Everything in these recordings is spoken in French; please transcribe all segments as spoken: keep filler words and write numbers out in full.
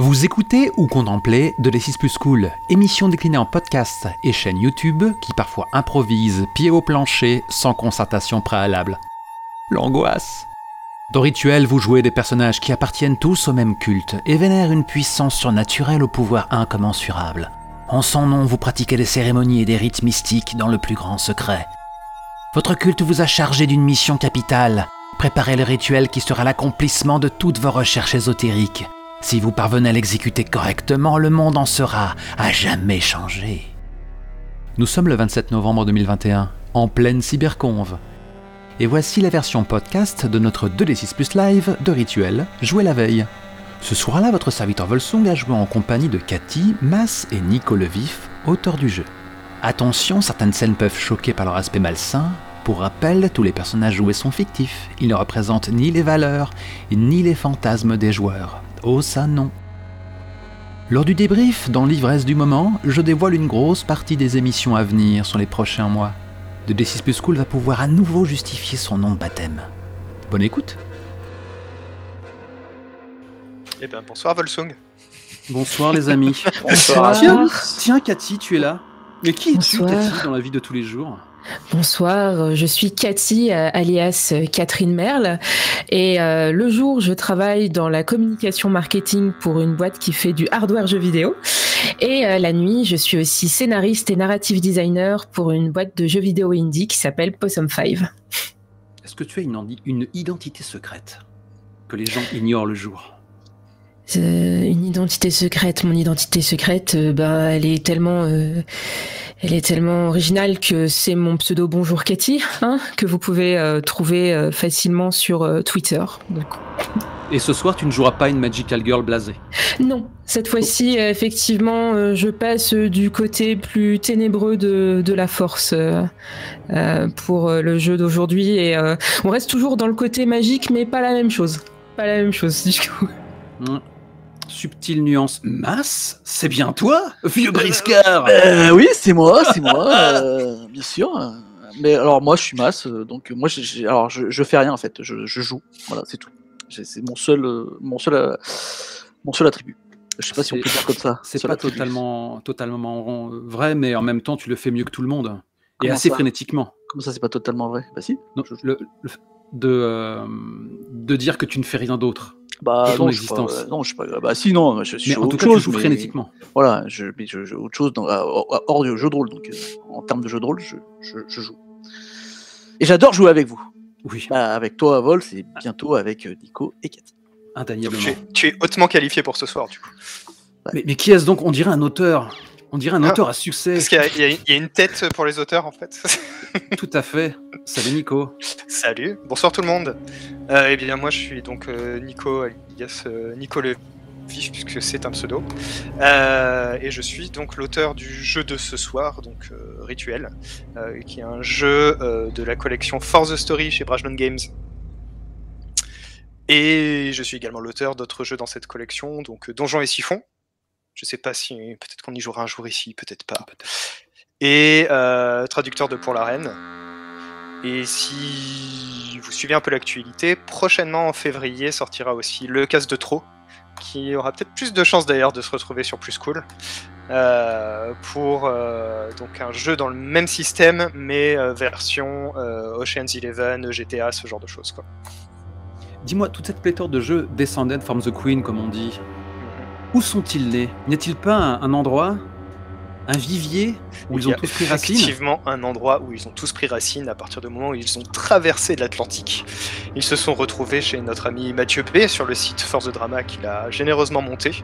Vous écoutez ou contemplez de Les six Plus Cool, émission déclinée en podcast et chaîne YouTube qui parfois improvise, pied au plancher, sans concertation préalable. L'angoisse. Dans Rituel, vous jouez des personnages qui appartiennent tous au même culte et vénèrent une puissance surnaturelle au pouvoir incommensurable. En son nom, vous pratiquez des cérémonies et des rites mystiques dans le plus grand secret. Votre culte vous a chargé d'une mission capitale. Préparez le rituel qui sera l'accomplissement de toutes vos recherches ésotériques. Si vous parvenez à l'exécuter correctement, le monde en sera à jamais changé. Nous sommes le vingt-sept novembre deux mille vingt et un, en pleine cyberconve. Et voici la version podcast de notre deux D six plus live de Rituel, joué la veille. Ce soir-là, votre serviteur Volsung a joué en compagnie de Cathy, Mas et Nico Levif, auteurs du jeu. Attention, certaines scènes peuvent choquer par leur aspect malsain. Pour rappel, tous les personnages joués sont fictifs. Ils ne représentent ni les valeurs, ni les fantasmes des joueurs. Oh ça non. Lors du débrief, dans l'ivresse du moment, je dévoile une grosse partie des émissions à venir sur les prochains mois. The D six Plus Cool va pouvoir à nouveau justifier son nom de baptême. Bonne écoute. Eh ben bonsoir Volsung. Bonsoir les amis. Bonsoir. Tiens, tiens Cathy, tu es là. Mais qui es-tu Cathy dans la vie de tous les jours ? Bonsoir, je suis Cathy, alias Catherine Merle, et euh, le jour je travaille dans la communication marketing pour une boîte qui fait du hardware jeux vidéo, et euh, la nuit je suis aussi scénariste et narrative designer pour une boîte de jeux vidéo indie qui s'appelle Possum Five. Est-ce que tu as une, une identité secrète que les gens ignorent le jour ? Euh, une identité secrète, mon identité secrète, euh, bah, elle est tellement, euh, elle est tellement originale que c'est mon pseudo Bonjour Cathy, hein, que vous pouvez euh, trouver euh, facilement sur euh, Twitter. Donc. Et ce soir, tu ne joueras pas une Magical Girl blasée. Non, cette fois-ci, euh, effectivement, euh, je passe du côté plus ténébreux de, de la force euh, euh, pour euh, le jeu d'aujourd'hui, et euh, on reste toujours dans le côté magique, mais pas la même chose, pas la même chose du coup. Mmh. Subtile nuance. Mas, c'est bien toi, vieux briscard. euh, euh, Oui, c'est moi, c'est moi, euh, bien sûr. Mais alors moi, je suis Mas, donc moi, j'ai, j'ai, alors je, je fais rien en fait, je, je joue. Voilà, c'est tout. J'ai, c'est mon seul, euh, mon seul, euh, mon seul attribut. Je sais pas c'est, si on peut dire comme ça. C'est pas attribut. totalement, totalement vrai, mais en même temps, tu le fais mieux que tout le monde et Comment assez frénétiquement. Comment ça, c'est pas totalement vrai? Bah si. Non, je, le, le, de, euh, de dire que tu ne fais rien d'autre. Bah non, je pas, euh, non, je pas, bah si non, je, je mais en autre tout chose, cas, je joue mais, frénétiquement. Voilà, je, je, je autre chose dans, hors, hors du jeu de rôle, donc en termes de jeu de rôle, je, je, je joue. Et j'adore jouer avec vous. Oui. Bah, avec toi, Vol, c'est bientôt avec Nico et Cathy. Indéniablement. Tu es, tu es hautement qualifié pour ce soir, du coup. Ouais. Mais, mais qui est-ce donc ? On dirait un auteur. On dirait un ah, auteur à succès. Parce qu'il y a, y a une tête pour les auteurs, en fait. Tout à fait. Salut Nico. Salut. Bonsoir tout le monde. Euh, eh bien, moi, je suis donc euh, Nico, alias euh, Nico Levif, puisque c'est un pseudo. Euh, et je suis donc l'auteur du jeu de ce soir, donc euh, Rituel, euh, qui est un jeu euh, de la collection For the Story chez Brajlon Games. Et je suis également l'auteur d'autres jeux dans cette collection, donc euh, Donjons et Siphons. Je sais pas si... Peut-être qu'on y jouera un jour ici, peut-être pas. Et euh, traducteur de Pour l'Arène. Et si vous suivez un peu l'actualité, prochainement, en février, sortira aussi Le Casse de Trop, qui aura peut-être plus de chances d'ailleurs de se retrouver sur Plus Cool, euh, pour euh, donc un jeu dans le même système, mais euh, version euh, Ocean's Eleven, G T A, ce genre de choses, quoi. Dis-moi, toute cette pléthore de jeux Descended from the Queen, comme on dit, où sont-ils nés ? N'y a-t-il pas un, un endroit, un vivier où ils ont tous pris racine ? Effectivement, un endroit où ils ont tous pris racine à partir du moment où ils ont traversé l'Atlantique. Ils se sont retrouvés chez notre ami Mathieu P sur le site Force of Drama qu'il a généreusement monté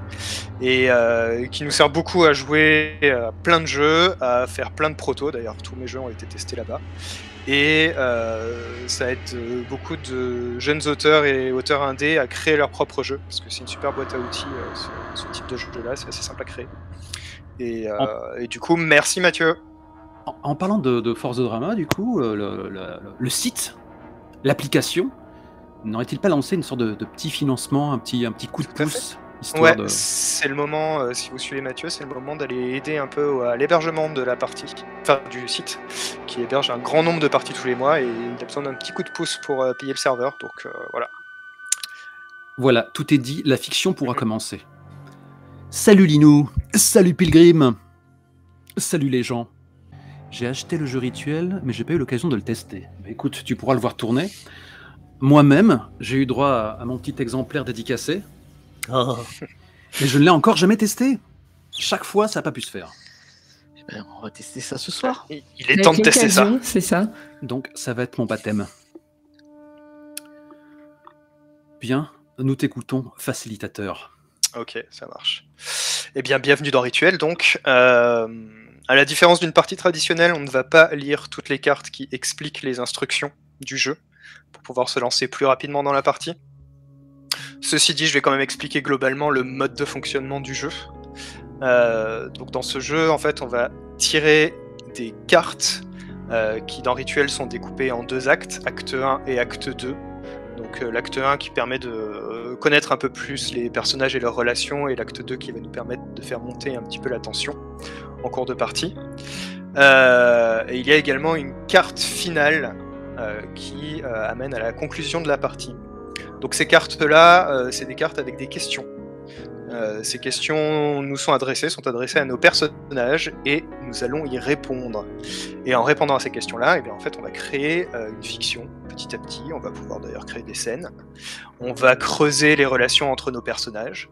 et euh, qui nous sert beaucoup à jouer à plein de jeux, à faire plein de protos. D'ailleurs, tous mes jeux ont été testés là-bas. Et euh, ça aide beaucoup de jeunes auteurs et auteurs indés à créer leur propre jeu, parce que c'est une super boîte à outils, euh, ce, ce type de jeu-là, c'est assez simple à créer. Et, euh, en... et du coup, merci Mathieu. En, en parlant de, de Force of Drama, du coup, le, le, le, le site, l'application, n'aurait-il pas lancé une sorte de, de petit financement, un petit, un petit coup de pouce ? Ouais, de... c'est le moment, euh, si vous suivez Mathieu, c'est le moment d'aller aider un peu à l'hébergement de la partie, enfin du site, qui héberge un grand nombre de parties tous les mois et il a besoin d'un petit coup de pouce pour euh, payer le serveur, donc euh, voilà. Voilà, tout est dit, la fiction pourra mmh. commencer. Salut Linou, salut Pilgrim, salut les gens. J'ai acheté le jeu Rituel, mais j'ai pas eu l'occasion de le tester. Bah, écoute, tu pourras le voir tourner. Moi-même, j'ai eu droit à mon petit exemplaire dédicacé. Oh. Mais je ne l'ai encore jamais testé. Chaque fois, ça n'a pas pu se faire. Eh ben, on va tester ça ce soir. Il est Avec temps de tester ça. C'est ça. Donc, ça va être mon baptême. Bien, nous t'écoutons, facilitateur. Ok, ça marche. Eh bien, bienvenue dans Rituel, donc. Euh... À la différence d'une partie traditionnelle, on ne va pas lire toutes les cartes qui expliquent les instructions du jeu, pour pouvoir se lancer plus rapidement dans la partie. Ceci dit, je vais quand même expliquer globalement le mode de fonctionnement du jeu. Euh, donc dans ce jeu, en fait, on va tirer des cartes euh, qui, dans Rituel, sont découpées en deux actes, acte un et acte deux. Donc euh, l'acte un qui permet de euh, connaître un peu plus les personnages et leurs relations, et l'acte deux qui va nous permettre de faire monter un petit peu la tension en cours de partie. Euh, et il y a également une carte finale euh, qui euh, amène à la conclusion de la partie. Donc ces cartes-là, euh, c'est des cartes avec des questions. Euh, ces questions nous sont adressées, sont adressées à nos personnages, et nous allons y répondre. Et en répondant à ces questions-là, eh bien, en fait, on va créer euh, une fiction petit à petit. On va pouvoir d'ailleurs créer des scènes. On va creuser les relations entre nos personnages.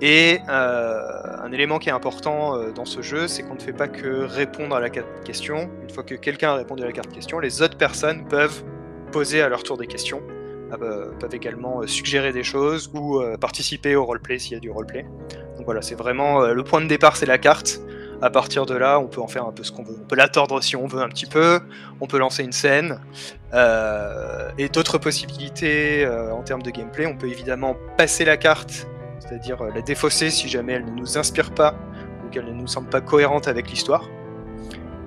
Et euh, un élément qui est important euh, dans ce jeu, c'est qu'on ne fait pas que répondre à la carte question. Une fois que quelqu'un a répondu à la carte question, les autres personnes peuvent poser à leur tour des questions, euh, peuvent également euh, suggérer des choses ou euh, participer au roleplay s'il y a du roleplay. Donc voilà, c'est vraiment euh, le point de départ, c'est la carte. À partir de là, on peut en faire un peu ce qu'on veut. On peut la tordre si on veut un petit peu, on peut lancer une scène. Euh, et d'autres possibilités euh, en termes de gameplay, on peut évidemment passer la carte, c'est-à-dire la défausser si jamais elle ne nous inspire pas ou qu'elle ne nous semble pas cohérente avec l'histoire.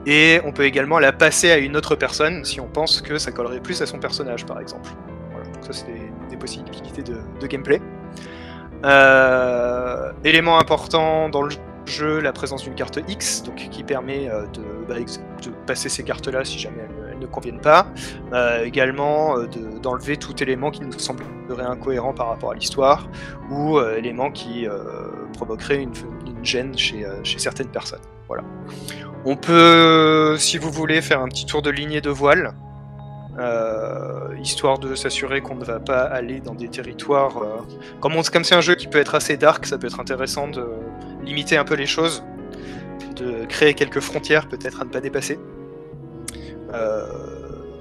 Et on peut également la passer à une autre personne si on pense que ça collerait plus à son personnage, par exemple. Voilà, donc ça c'est des, des possibilités de, de gameplay. Euh, élément important dans le jeu, la présence d'une carte X, donc qui permet de, bah, de passer ces cartes-là si jamais elles, elles ne conviennent pas. Euh, également d'enlever de, tout élément qui nous semble incohérent par rapport à l'histoire, ou euh, élément qui euh, provoquerait une, une gêne chez, euh, chez certaines personnes. Voilà. On peut, si vous voulez, faire un petit tour de ligne et de voile, euh, histoire de s'assurer qu'on ne va pas aller dans des territoires... Euh, comme on, comme c'est un jeu qui peut être assez dark, ça peut être intéressant de limiter un peu les choses, de créer quelques frontières peut-être à ne pas dépasser. Euh,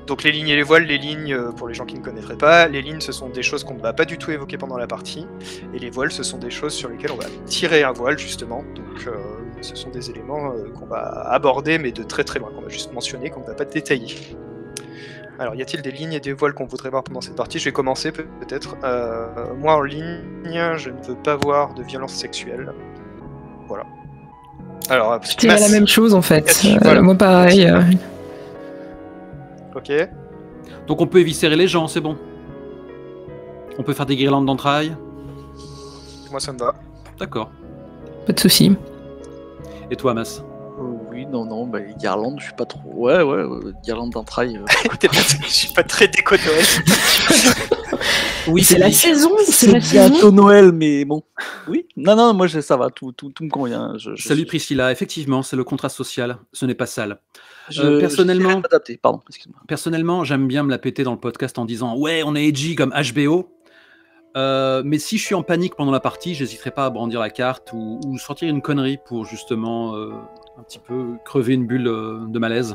Donc les lignes et les voiles, les lignes, pour les gens qui ne connaîtraient pas, les lignes ce sont des choses qu'on ne va pas du tout évoquer pendant la partie, et les voiles ce sont des choses sur lesquelles on va tirer un voile justement, donc euh, ce sont des éléments euh, qu'on va aborder mais de très très loin, qu'on va juste mentionner, qu'on ne va pas détailler. Alors y a-t-il des lignes et des voiles qu'on voudrait voir pendant cette partie? Je vais commencer peut-être. Euh, moi en ligne, je ne veux pas voir de violence sexuelle. Voilà. Alors, c'était la même chose en fait, euh, voilà. Moi pareil. Euh... Ok. Donc on peut éviscérer les gens, c'est bon. On peut faire des guirlandes d'entrailles. Moi ça me va. D'accord. Pas de soucis. Et toi, Mas? Oh, oui, non, non, bah, les guirlandes, je suis pas trop... Ouais, ouais, euh, guirlandes d'entrailles... Euh... je suis pas très déco Noël. Oui, c'est la saison, c'est la saison. Bientôt Noël, mais bon. Oui. Non, non, moi je, ça va, tout, tout, tout me convient. Je, je Salut suis... Priscilla, effectivement, c'est le contrat social, ce n'est pas sale. Je, euh, personnellement, je Pardon, personnellement, j'aime bien me la péter dans le podcast en disant « Ouais, on est edgy comme H B O euh, », mais si je suis en panique pendant la partie, j'hésiterai pas à brandir la carte ou, ou sortir une connerie pour justement euh, un petit peu crever une bulle euh, de malaise.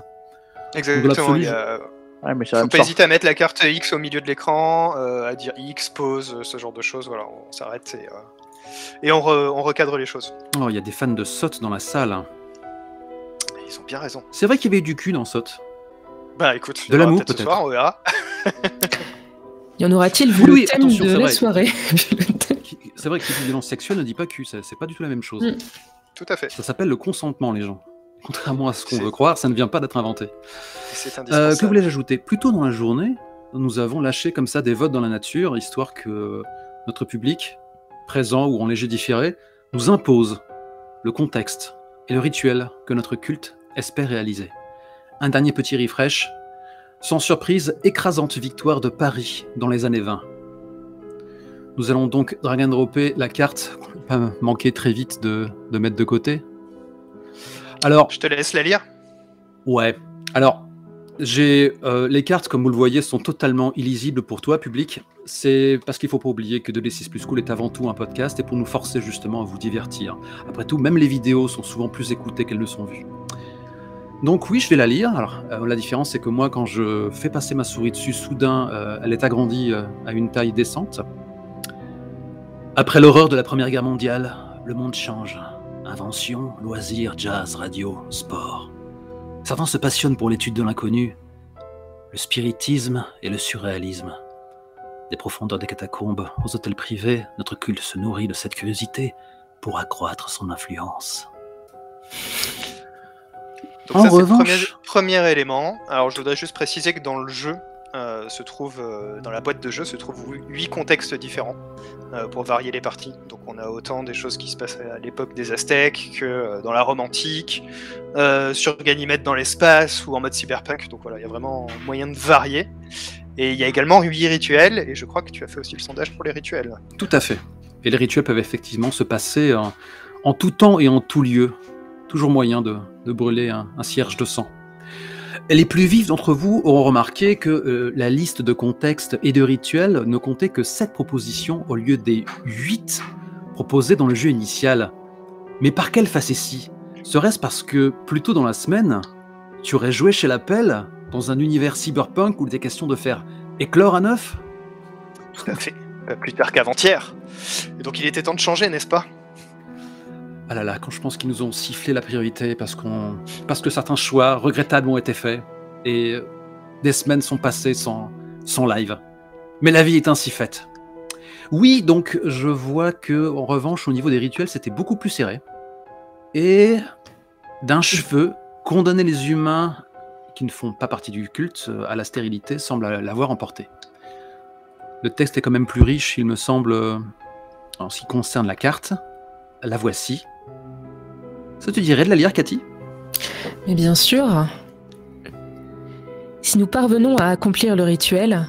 Exactement, il y a... Ouais, mais faut pas hésiter à mettre la carte X au milieu de l'écran, euh, à dire X, pause, euh, ce genre de choses. Voilà, on s'arrête et, euh, et on, re, on recadre les choses. Oh, il y a des fans de S O T dans la salle. Hein. Ils ont bien raison. C'est vrai qu'il y avait eu du cul dans S O T. Bah écoute, de l'amour peut-être. Peut on verra. Y en aura-t-il vu oui, le oui, thème de la soirée? C'est vrai que les violences sexuelles ne dit pas cul, c'est pas du tout la même chose. Mm. Tout à fait. Ça s'appelle le consentement, les gens. Contrairement à ce qu'on veut croire, ça ne vient pas d'être inventé. Euh, que voulais-je ajouter? Plus tôt dans la journée, nous avons lâché comme ça des votes dans la nature, histoire que notre public, présent ou en léger différé, nous impose le contexte et le rituel que notre culte espère réaliser. Un dernier petit refresh, sans surprise, écrasante victoire de Paris dans les années vingt. Nous allons donc drag and dropper la carte qu'on n'a pas manqué très vite de, de mettre de côté. Alors, je te laisse la lire. Ouais. Alors, j'ai euh, les cartes, comme vous le voyez, sont totalement illisibles pour toi, public. C'est parce qu'il ne faut pas oublier que de Les six Plus Cool est avant tout un podcast et pour nous forcer justement à vous divertir. Après tout, même les vidéos sont souvent plus écoutées qu'elles ne sont vues. Donc oui, je vais la lire. Alors, euh, la différence, c'est que moi, quand je fais passer ma souris dessus, soudain, euh, elle est agrandie euh, à une taille décente. Après l'horreur de la Première Guerre mondiale, le monde change. Invention, loisirs, jazz, radio, sport. Certains se passionnent pour l'étude de l'inconnu, le spiritisme et le surréalisme. Des profondeurs des catacombes aux hôtels privés, notre culte se nourrit de cette curiosité pour accroître son influence. Donc en ça, revanche, le premier, premier élément. Alors, je voudrais juste préciser que dans le jeu, euh, se trouve, euh, dans la boîte de jeu, se trouvent huit contextes différents euh, pour varier les parties. Donc, on a autant des choses qui se passent à l'époque des Aztèques que euh, dans la Rome antique, euh, sur Ganymède dans l'espace ou en mode cyberpunk. Donc, voilà, il y a vraiment moyen de varier. Et il y a également huit rituels. Et je crois que tu as fait aussi le sondage pour les rituels. Tout à fait. Et les rituels peuvent effectivement se passer en, en tout temps et en tout lieu. Toujours moyen de, de brûler un, un cierge de sang. Les plus vifs d'entre vous auront remarqué que euh, la liste de contextes et de rituels ne comptait que sept propositions au lieu des huit proposées dans le jeu initial. Mais par quelle facétie? Serait-ce parce que, plus tôt dans la semaine, tu aurais joué chez l'Appel dans un univers cyberpunk où il était question de faire éclore à neuf? Tout à fait. Euh, plus tard qu'avant-hier. Et donc il était temps de changer, n'est-ce pas? Ah là là, quand je pense qu'ils nous ont sifflé la priorité parce qu'on, parce que certains choix regrettables ont été faits et des semaines sont passées sans, sans live. Mais la vie est ainsi faite. Oui, donc je vois que en revanche au niveau des rituels c'était beaucoup plus serré et d'un cheveu, condamner les humains qui ne font pas partie du culte à la stérilité semble l'avoir emporté. Le texte est quand même plus riche, il me semble, en ce qui concerne la carte. La voici. Ça te dirait de la lire, Cathy? Mais bien sûr. Si nous parvenons à accomplir le rituel,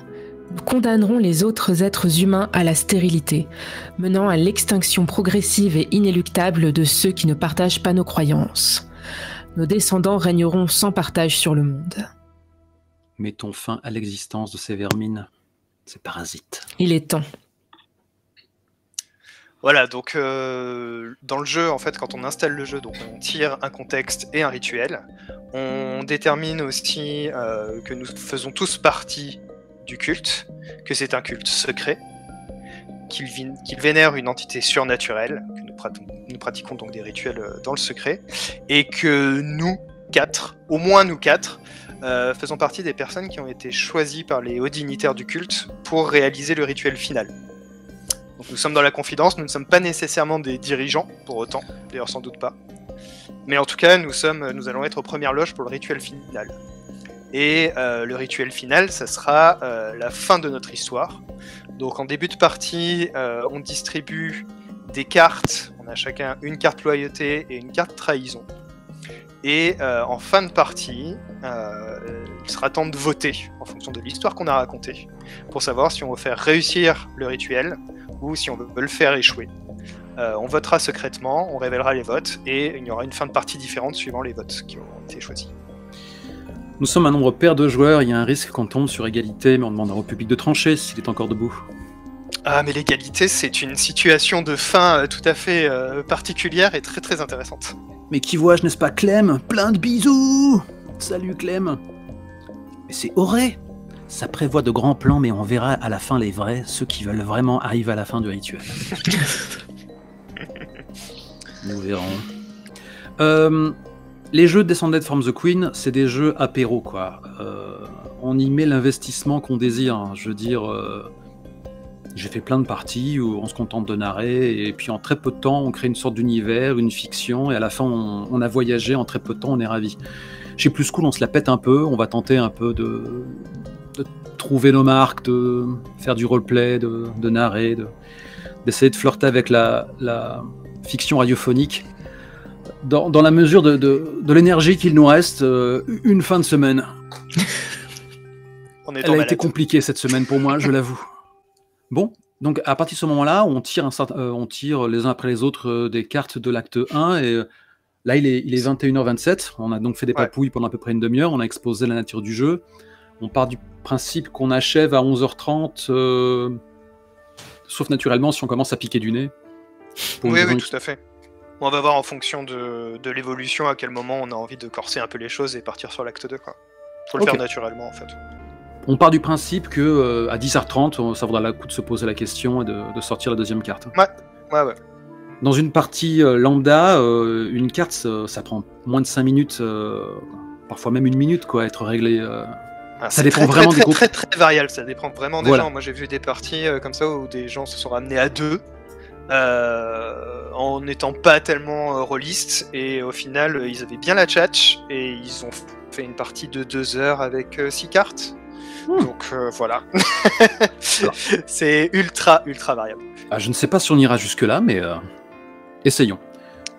nous condamnerons les autres êtres humains à la stérilité, menant à l'extinction progressive et inéluctable de ceux qui ne partagent pas nos croyances. Nos descendants régneront sans partage sur le monde. Mettons fin à l'existence de ces vermines, ces parasites. Il est temps. Voilà, donc euh, dans le jeu, en fait, quand on installe le jeu, donc on tire un contexte et un rituel. On détermine aussi euh, que nous faisons tous partie du culte, que c'est un culte secret, qu'il qu'il vénère une entité surnaturelle, que nous, prat nous pratiquons donc des rituels dans le secret, et que nous quatre, au moins nous quatre, euh, faisons partie des personnes qui ont été choisies par les hauts dignitaires du culte pour réaliser le rituel final. Donc nous sommes dans la confidence, nous ne sommes pas nécessairement des dirigeants, pour autant, d'ailleurs sans doute pas. Mais en tout cas, nous, sommes, nous allons être aux premières loges pour le rituel final. Et euh, le rituel final, ça sera euh, la fin de notre histoire. Donc en début de partie, euh, on distribue des cartes, on a chacun une carte loyauté et une carte trahison. Et euh, en fin de partie, euh, il sera temps de voter, en fonction de l'histoire qu'on a racontée, pour savoir si on veut faire réussir le rituel, ou si on veut le faire échouer. Euh, on votera secrètement, on révélera les votes, et il y aura une fin de partie différente suivant les votes qui ont été choisis. Nous sommes un nombre pair de joueurs, il y a un risque qu'on tombe sur égalité, mais on demandera au public de trancher s'il est encore debout. Ah, mais l'égalité, c'est une situation de fin tout à fait euh, particulière et très très intéressante. Mais qui vois-je, n'est-ce pas, Clem? Plein de bisous! Salut Clem! Mais c'est Auré! Ça prévoit de grands plans, mais on verra à la fin les vrais, ceux qui veulent vraiment arriver à la fin du rituel. Nous verrons. Euh, les jeux Descended from the Queen, c'est des jeux apéro, quoi. Euh, on y met l'investissement qu'on désire. Je veux dire, euh, j'ai fait plein de parties où on se contente de narrer, et puis en très peu de temps, on crée une sorte d'univers, une fiction, et à la fin, on, on a voyagé, en très peu de temps, on est ravis. Chez Plus Cool, on se la pète un peu, on va tenter un peu de... de trouver nos marques, de faire du roleplay, de, de narrer, d'essayer de, de flirter avec la, la fiction radiophonique. Dans, dans la mesure de, de, de l'énergie qu'il nous reste, euh, une fin de semaine. On est Elle a malade. été compliquée cette semaine pour moi, je l'avoue. Bon, Donc, à partir de ce moment-là, on tire, un certain, euh, on tire les uns après les autres euh, des cartes de l'acte un. Et euh, là, il est, il est vingt et une heures vingt-sept. On a donc fait des ouais. papouilles pendant à peu près une demi-heure. On a exposé la nature du jeu. On part du principe qu'on achève à onze heures trente, euh, sauf naturellement si on commence à piquer du nez. Oui, oui, tout à fait. On va voir en fonction de, de l'évolution à quel moment on a envie de corser un peu les choses et partir sur l'acte deux. Quoi. Faut le okay. faire naturellement, en fait. On part du principe que euh, à dix heures trente, ça vaudra le coup de se poser la question et de, de sortir la deuxième carte. Ouais, ouais, ouais. Dans une partie euh, lambda, euh, une carte, ça, ça prend moins de cinq minutes, euh, parfois même une minute, quoi, à être réglée. Euh... Ah, ça dépend très, vraiment très, des groupes. C'est très, très, très variable, ça dépend vraiment des voilà. gens. Moi, j'ai vu des parties euh, comme ça où des gens se sont ramenés à deux. Euh, en n'étant pas tellement euh, rôlistes, et au final euh, ils avaient bien la tchatch et ils ont fait une partie de deux heures avec euh, six cartes. Mmh. Donc euh, voilà. C'est ultra ultra variable. Ah, je ne sais pas si on ira jusque là, mais euh, essayons.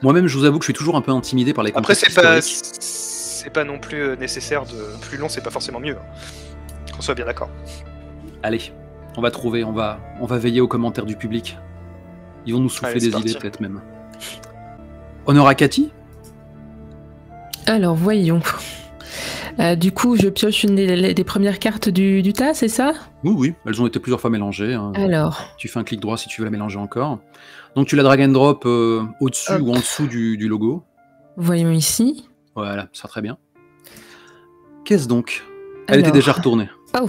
Moi-même, je vous avoue que je suis toujours un peu intimidé par les contextes historiques. Après, c'est pas, pas non plus nécessaire de plus long, c'est pas forcément mieux. Hein. Qu'on soit bien d'accord. Allez, on va trouver, on va on va veiller aux commentaires du public. Ils vont nous souffler Allez, des parti. idées, peut-être même. On aura Cathy ? Alors, voyons. Euh, du coup, je pioche une des, des premières cartes du, du tas, c'est ça ? Oui, oui. Elles ont été plusieurs fois mélangées. Hein. Alors. Tu fais un clic droit si tu veux la mélanger encore. Donc, tu la drag and drop euh, au-dessus ou en dessous du, du logo. Voyons ici. Voilà, ça très bien. Qu'est-ce donc ? Elle Alors... était déjà retournée. Oh.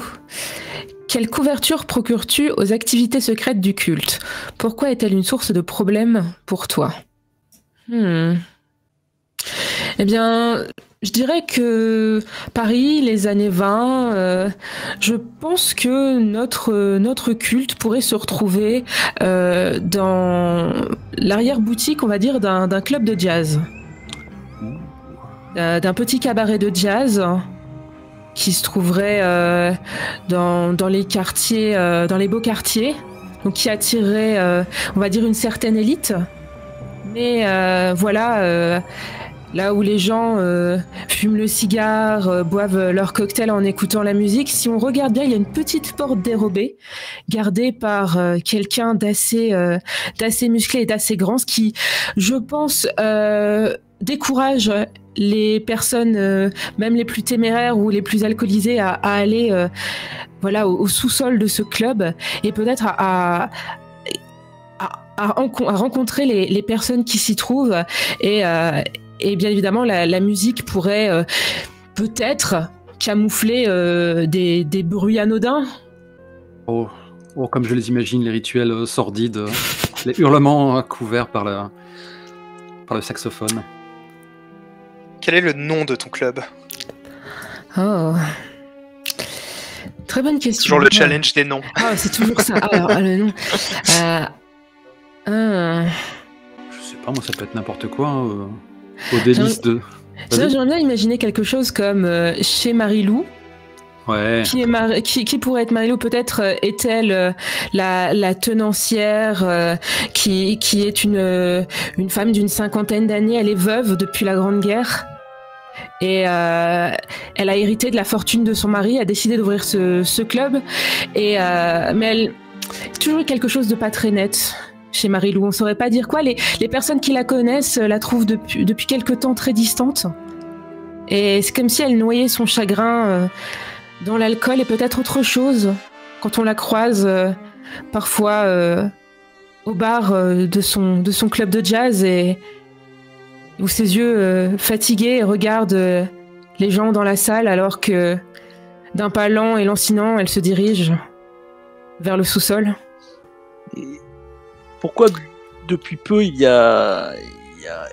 Quelle couverture procures-tu aux activités secrètes du culte ? Pourquoi est-elle une source de problème pour toi ? hmm. Eh bien, je dirais que Paris, les années vingt, euh, je pense que notre, euh, notre culte pourrait se retrouver euh, dans l'arrière-boutique, on va dire, d'un d'un club de jazz. Euh, d'un petit cabaret de jazz qui se trouverait euh, dans, dans les quartiers, euh, dans les beaux quartiers, donc qui attirerait, euh, on va dire, une certaine élite. Mais euh, voilà, euh, là où les gens euh, fument le cigare, euh, boivent leur cocktail en écoutant la musique, si on regarde bien, il y a une petite porte dérobée, gardée par euh, quelqu'un d'assez euh, d'assez musclé et d'assez grand, ce qui, je pense, euh, décourage les personnes, euh, même les plus téméraires ou les plus alcoolisées, à, à aller euh, voilà, au, au sous-sol de ce club et peut-être à, à, à, à, à rencontrer les, les personnes qui s'y trouvent. Et, euh, et bien évidemment, la, la musique pourrait euh, peut-être camoufler euh, des, des bruits anodins. Oh, oh, comme je les imagine, les rituels euh, sordides, euh, les hurlements euh, couverts par, la, par le saxophone. Quel est le nom de ton club ? Oh. Très bonne question. Toujours le challenge des noms. Ah, c'est toujours ça. Alors, le nom. Euh, euh... Je sais pas, moi, ça peut être n'importe quoi. Hein, euh, au délice de. J'aimerais bien imaginer quelque chose comme euh, chez Marilou. Ouais. Qui, est Mar qui, qui pourrait être Marilou, peut-être est-elle euh, la, la tenancière euh, qui, qui est une, euh, une femme d'une cinquantaine d'années, elle est veuve depuis la Grande Guerre. Et euh, elle a hérité de la fortune de son mari, a décidé d'ouvrir ce, ce club. Et euh, mais elle, toujours quelque chose de pas très net chez Marilou. On ne saurait pas dire quoi. Les, les personnes qui la connaissent la trouvent depuis, depuis quelque temps très distante. Et c'est comme si elle noyait son chagrin euh, dans l'alcool et peut-être autre chose quand on la croise euh, parfois euh, au bar euh, de son de son club de jazz et où ses yeux euh, fatigués regardent euh, les gens dans la salle alors que d'un pas lent et lancinant, elle se dirige vers le sous-sol. Pourquoi depuis peu il y a il y a,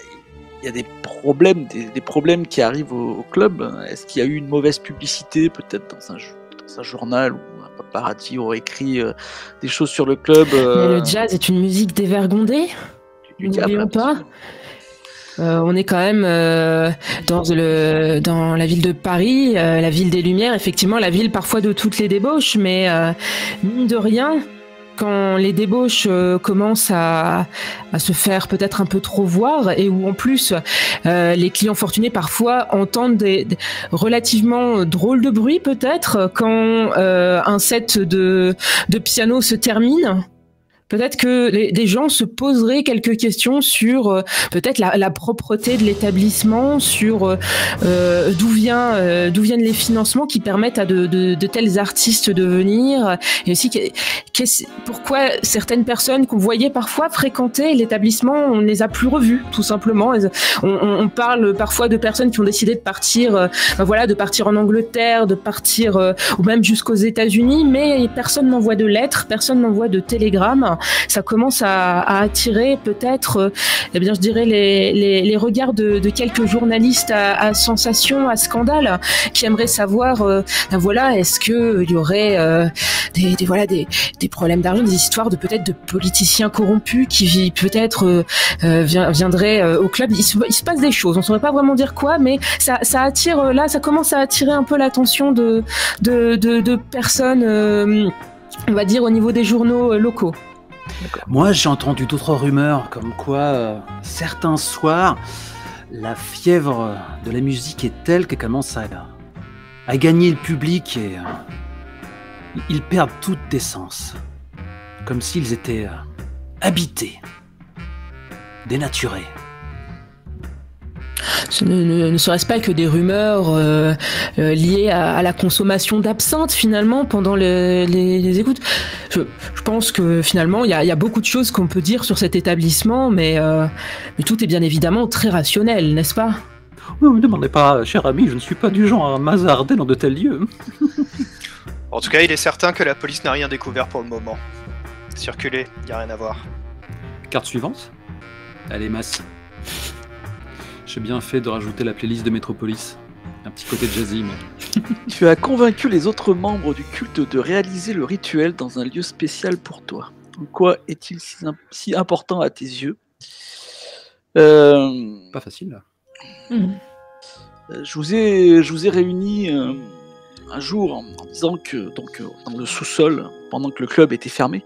il y a des problèmes des, des problèmes qui arrivent au, au club? Est-ce qu'il y a eu une mauvaise publicité peut-être dans un jeu ? Un journal où un paparazzi aurait écrit euh, des choses sur le club. Euh... Mais le jazz est une musique dévergondée, n'oublions pas. Euh, on est quand même euh, dans, le, dans la ville de Paris, euh, la ville des Lumières, effectivement la ville parfois de toutes les débauches, mais euh, mine de rien, quand les débauches euh, commencent à, à se faire peut-être un peu trop voir et où en plus euh, les clients fortunés parfois entendent des, des relativement drôles de bruit peut-être quand euh, un set de, de piano se termine peut-être que les, des gens se poseraient quelques questions sur euh, peut-être la, la propreté de l'établissement, sur euh, d'où vient, euh, d'où viennent les financements qui permettent à de, de, de tels artistes de venir, et aussi qu'est-ce, pourquoi certaines personnes qu'on voyait parfois fréquenter l'établissement, on ne les a plus revues, tout simplement. On, on, on parle parfois de personnes qui ont décidé de partir, euh, ben voilà, de partir en Angleterre, de partir euh, ou même jusqu'aux États-Unis, mais personne n'envoie de lettres, personne n'envoie de télégrammes. Ça commence à, à attirer peut-être, euh, eh bien, je dirais les, les, les regards de, de quelques journalistes à, à sensation, à scandale, qui aimeraient savoir, euh, ben voilà, est-ce que il y aurait euh, des, des voilà des, des problèmes d'argent, des histoires de peut-être de politiciens corrompus qui peut-être euh, euh, viendraient euh, au club. Il se, il se passe des choses. On ne saurait pas vraiment dire quoi, mais ça, ça attire là, ça commence à attirer un peu l'attention de de, de, de personnes, euh, on va dire au niveau des journaux locaux. Moi, j'ai entendu d'autres rumeurs comme quoi euh, certains soirs, la fièvre de la musique est telle qu'elle commence à, à gagner le public et euh, ils perdent toute décence, comme s'ils étaient euh, habités, dénaturés. Ne, ne, ne serait-ce pas que des rumeurs euh, euh, liées à, à la consommation d'absinthe finalement pendant les, les, les écoutes. Je, je pense que finalement il y a, y a beaucoup de choses qu'on peut dire sur cet établissement, mais, euh, mais tout est bien évidemment très rationnel, n'est-ce pas? Ne me demandez pas, cher ami, je ne suis pas du genre à m'hasarder dans de tels lieux. En tout cas, il est certain que la police n'a rien découvert pour le moment. Circulez, il n'y a rien à voir. Carte suivante. Allez, Mas. J'ai bien fait de rajouter la playlist de Métropolis. Un petit côté jazzy, mais... Tu as convaincu les autres membres du culte de réaliser le rituel dans un lieu spécial pour toi. En quoi est-il si, imp- si important à tes yeux? euh... Pas facile, là. Mmh. Euh, je vous ai, je vous ai réunis euh, un jour en, en disant que, donc, euh, dans le sous-sol, pendant que le club était fermé,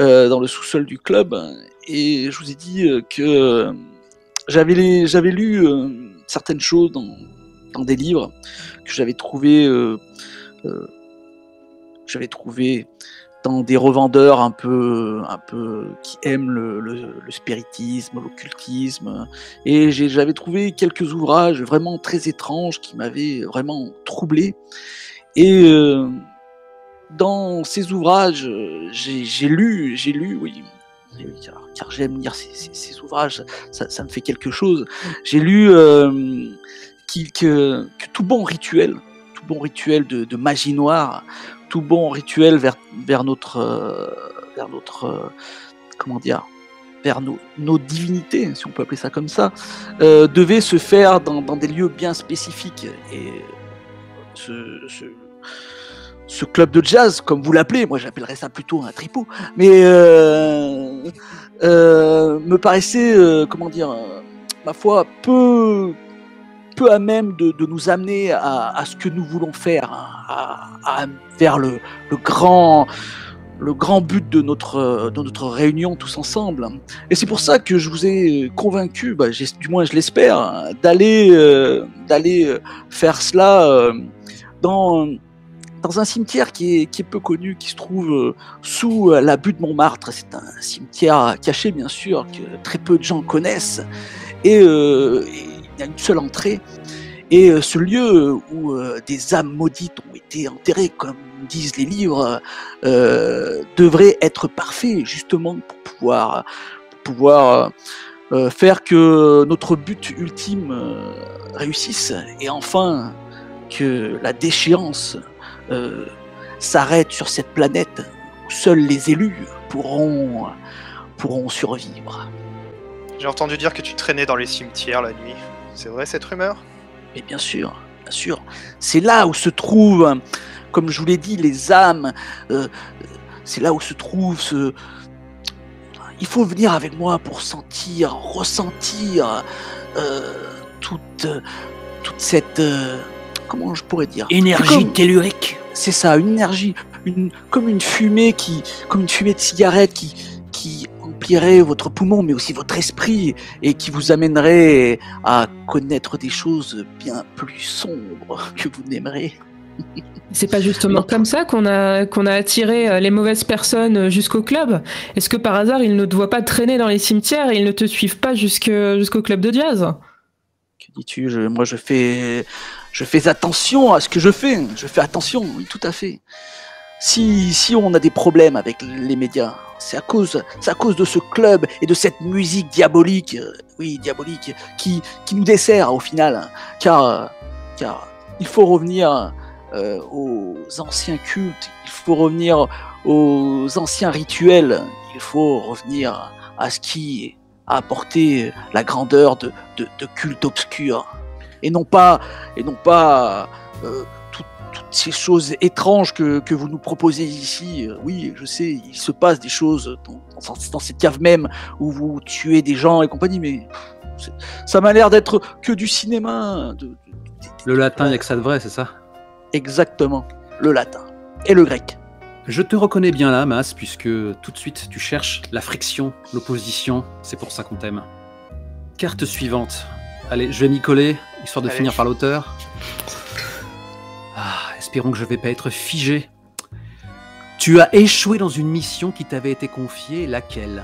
euh, dans le sous-sol du club, et je vous ai dit euh, que... Euh, J'avais, les, j'avais lu euh, certaines choses dans, dans des livres que j'avais trouvés euh, euh, j'avais trouvé dans des revendeurs un peu, un peu qui aiment le, le, le spiritisme, l'occultisme. Et j'ai, j'avais trouvé quelques ouvrages vraiment très étranges qui m'avaient vraiment troublé. Et euh, dans ces ouvrages, j'ai, j'ai lu, j'ai lu, oui... Car, car j'aime lire ces, ces, ces ouvrages, ça, ça me fait quelque chose. J'ai lu euh, qu'il, que, que tout bon rituel, tout bon rituel de, de magie noire, tout bon rituel vers, vers notre, euh, vers notre, euh, comment dire, vers nos, nos divinités, si on peut appeler ça comme ça, euh, devait se faire dans, dans des lieux bien spécifiques. Et ce, ce Ce club de jazz, comme vous l'appelez, moi j'appellerais ça plutôt un tripot, mais euh, euh, me paraissait, euh, comment dire, euh, ma foi, peu, peu à même de, de nous amener à, à ce que nous voulons faire, à, à, vers le, le, grand, le grand but de notre, de notre réunion tous ensemble. Et c'est pour ça que je vous ai convaincu, bah, j'ai, du moins je l'espère, d'aller, euh, d'aller faire cela euh, dans... dans un cimetière qui est, qui est peu connu, qui se trouve sous la butte Montmartre. C'est un cimetière caché, bien sûr, que très peu de gens connaissent. Et euh, il y a une seule entrée. Et ce lieu où euh, des âmes maudites ont été enterrées, comme disent les livres, euh, devrait être parfait, justement, pour pouvoir, pour pouvoir euh, faire que notre but ultime euh, réussisse. Et enfin, que la déchéance... Euh, s'arrête sur cette planète où seuls les élus pourront, pourront survivre. J'ai entendu dire que tu traînais dans les cimetières la nuit. C'est vrai cette rumeur? Mais bien sûr, bien sûr. C'est là où se trouvent, comme je vous l'ai dit, les âmes. Euh, c'est là où se trouve ce... Il faut venir avec moi pour sentir, ressentir euh, toute, toute cette... Euh, comment je pourrais dire? Énergie comme... tellurique. C'est ça, une énergie, une, comme une fumée qui, comme une fumée de cigarette qui, qui emplirait votre poumon, mais aussi votre esprit, et qui vous amènerait à connaître des choses bien plus sombres que vous n'aimerez. C'est pas justement non. comme ça qu'on a, qu'on a attiré les mauvaises personnes jusqu'au club? Est-ce que par hasard, ils ne te voient pas traîner dans les cimetières et ils ne te suivent pas jusqu'au, jusqu'au club de jazz? Que dis-tu? je, Moi, je fais, je fais attention à ce que je fais. Je fais attention, oui, tout à fait. Si, si on a des problèmes avec les médias, c'est à cause, c'est à cause de ce club et de cette musique diabolique, oui, diabolique, qui, qui nous dessert au final. Car, car il faut revenir... Euh, aux anciens cultes, il faut revenir aux anciens rituels, il faut revenir à ce qui a apporté la grandeur de, de, de cultes obscurs, et non pas, et non pas euh, tout, toutes ces choses étranges que, que vous nous proposez ici. Oui, je sais, il se passe des choses dans, dans, dans cette cave même où vous tuez des gens et compagnie, mais ça m'a l'air d'être que du cinéma. De, de, de, Le latin, il n'y a que ça de vrai, c'est ça ? Exactement, le latin et le grec. Je te reconnais bien là, Mas, puisque tout de suite tu cherches la friction, l'opposition, c'est pour ça qu'on t'aime. Carte suivante. Allez, je vais m'y coller, histoire de Allez. finir par l'auteur. Ah, espérons que je ne vais pas être figé. Tu as échoué dans une mission qui t'avait été confiée, laquelle ?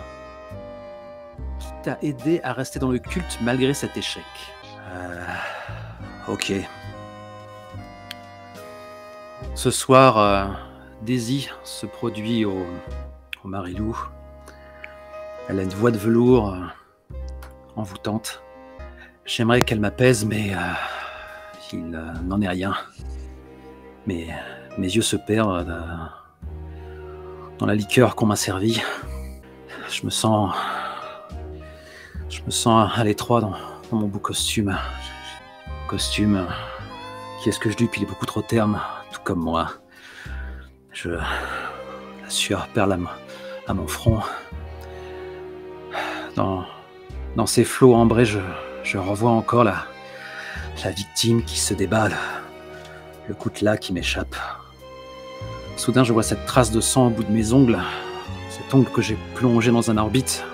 Qui t'a aidé à rester dans le culte malgré cet échec ? euh, Ok. Ce soir, euh, Daisy se produit au, au Marilou. Elle a une voix de velours euh, envoûtante. J'aimerais qu'elle m'apaise, mais euh, il euh, n'en est rien. Mais mes yeux se perdent euh, dans la liqueur qu'on m'a servie. Je me sens, je me sens à l'étroit dans, dans mon beau costume. Costume euh, qui est-ce que je dupe? Il est beaucoup trop terne. Tout comme moi, je la sueur perle à, m- à mon front. Dans, dans ces flots ambrés, je, je revois encore la, la victime qui se débat, le, le coutelas qui m'échappe. Soudain, je vois cette trace de sang au bout de mes ongles, cet ongle que j'ai plongé dans un orbite,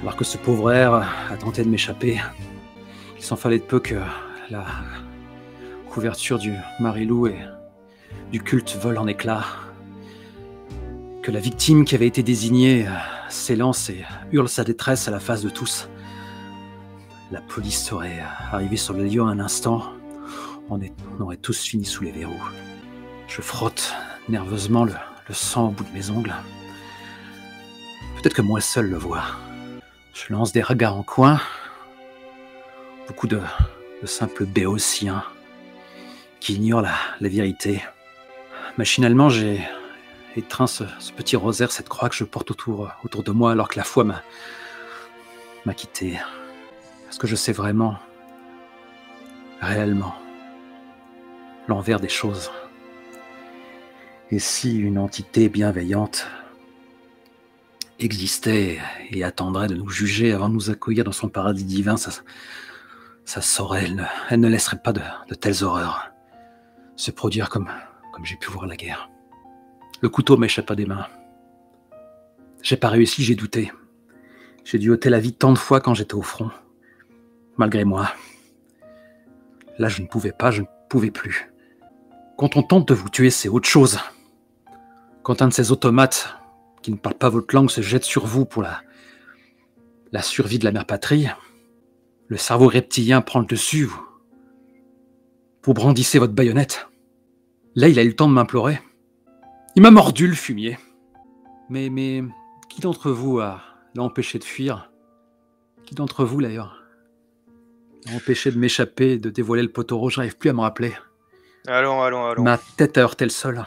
alors que ce pauvre air a tenté de m'échapper. Il s'en fallait de peu que la couverture du Marilou et du culte vole en éclats, que la victime qui avait été désignée s'élance et hurle sa détresse à la face de tous. La police serait arrivée sur le lieu en un instant, on, est, on aurait tous fini sous les verrous. Je frotte nerveusement le, le sang au bout de mes ongles. Peut-être que moi seul le vois. Je lance des regards en coin, beaucoup de, de simples béotiens qui ignore la, la vérité. Machinalement, j'ai étreint ce, ce petit rosaire, cette croix que je porte autour, autour de moi, alors que la foi m'a, m'a quitté. Est-ce que je sais vraiment, réellement, l'envers des choses? Et si une entité bienveillante existait et attendrait de nous juger avant de nous accueillir dans son paradis divin, ça, ça saurait, elle ne, elle ne laisserait pas de, de telles horreurs se produire comme, comme j'ai pu voir la guerre. Le couteau m'échappa des mains. J'ai pas réussi, j'ai douté. J'ai dû ôter la vie tant de fois quand j'étais au front, malgré moi. Là, je ne pouvais pas, je ne pouvais plus. Quand on tente de vous tuer, c'est autre chose. Quand un de ces automates qui ne parlent pas votre langue se jette sur vous pour la, la survie de la mère patrie, le cerveau reptilien prend le dessus. Vous, vous brandissez votre baïonnette. Là, il a eu le temps de m'implorer. Il m'a mordu, le fumier. Mais, mais, qui d'entre vous a, l'a empêché de fuir? Qui d'entre vous, d'ailleurs, l'a empêché de m'échapper, de dévoiler le poteau rouge? J'arrive plus à me rappeler. Allons, allons, allons. Ma tête a heurté le sol.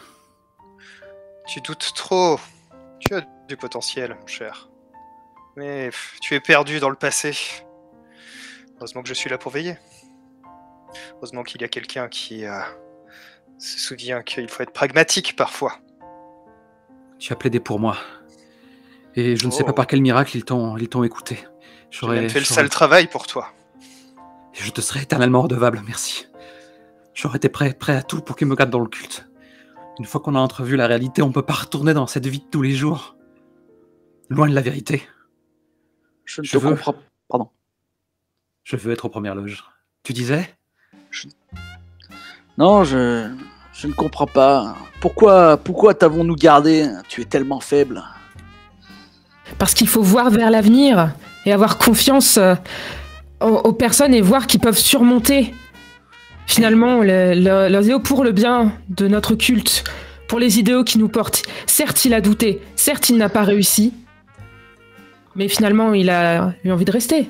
Tu doutes trop. Tu as du potentiel, mon cher. Mais pff, tu es perdu dans le passé. Heureusement que je suis là pour veiller. Heureusement qu'il y a quelqu'un qui... Euh... se souvient qu'il faut être pragmatique parfois. Tu as plaidé pour moi. Et je ne oh. sais pas par quel miracle ils t'ont, ils t'ont écouté. J'aurais J'ai même fait le sale travail pour toi. Et je te serai éternellement redevable, merci. J'aurais été prêt, prêt à tout pour qu'ils me gardent dans le culte. Une fois qu'on a entrevu la réalité, on ne peut pas retourner dans cette vie de tous les jours. Loin de la vérité. Je ne je te veux... comprends pas. Pardon. Je veux être aux premières loges. Tu disais ? Je... Non, je, je ne comprends pas. Pourquoi, pourquoi t'avons-nous gardé? Tu es tellement faible. Parce qu'il faut voir vers l'avenir et avoir confiance aux, aux personnes et voir qu'ils peuvent surmonter finalement le, le, leurs idéaux pour le bien de notre culte, pour les idéaux qui nous portent. Certes, il a douté, certes, il n'a pas réussi, mais finalement, il a eu envie de rester.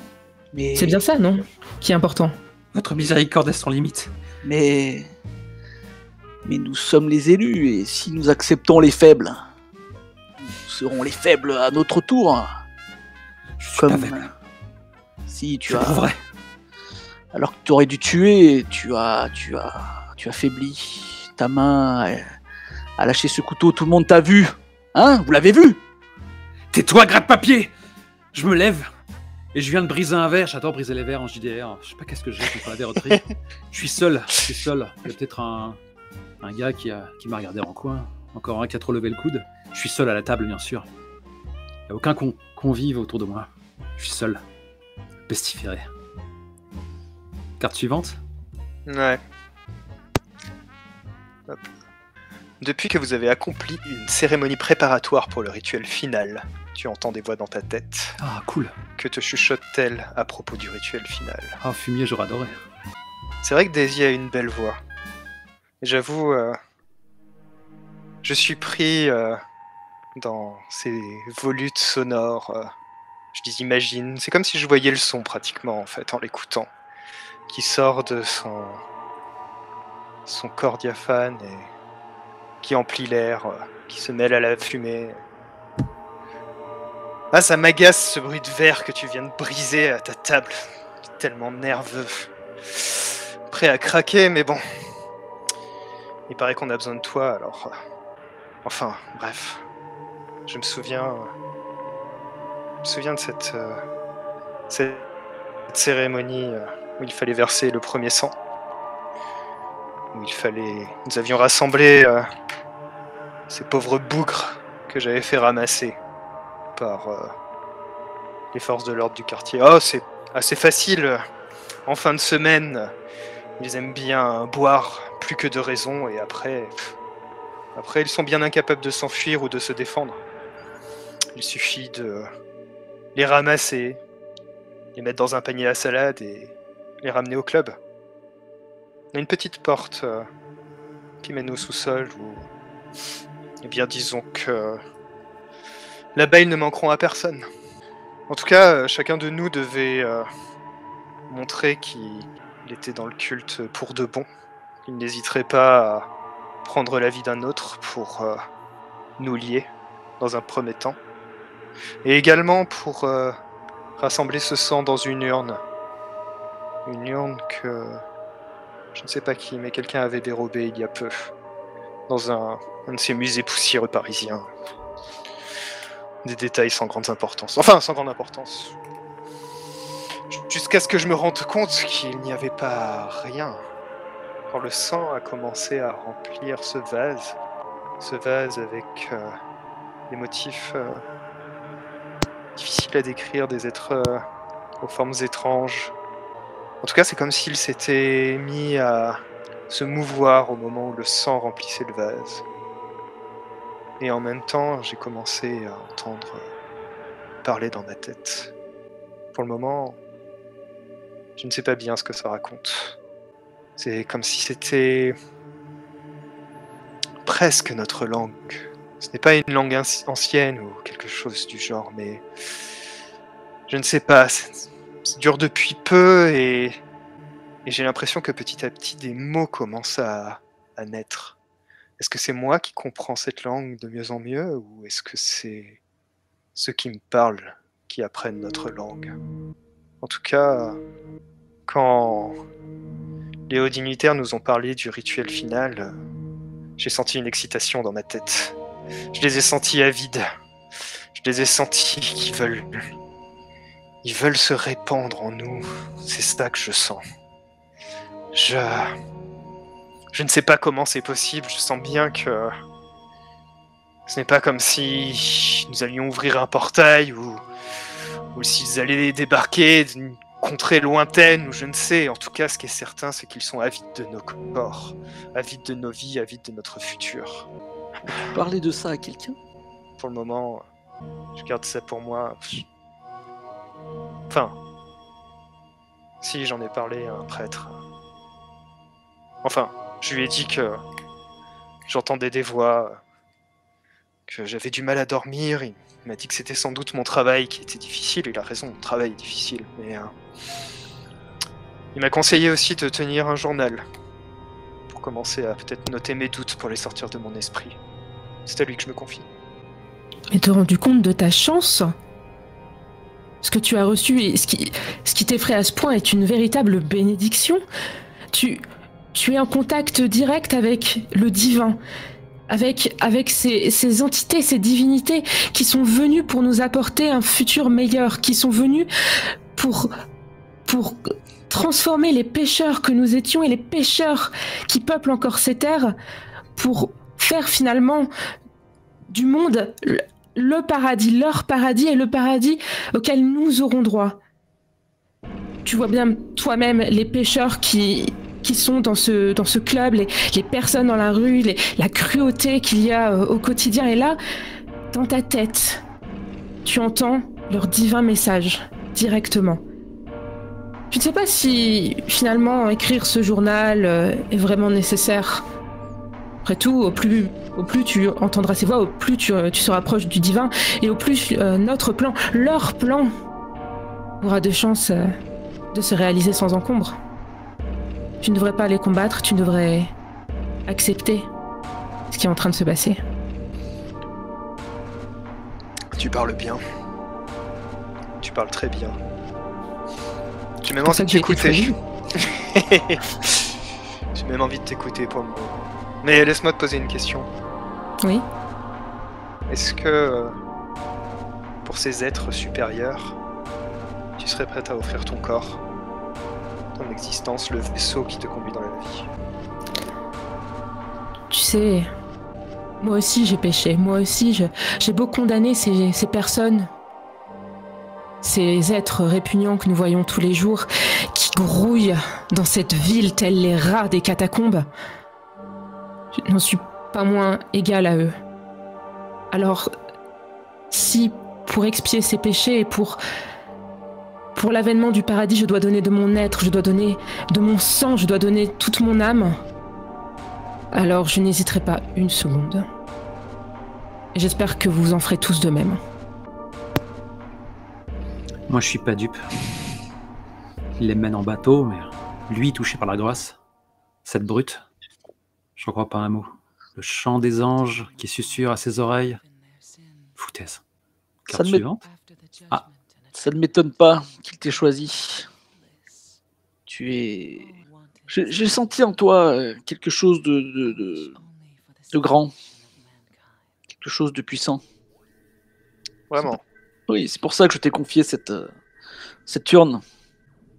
Mais... c'est bien ça, non? Qui est important. Notre miséricorde est sans limite. Mais... mais nous sommes les élus, et si nous acceptons les faibles, nous serons les faibles à notre tour. Je suis Comme... pas faible. Si, tu Je as... vrai. Alors que tu aurais dû tuer, tu as... tu as... tu as faibli. Ta main a, a lâché ce couteau, tout le monde t'a vu. Hein? Vous l'avez vu? Tais-toi, gratte-papier! Je me lève. Et je viens de briser un verre, j'adore briser les verres en J D R. Je sais pas qu'est-ce que j'ai contre la verroterie. Je suis seul, je suis seul. Il y a peut-être un, un gars qui, a, qui m'a regardé en coin. Encore un qui a trop levé le coude. Je suis seul à la table, bien sûr. Il n'y a aucun con, convive autour de moi. Je suis seul. Pestiféré. Carte suivante? Ouais. Hop. Depuis que vous avez accompli une cérémonie préparatoire pour le rituel final, tu entends des voix dans ta tête. Ah, cool. Que te chuchote-t-elle à propos du rituel final? Ah, oh, fumier, j'aurais adoré. C'est vrai que Daisy a une belle voix. Et j'avoue, euh, je suis pris euh, dans ces volutes sonores. Euh, je les imagine. C'est comme si je voyais le son pratiquement, en fait, en l'écoutant. Qui sort de son, son corps diaphane et... qui emplit l'air, qui se mêle à la fumée. Ah, ça m'agace ce bruit de verre que tu viens de briser à ta table. Tellement nerveux. Prêt à craquer, mais bon. Il paraît qu'on a besoin de toi, alors... Enfin, bref. Je me souviens... Je me souviens de cette... Euh... cette cérémonie où il fallait verser le premier sang. Où il fallait... Nous avions rassemblé euh, ces pauvres bougres que j'avais fait ramasser par euh, les forces de l'ordre du quartier. Oh, c'est assez facile. En fin de semaine, ils aiment bien boire plus que de raison, et après... Après, ils sont bien incapables de s'enfuir ou de se défendre. Il suffit de les ramasser, les mettre dans un panier à salade et les ramener au club. On a une petite porte euh, qui mène au sous-sol où, eh bien, disons que euh, là-bas, ils ne manqueront à personne. En tout cas, euh, chacun de nous devait euh, montrer qu'il était dans le culte pour de bon. Il n'hésiterait pas à prendre la vie d'un autre pour euh, nous lier dans un premier temps. Et également pour euh, rassembler ce sang dans une urne. Une urne que... Je ne sais pas qui, mais quelqu'un avait dérobé il y a peu, dans un, un de ces musées poussiéreux parisiens. Des détails sans grande importance. Enfin, sans grande importance. Jusqu'à ce que je me rende compte qu'il n'y avait pas rien. Quand le sang a commencé à remplir ce vase, ce vase avec euh, des motifs euh, difficiles à décrire, des êtres euh, aux formes étranges. En tout cas, c'est comme s'il s'était mis à se mouvoir au moment où le sang remplissait le vase. Et en même temps, j'ai commencé à entendre parler dans ma tête. Pour le moment, je ne sais pas bien ce que ça raconte. C'est comme si c'était presque notre langue. Ce n'est pas une langue ancienne ou quelque chose du genre, mais je ne sais pas... Ça dure depuis peu et, et j'ai l'impression que petit à petit des mots commencent à, à naître. Est-ce que c'est moi qui comprends cette langue de mieux en mieux ou est-ce que c'est ceux qui me parlent qui apprennent notre langue? En tout cas, quand les hauts dignitaires nous ont parlé du rituel final, j'ai senti une excitation dans ma tête. Je les ai sentis avides. Je les ai sentis qui veulent... Ils veulent se répandre en nous. C'est ça que je sens. Je... Je ne sais pas comment c'est possible. Je sens bien que... Ce n'est pas comme si nous allions ouvrir un portail ou... Ou s'ils allaient débarquer contrées lointaines, ou je ne sais. En tout cas, ce qui est certain, c'est qu'ils sont avides de nos corps, avides de nos vies, avides de notre futur. Parler de ça à quelqu'un? Pour le moment, je garde ça pour moi. Enfin, si, j'en ai parlé à un prêtre. Enfin, je lui ai dit que j'entendais des voix, que j'avais du mal à dormir. Il m'a dit que c'était sans doute mon travail qui était difficile. Il a raison, mon travail est difficile. Mais euh, il m'a conseillé aussi de tenir un journal pour commencer à peut-être noter mes doutes pour les sortir de mon esprit. C'est à lui que je me confie. Et t'es rendu compte de ta chance? Ce que tu as reçu et ce qui, ce qui t'effraie à ce point est une véritable bénédiction. Tu, tu es en contact direct avec le divin, avec, avec ces, ces entités, ces divinités qui sont venues pour nous apporter un futur meilleur, qui sont venues pour, pour transformer les pécheurs que nous étions et les pécheurs qui peuplent encore ces terres pour faire finalement du monde le paradis, leur paradis et le paradis auquel nous aurons droit. Tu vois bien toi-même les pêcheurs qui, qui sont dans ce, dans ce club, les, les personnes dans la rue, les, la cruauté qu'il y a au quotidien. Et là, dans ta tête, tu entends leur divin message directement. Je ne sais pas si finalement écrire ce journal est vraiment nécessaire. Après tout, au plus, au plus tu entendras ces voix, au plus tu, tu seras proche du divin, et au plus euh, notre plan, leur plan, aura de chances euh, de se réaliser sans encombre. Tu ne devrais pas les combattre, tu devrais accepter ce qui est en train de se passer. Tu parles bien. Tu parles très bien. J'ai même envie de t'écouter. J'ai même envie de t'écouter pour moi. Mais laisse-moi te poser une question. Oui. Est-ce que, pour ces êtres supérieurs, tu serais prête à offrir ton corps, ton existence, le vaisseau qui te conduit dans la vie? Tu sais, moi aussi j'ai péché, moi aussi je, j'ai beau condamner ces, ces personnes, ces êtres répugnants que nous voyons tous les jours, qui grouillent dans cette ville tels les rats des catacombes. Je n'en suis pas moins égal à eux. Alors, si pour expier ces péchés et pour, pour l'avènement du paradis, je dois donner de mon être, je dois donner de mon sang, je dois donner toute mon âme, alors je n'hésiterai pas une seconde. Et j'espère que vous en ferez tous de même. Moi, je suis pas dupe. Il les mène en bateau, mais lui, touché par la grâce, cette brute... Je crois pas un mot. Le chant des anges qui susurre à ses oreilles. Foutaise. Carte suivante. Ah. Ça ne m'étonne pas qu'il t'ait choisi. Tu es... J'ai, j'ai senti en toi quelque chose de, de, de, de grand. Quelque chose de puissant. Vraiment. C'est... Oui, c'est pour ça que je t'ai confié cette, cette urne.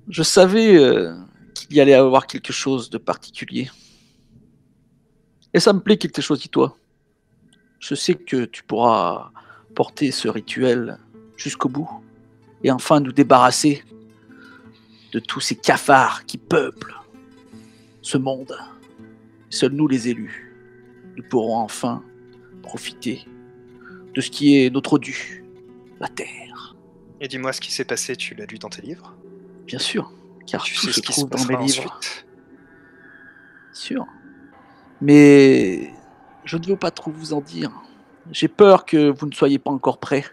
Je savais euh, qu'il y allait avoir quelque chose de particulier. Et ça me plaît qu'il t'ait choisi, toi. Je sais que tu pourras porter ce rituel jusqu'au bout et enfin nous débarrasser de tous ces cafards qui peuplent ce monde. Seuls nous, les élus, nous pourrons enfin profiter de ce qui est notre dû, la terre. Et dis-moi ce qui s'est passé, tu l'as lu dans tes livres? Bien sûr, car tu sais ce qui se passe dans mes livres. Bien sûr. Mais je ne veux pas trop vous en dire. J'ai peur que vous ne soyez pas encore prêts.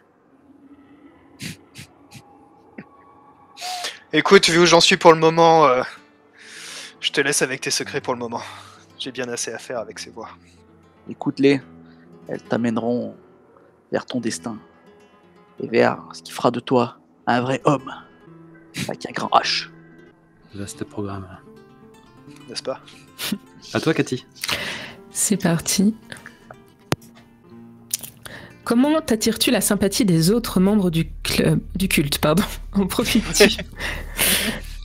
Écoute, vu où j'en suis pour le moment, euh, je te laisse avec tes secrets pour le moment. J'ai bien assez à faire avec ces voix. Écoute-les, elles t'amèneront vers ton destin. Et vers ce qui fera de toi un vrai homme. Avec un grand H. Vaste programme. N'est-ce pas ? À toi, Cathy. C'est parti. Comment t'attires-tu la sympathie des autres membres du club, du culte, pardon, en profites-tu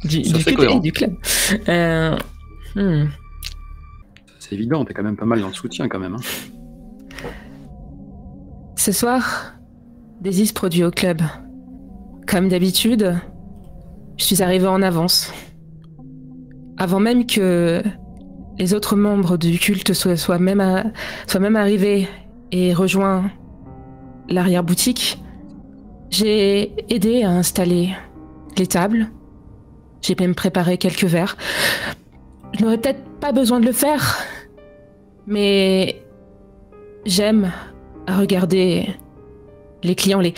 du, du culte cohérent. Et du club. Euh, hmm. C'est évident, t'es quand même pas mal dans le soutien, quand même. Hein. Ce soir, Daisy se produit au club. Comme d'habitude, Je suis arrivée en avance. Avant même que les autres membres du culte soient, soient, même, à, soient même arrivés et rejoignent l'arrière-boutique, j'ai aidé à installer les tables. J'ai même préparé quelques verres. Je n'aurais peut-être pas besoin de le faire, mais j'aime regarder les clients, les,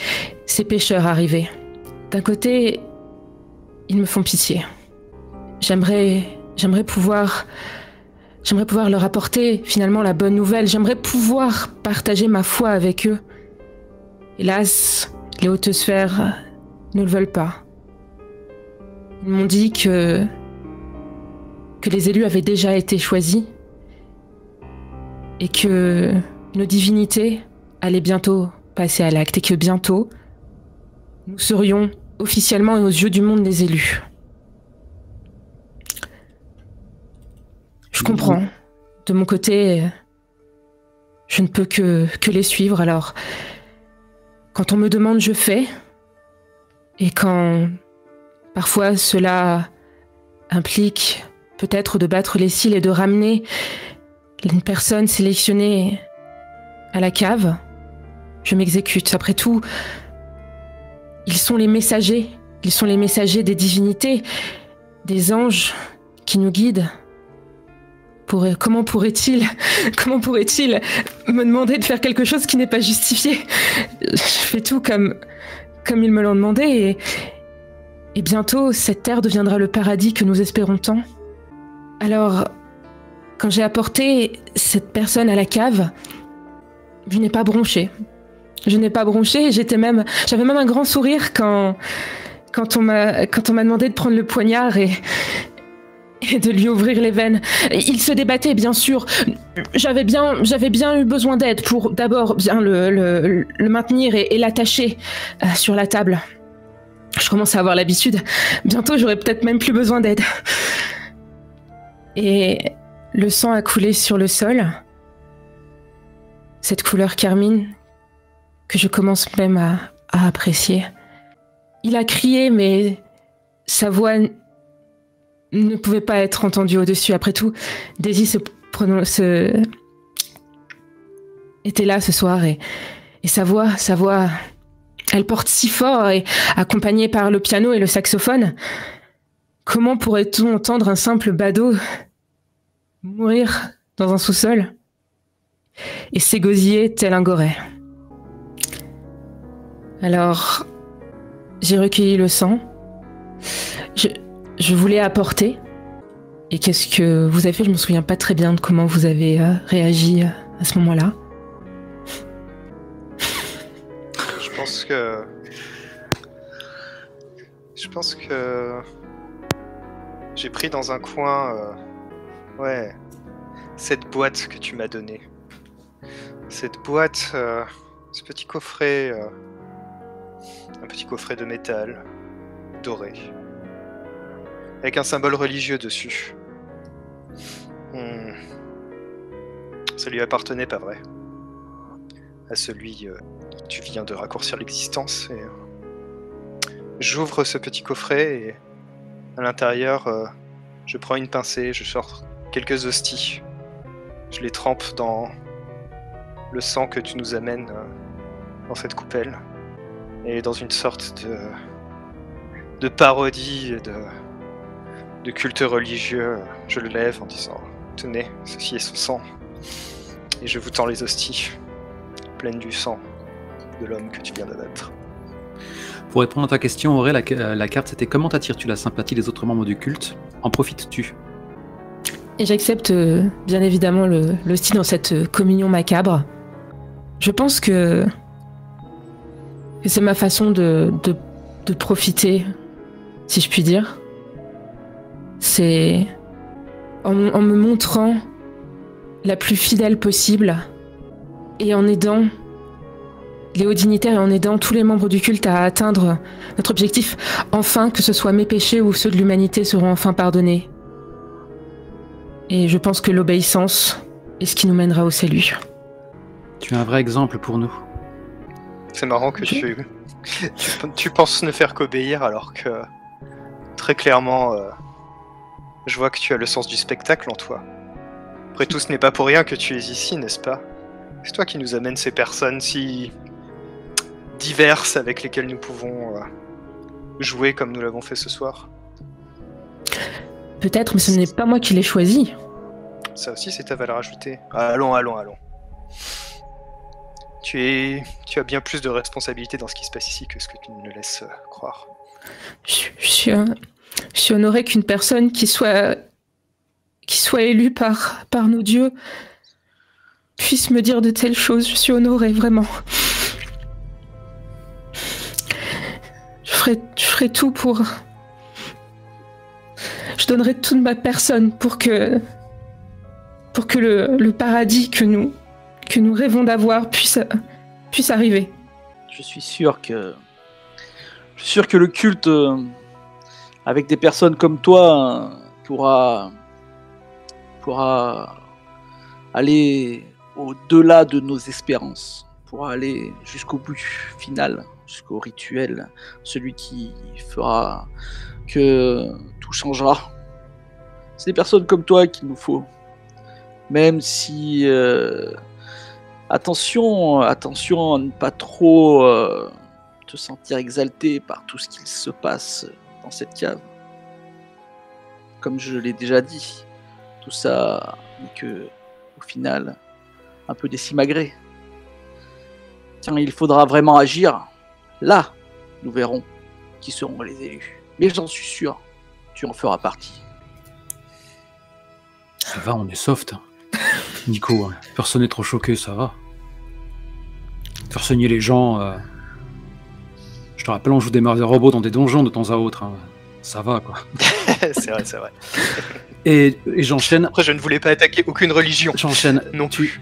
ces pêcheurs arriver. D'un côté, ils me font pitié. J'aimerais, j'aimerais pouvoir, j'aimerais pouvoir leur apporter finalement la bonne nouvelle. J'aimerais pouvoir partager ma foi avec eux. Hélas, les hautes sphères ne le veulent pas. Ils m'ont dit que, que les élus avaient déjà été choisis et que nos divinités allaient bientôt passer à l'acte et que bientôt, nous serions officiellement aux yeux du monde les élus. Je comprends. De mon côté, je ne peux que, que les suivre. Alors, quand on me demande, je fais. Et quand parfois cela implique peut-être de battre les cils et de ramener une personne sélectionnée à la cave, je m'exécute. Après tout, ils sont les messagers. Ils sont les messagers des divinités, des anges qui nous guident. Pour, comment pourrait-il, comment pourrait-il me demander de faire quelque chose qui n'est pas justifié? Je fais tout comme, comme ils me l'ont demandé et, et bientôt cette terre deviendra le paradis que nous espérons tant. Alors, quand j'ai apporté cette personne à la cave, je n'ai pas bronché. Je n'ai pas bronché, j'étais même, j'avais même un grand sourire quand, quand on m'a, quand on m'a demandé de prendre le poignard et... et de lui ouvrir les veines. Il se débattait, bien sûr. J'avais bien, j'avais bien eu besoin d'aide pour d'abord bien le, le, le maintenir et, et l'attacher euh, sur la table. Je commence à avoir l'habitude. Bientôt, j'aurai peut-être même plus besoin d'aide. Et le sang a coulé sur le sol. Cette couleur carmine que je commence même à, à apprécier. Il a crié, mais sa voix ne pouvait pas être entendu au-dessus. Après tout, Daisy se pronon- se... était là ce soir et, et sa voix, sa voix, elle porte si fort et accompagnée par le piano et le saxophone. Comment pourrait-on entendre un simple badaud mourir dans un sous-sol et s'égosiller tel un goret? Alors, j'ai recueilli le sang. Je... Je voulais apporter. Et qu'est-ce que vous avez fait? Je me souviens pas très bien de comment vous avez euh, réagi euh, à ce moment-là. Je pense que... Je pense que... J'ai pris dans un coin... Euh... Ouais. Cette boîte que tu m'as donnée. Cette boîte... Euh... Ce petit coffret... Euh... Un petit coffret de métal. Doré. Avec un symbole religieux dessus. Hmm. Ça lui appartenait, pas vrai? À celui euh, dont tu viens de raccourcir l'existence. Et... J'ouvre ce petit coffret et à l'intérieur, euh, je prends une pincée, je sors quelques hosties. Je les trempe dans le sang que tu nous amènes euh, dans cette coupelle. Et dans une sorte de, de parodie de... de culte religieux, je le lève en disant « Tenez, ceci est son sang. » Et je vous tends les hosties, pleines du sang de l'homme que tu viens d'abattre. Pour répondre à ta question, Auré, la, la carte c'était « Comment t'attires-tu la sympathie des autres membres du culte? En profites-tu » Et j'accepte euh, bien évidemment le, le style dans cette communion macabre. Je pense que c'est ma façon de, de, de profiter, si je puis dire. C'est en, en me montrant la plus fidèle possible et en aidant les hauts dignitaires et en aidant tous les membres du culte à atteindre notre objectif. Enfin, que ce soit mes péchés ou ceux de l'humanité seront enfin pardonnés. Et je pense que l'obéissance est ce qui nous mènera au salut. Tu es un vrai exemple pour nous. C'est marrant que okay. tu, tu, tu penses ne faire qu'obéir alors que... très clairement, euh, je vois que tu as le sens du spectacle en toi. Après tout, ce n'est pas pour rien que tu es ici, n'est-ce pas? C'est toi qui nous amènes ces personnes si diverses avec lesquelles nous pouvons euh, jouer comme nous l'avons fait ce soir. Peut-être, mais ce n'est pas moi qui l'ai choisi. Ça aussi, c'est ta valeur ajoutée. Allons, allons, allons. Tu es, tu as bien plus de responsabilités dans ce qui se passe ici que ce que tu ne laisses euh, croire. Je, je, suis, euh, je suis honorée qu'une personne qui soit, qui soit élue par, par nos dieux puisse me dire de telles choses. Je suis honorée, vraiment. Je ferai, je ferai tout pour... Je donnerai toute ma personne pour que, pour que le, le paradis que nous, que nous rêvons d'avoir puisse, puisse arriver. Je suis sûr que... Je suis sûr que le culte, euh, avec des personnes comme toi, pourra, pourra aller au-delà de nos espérances, pourra aller jusqu'au but final, jusqu'au rituel, celui qui fera que tout changera. C'est des personnes comme toi qu'il nous faut. Même si... Euh, attention, attention à ne pas trop... Euh, te sentir exalté par tout ce qu'il se passe dans cette cave. Comme je l'ai déjà dit, tout ça n'est que, au final, un peu décimagré. Tiens, il faudra vraiment agir. Là, nous verrons qui seront les élus. Mais j'en suis sûr, tu en feras partie. Ça va, on est soft. Nico, personne n'est trop choqué, ça va. Faire saigner les gens... Euh... Je te rappelle, on joue des robots dans des donjons de temps à autre. Hein. Ça va, quoi. C'est vrai, c'est vrai. Et, et j'enchaîne... Après, je ne voulais pas attaquer aucune religion. J'enchaîne. Non. Tu,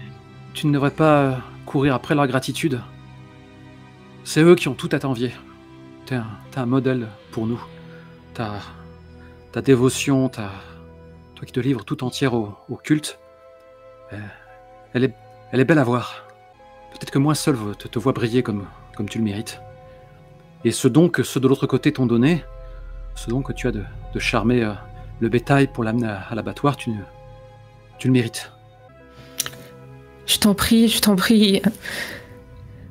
tu ne devrais pas courir après leur gratitude. C'est eux qui ont tout à t'envier. T'es un, t'es un modèle pour nous. Ta, ta dévotion, ta, toi qui te livres tout entière au, au culte, elle est, elle est belle à voir. Peut-être que moi seul te, te vois briller comme, comme tu le mérites. Et ce don que ceux de l'autre côté t'ont donné, ce don que tu as de, de charmer euh, le bétail pour l'amener à, à l'abattoir, tu, tu le mérites. Je t'en prie, je t'en prie.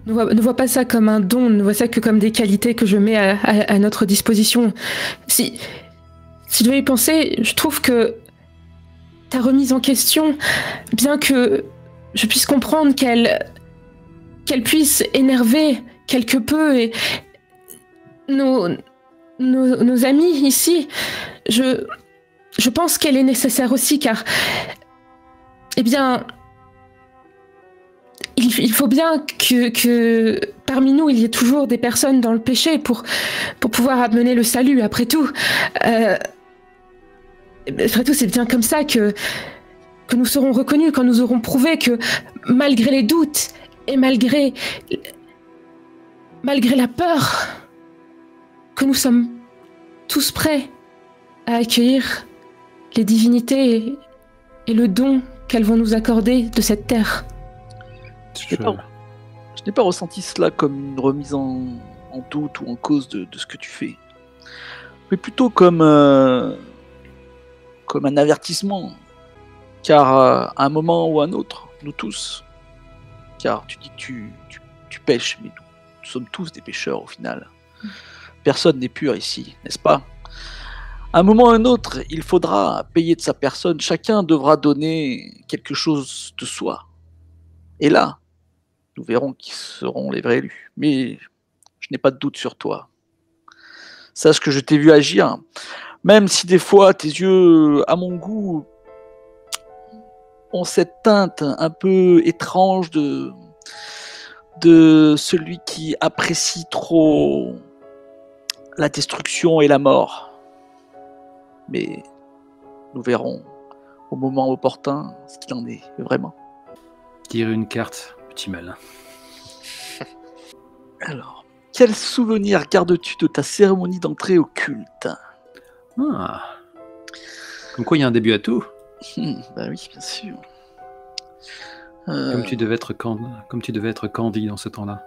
Ne vois, ne vois pas ça comme un don, ne vois ça que comme des qualités que je mets à, à, à notre disposition. Si, si je vais y penser, je trouve que ta remise en question, bien que je puisse comprendre qu'elle, qu'elle puisse énerver quelque peu et... Nos, nos, nos amis ici, je, je pense qu'elle est nécessaire aussi, car, eh bien, il, il faut bien que, que parmi nous, il y ait toujours des personnes dans le péché pour, pour pouvoir amener le salut, après tout. Euh, après tout, c'est bien comme ça que, que nous serons reconnus, quand nous aurons prouvé que, malgré les doutes et malgré, malgré la peur, que nous sommes tous prêts à accueillir les divinités et, et le don qu'elles vont nous accorder de cette terre. Je n'ai pas, je n'ai pas ressenti cela comme une remise en, en doute ou en cause de, de ce que tu fais, mais plutôt comme, euh, comme un avertissement, car euh, à un moment ou à un autre, nous tous, car tu dis que tu, tu, tu pêches, mais nous, nous sommes tous des pêcheurs au final. Mmh. Personne n'est pur ici, n'est-ce pas? À un moment ou à un autre, il faudra payer de sa personne. Chacun devra donner quelque chose de soi. Et là, nous verrons qui seront les vrais élus. Mais je n'ai pas de doute sur toi. Sache que je t'ai vu agir. Même si des fois, tes yeux, à mon goût, ont cette teinte un peu étrange de, de celui qui apprécie trop... la destruction et la mort. Mais nous verrons au moment opportun ce qu'il en est, vraiment. Tirer une carte, petit malin. Alors, quel souvenir gardes-tu de ta cérémonie d'entrée au culte? Ah. Comme quoi, il y a un début à tout. Hum, bah oui, bien sûr. Euh... Comme, tu devais être can... Comme tu devais être candide en ce temps-là.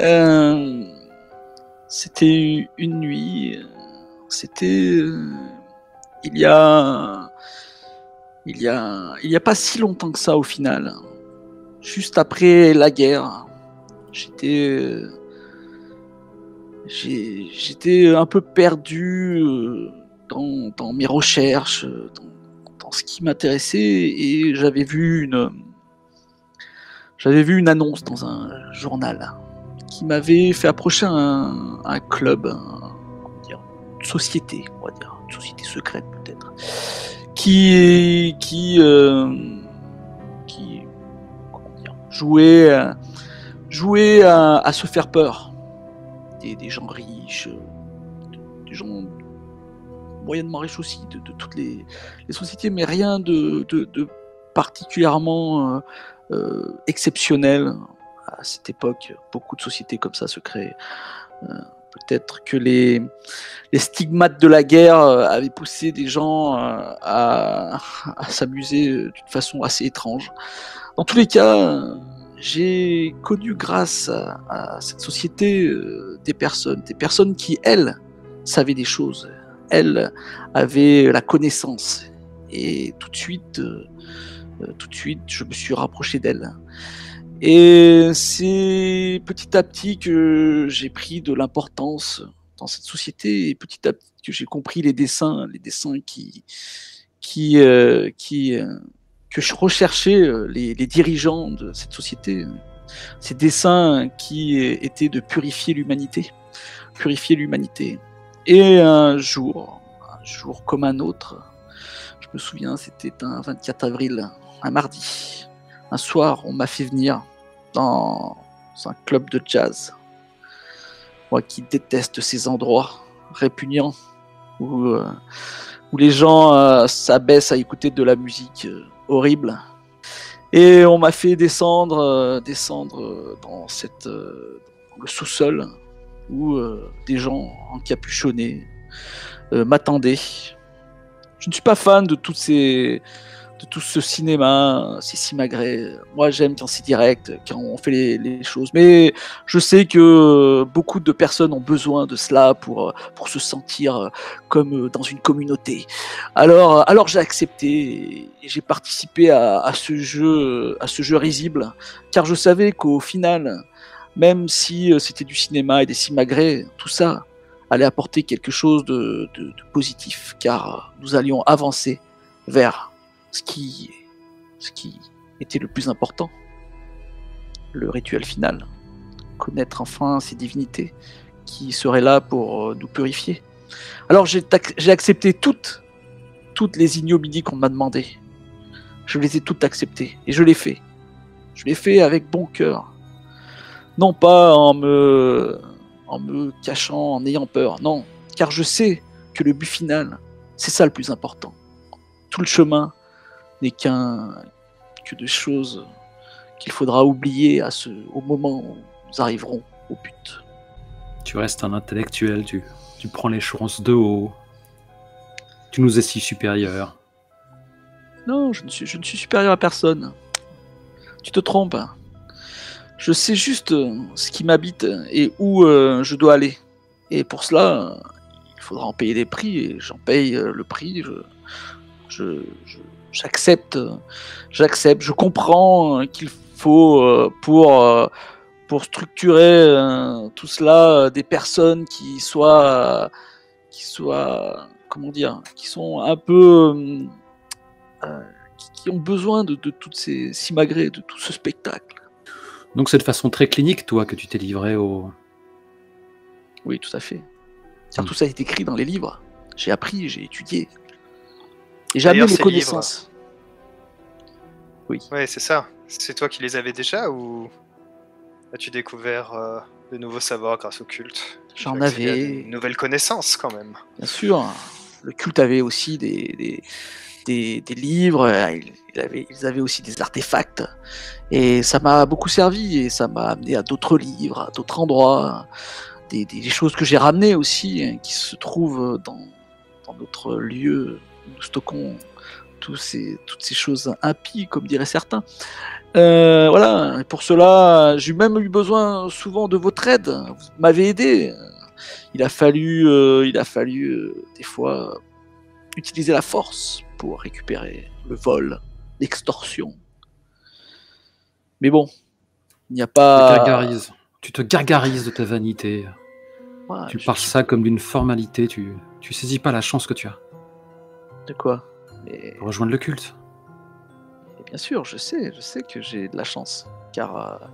euh... C'était une nuit, c'était il y a il y a il y a pas si longtemps que ça au final. Juste après la guerre, j'étais j'étais un peu perdu dans, dans mes recherches, dans, dans ce qui m'intéressait, et j'avais vu une j'avais vu une annonce dans un journal qui m'avait fait approcher un, un club, un, comment dire, une société, on va dire, une société secrète peut-être, qui qui euh, qui comment dire, jouait jouait à, à se faire peur. Des, des gens riches, des gens moyennement riches aussi, de, de toutes les, les sociétés, mais rien de, de, de particulièrement euh, euh, exceptionnel. À cette époque, beaucoup de sociétés comme ça se créent. Euh, peut-être que les, les stigmates de la guerre avaient poussé des gens à, à s'amuser d'une façon assez étrange. Dans tous les cas, j'ai connu grâce à, à cette société euh, des personnes, des personnes qui, elles, savaient des choses, elles avaient la connaissance. Et tout de suite, euh, tout de suite, je me suis rapproché d'elles. Et c'est petit à petit que j'ai pris de l'importance dans cette société, et petit à petit que j'ai compris les dessins, les dessins qui, qui, euh, qui euh, que je recherchais, les, les dirigeants de cette société, ces desseins qui étaient de purifier l'humanité, purifier l'humanité. Et un jour, un jour comme un autre, je me souviens, c'était un vingt-quatre avril, un mardi, un soir, on m'a fait venir dans un club de jazz. Moi qui déteste ces endroits répugnants où, euh, où les gens euh, s'abaissent à écouter de la musique euh, horrible. Et on m'a fait descendre, euh, descendre dans, cette, euh, dans le sous-sol où euh, des gens encapuchonnés euh, m'attendaient. Je ne suis pas fan de toutes ces, de tout ce cinéma, ces simagrées. Moi, j'aime quand c'est direct, quand on fait les, les choses. Mais je sais que beaucoup de personnes ont besoin de cela pour, pour se sentir comme dans une communauté. Alors, alors j'ai accepté et j'ai participé à, à, ce jeu, à ce jeu risible, car je savais qu'au final, même si c'était du cinéma et des simagrées, tout ça allait apporter quelque chose de, de, de positif, car nous allions avancer vers ce qui, ce qui était le plus important, le rituel final. Connaître enfin ces divinités qui seraient là pour nous purifier. Alors j'ai, j'ai accepté toutes, toutes les ignominies qu'on m'a demandées. Je les ai toutes acceptées et je l'ai fait. Je l'ai fait avec bon cœur. Non pas en me, en me cachant, en ayant peur, non. Car je sais que le but final, c'est ça le plus important. Tout le chemin n'est qu'un que de choses qu'il faudra oublier à ce, au moment où nous arriverons au but. Tu restes un intellectuel, tu, tu prends les choses de haut, tu nous es si supérieur. Non, je ne suis, je ne suis supérieur à personne. Tu te trompes. Je sais juste ce qui m'habite et où euh, je dois aller. Et pour cela, il faudra en payer des prix, et j'en paye euh, le prix. Je, je, je J'accepte, j'accepte, je comprends qu'il faut pour, pour structurer tout cela des personnes qui soient, qui soient, comment dire, qui sont un peu, euh, qui ont besoin de, de toutes ces simagrées, de tout ce spectacle. Donc c'est de façon très clinique, toi, que tu t'es livré au... Oui, tout à fait. Car mmh. tout ça est écrit dans les livres. J'ai appris, j'ai étudié. Et jamais les connaissances. Livres. Oui. Ouais, c'est ça. C'est toi qui les avais déjà ou as-tu découvert euh, de nouveaux savoirs grâce au culte? J'en avais. Une nouvelle connaissance quand même. Bien sûr. Le culte avait aussi des, des, des, des livres, ils avaient, ils avaient aussi des artefacts. Et ça m'a beaucoup servi et ça m'a amené à d'autres livres, à d'autres endroits, des, des choses que j'ai ramenées aussi, qui se trouvent dans, dans notre lieu. Nous stockons tous ces, toutes ces choses impies, comme diraient certains. Euh, voilà, et pour cela, j'ai même eu besoin souvent de votre aide. Vous m'avez aidé Il a fallu, euh, il a fallu euh, des fois, euh, utiliser la force pour récupérer le vol, l'extorsion. Mais bon, il n'y a pas... Tu te gargarises, tu te gargarises de ta vanité. Ouais, tu parles ça comme d'une formalité, tu tu saisis pas la chance que tu as. De quoi? Mais... Pour rejoindre le culte. Et bien sûr, je sais, je sais que j'ai de la chance, car... Euh...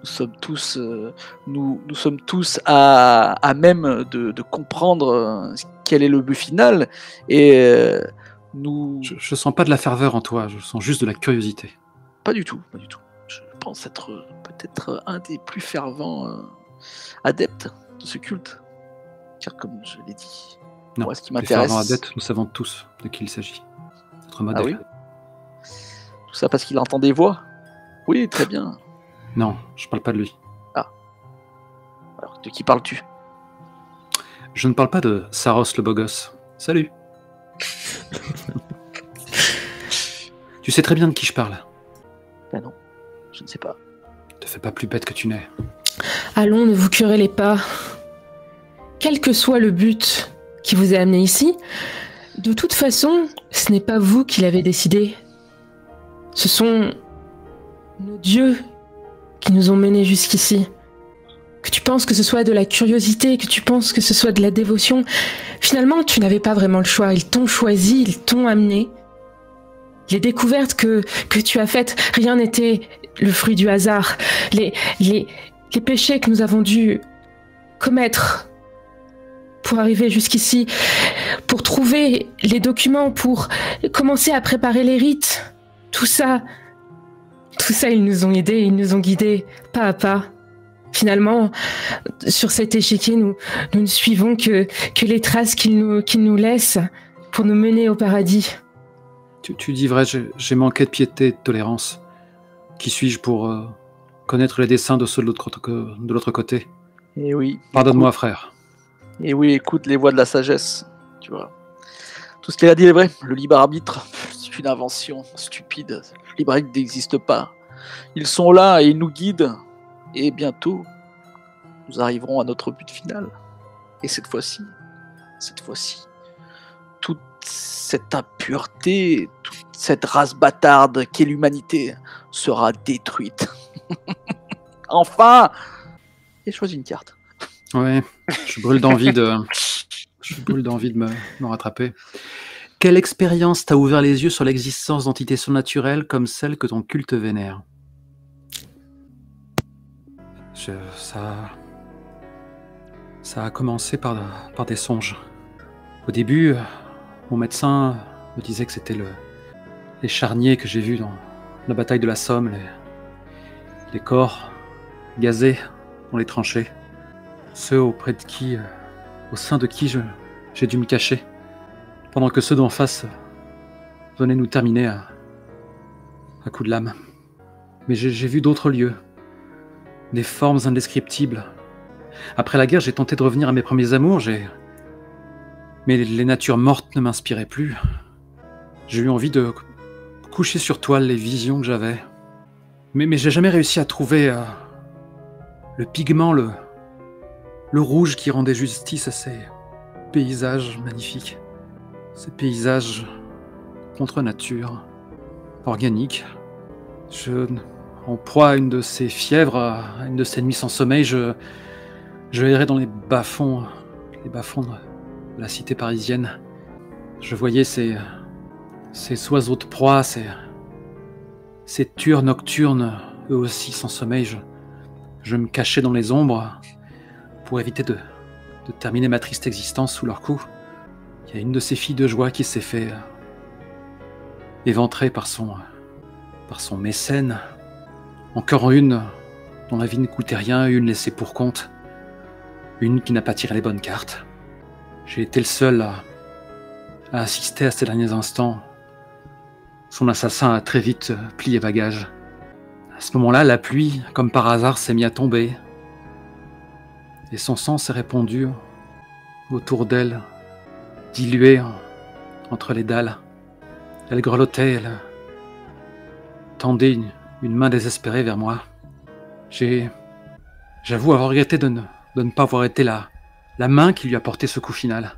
Nous sommes tous, euh, nous, nous sommes tous à, à même de, de comprendre quel est le but final. Et euh, nous... Je ne sens pas de la ferveur en toi, je sens juste de la curiosité. Pas du tout, pas du tout. Je pense être euh, peut-être un des plus fervents euh, adeptes de ce culte. Car comme je l'ai dit, non, moi, ce qui m'intéresse... Les fervents adeptes, nous savons tous de qui il s'agit. Notre modèle. Ah oui ? Tout ça parce qu'il entend des voix? Oui, très bien. Non, je parle pas de lui. Ah. Alors, de qui parles-tu? Je ne parle pas de Saros le beau gosse. Salut. Tu sais très bien de qui je parle. Ben non, je ne sais pas. Te fais pas plus bête que tu n'es. Allons, ne vous querellez pas. Quel que soit le but qui vous a amené ici, de toute façon, ce n'est pas vous qui l'avez décidé. Ce sont nos dieux qui nous ont menés jusqu'ici. Que tu penses que ce soit de la curiosité, que tu penses que ce soit de la dévotion, finalement, tu n'avais pas vraiment le choix. Ils t'ont choisi, ils t'ont amené. Les découvertes que, que tu as faites, rien n'était le fruit du hasard. Les, les, les péchés que nous avons dû commettre pour arriver jusqu'ici, pour trouver les documents, pour commencer à préparer les rites, tout ça... Tout ça, ils nous ont aidés, ils nous ont guidés, pas à pas. Finalement, sur cet échiquier, nous, nous ne suivons que, que les traces qu'ils nous, qu'ils nous laissent pour nous mener au paradis. Tu, tu dis vrai, j'ai manqué de piété et de tolérance. Qui suis-je pour euh, connaître les desseins de ceux de l'autre côté? Eh oui. Pardonne-moi, frère. Eh oui, écoute les voix de la sagesse, tu vois. Tout ce qu'il a dit est vrai. Le libre arbitre, c'est une invention stupide. Le libre arbitre n'existe pas. Ils sont là et ils nous guident. Et bientôt, nous arriverons à notre but final. Et cette fois-ci, cette fois-ci, toute cette impureté, toute cette race bâtarde qu'est l'humanité sera détruite. Enfin! J'ai choisi une carte. Ouais, je brûle d'envie de... Je brûle d'envie de me, me rattraper. Quelle expérience t'a ouvert les yeux sur l'existence d'entités surnaturelles comme celle que ton culte vénère? Je, ça, ça a commencé par, par des songes. Au début, mon médecin me disait que c'était le, les charniers que j'ai vus dans la bataille de la Somme, les, les corps gazés dans les tranchées, ceux auprès de qui... au sein de qui j'ai dû me cacher, pendant que ceux d'en face venaient nous terminer à, à coups de lame. Mais j'ai vu d'autres lieux, des formes indescriptibles. Après la guerre, j'ai tenté de revenir à mes premiers amours, j'ai... mais les, les natures mortes ne m'inspiraient plus. J'ai eu envie de coucher sur toile les visions que j'avais. Mais, mais j'ai jamais réussi à trouver euh, le pigment, le... Le rouge qui rendait justice à ces paysages magnifiques. Ces paysages contre nature, organiques. Je, en proie à une de ces fièvres, à une de ces nuits sans sommeil, je, je errais dans les bas-fonds, les bas-fonds de la cité parisienne. Je voyais ces, ces oiseaux de proie, ces, ces tueurs nocturnes, eux aussi sans sommeil. Je, je me cachais dans les ombres, pour éviter de, de terminer ma triste existence sous leur coup. Il y a une de ces filles de joie qui s'est fait euh, éventrer par son, euh, par son mécène. Encore une dont la vie ne coûtait rien, une laissée pour compte, une qui n'a pas tiré les bonnes cartes. J'ai été le seul à, à assister à ces derniers instants. Son assassin a très vite euh, plié bagage. À ce moment-là, la pluie, comme par hasard, s'est mise à tomber. Et son sang s'est répandu autour d'elle, dilué entre les dalles. Elle grelottait, elle tendait une, une main désespérée vers moi. J'ai, j'avoue avoir regretté de ne, de ne pas avoir été là, la main qui lui a porté ce coup final.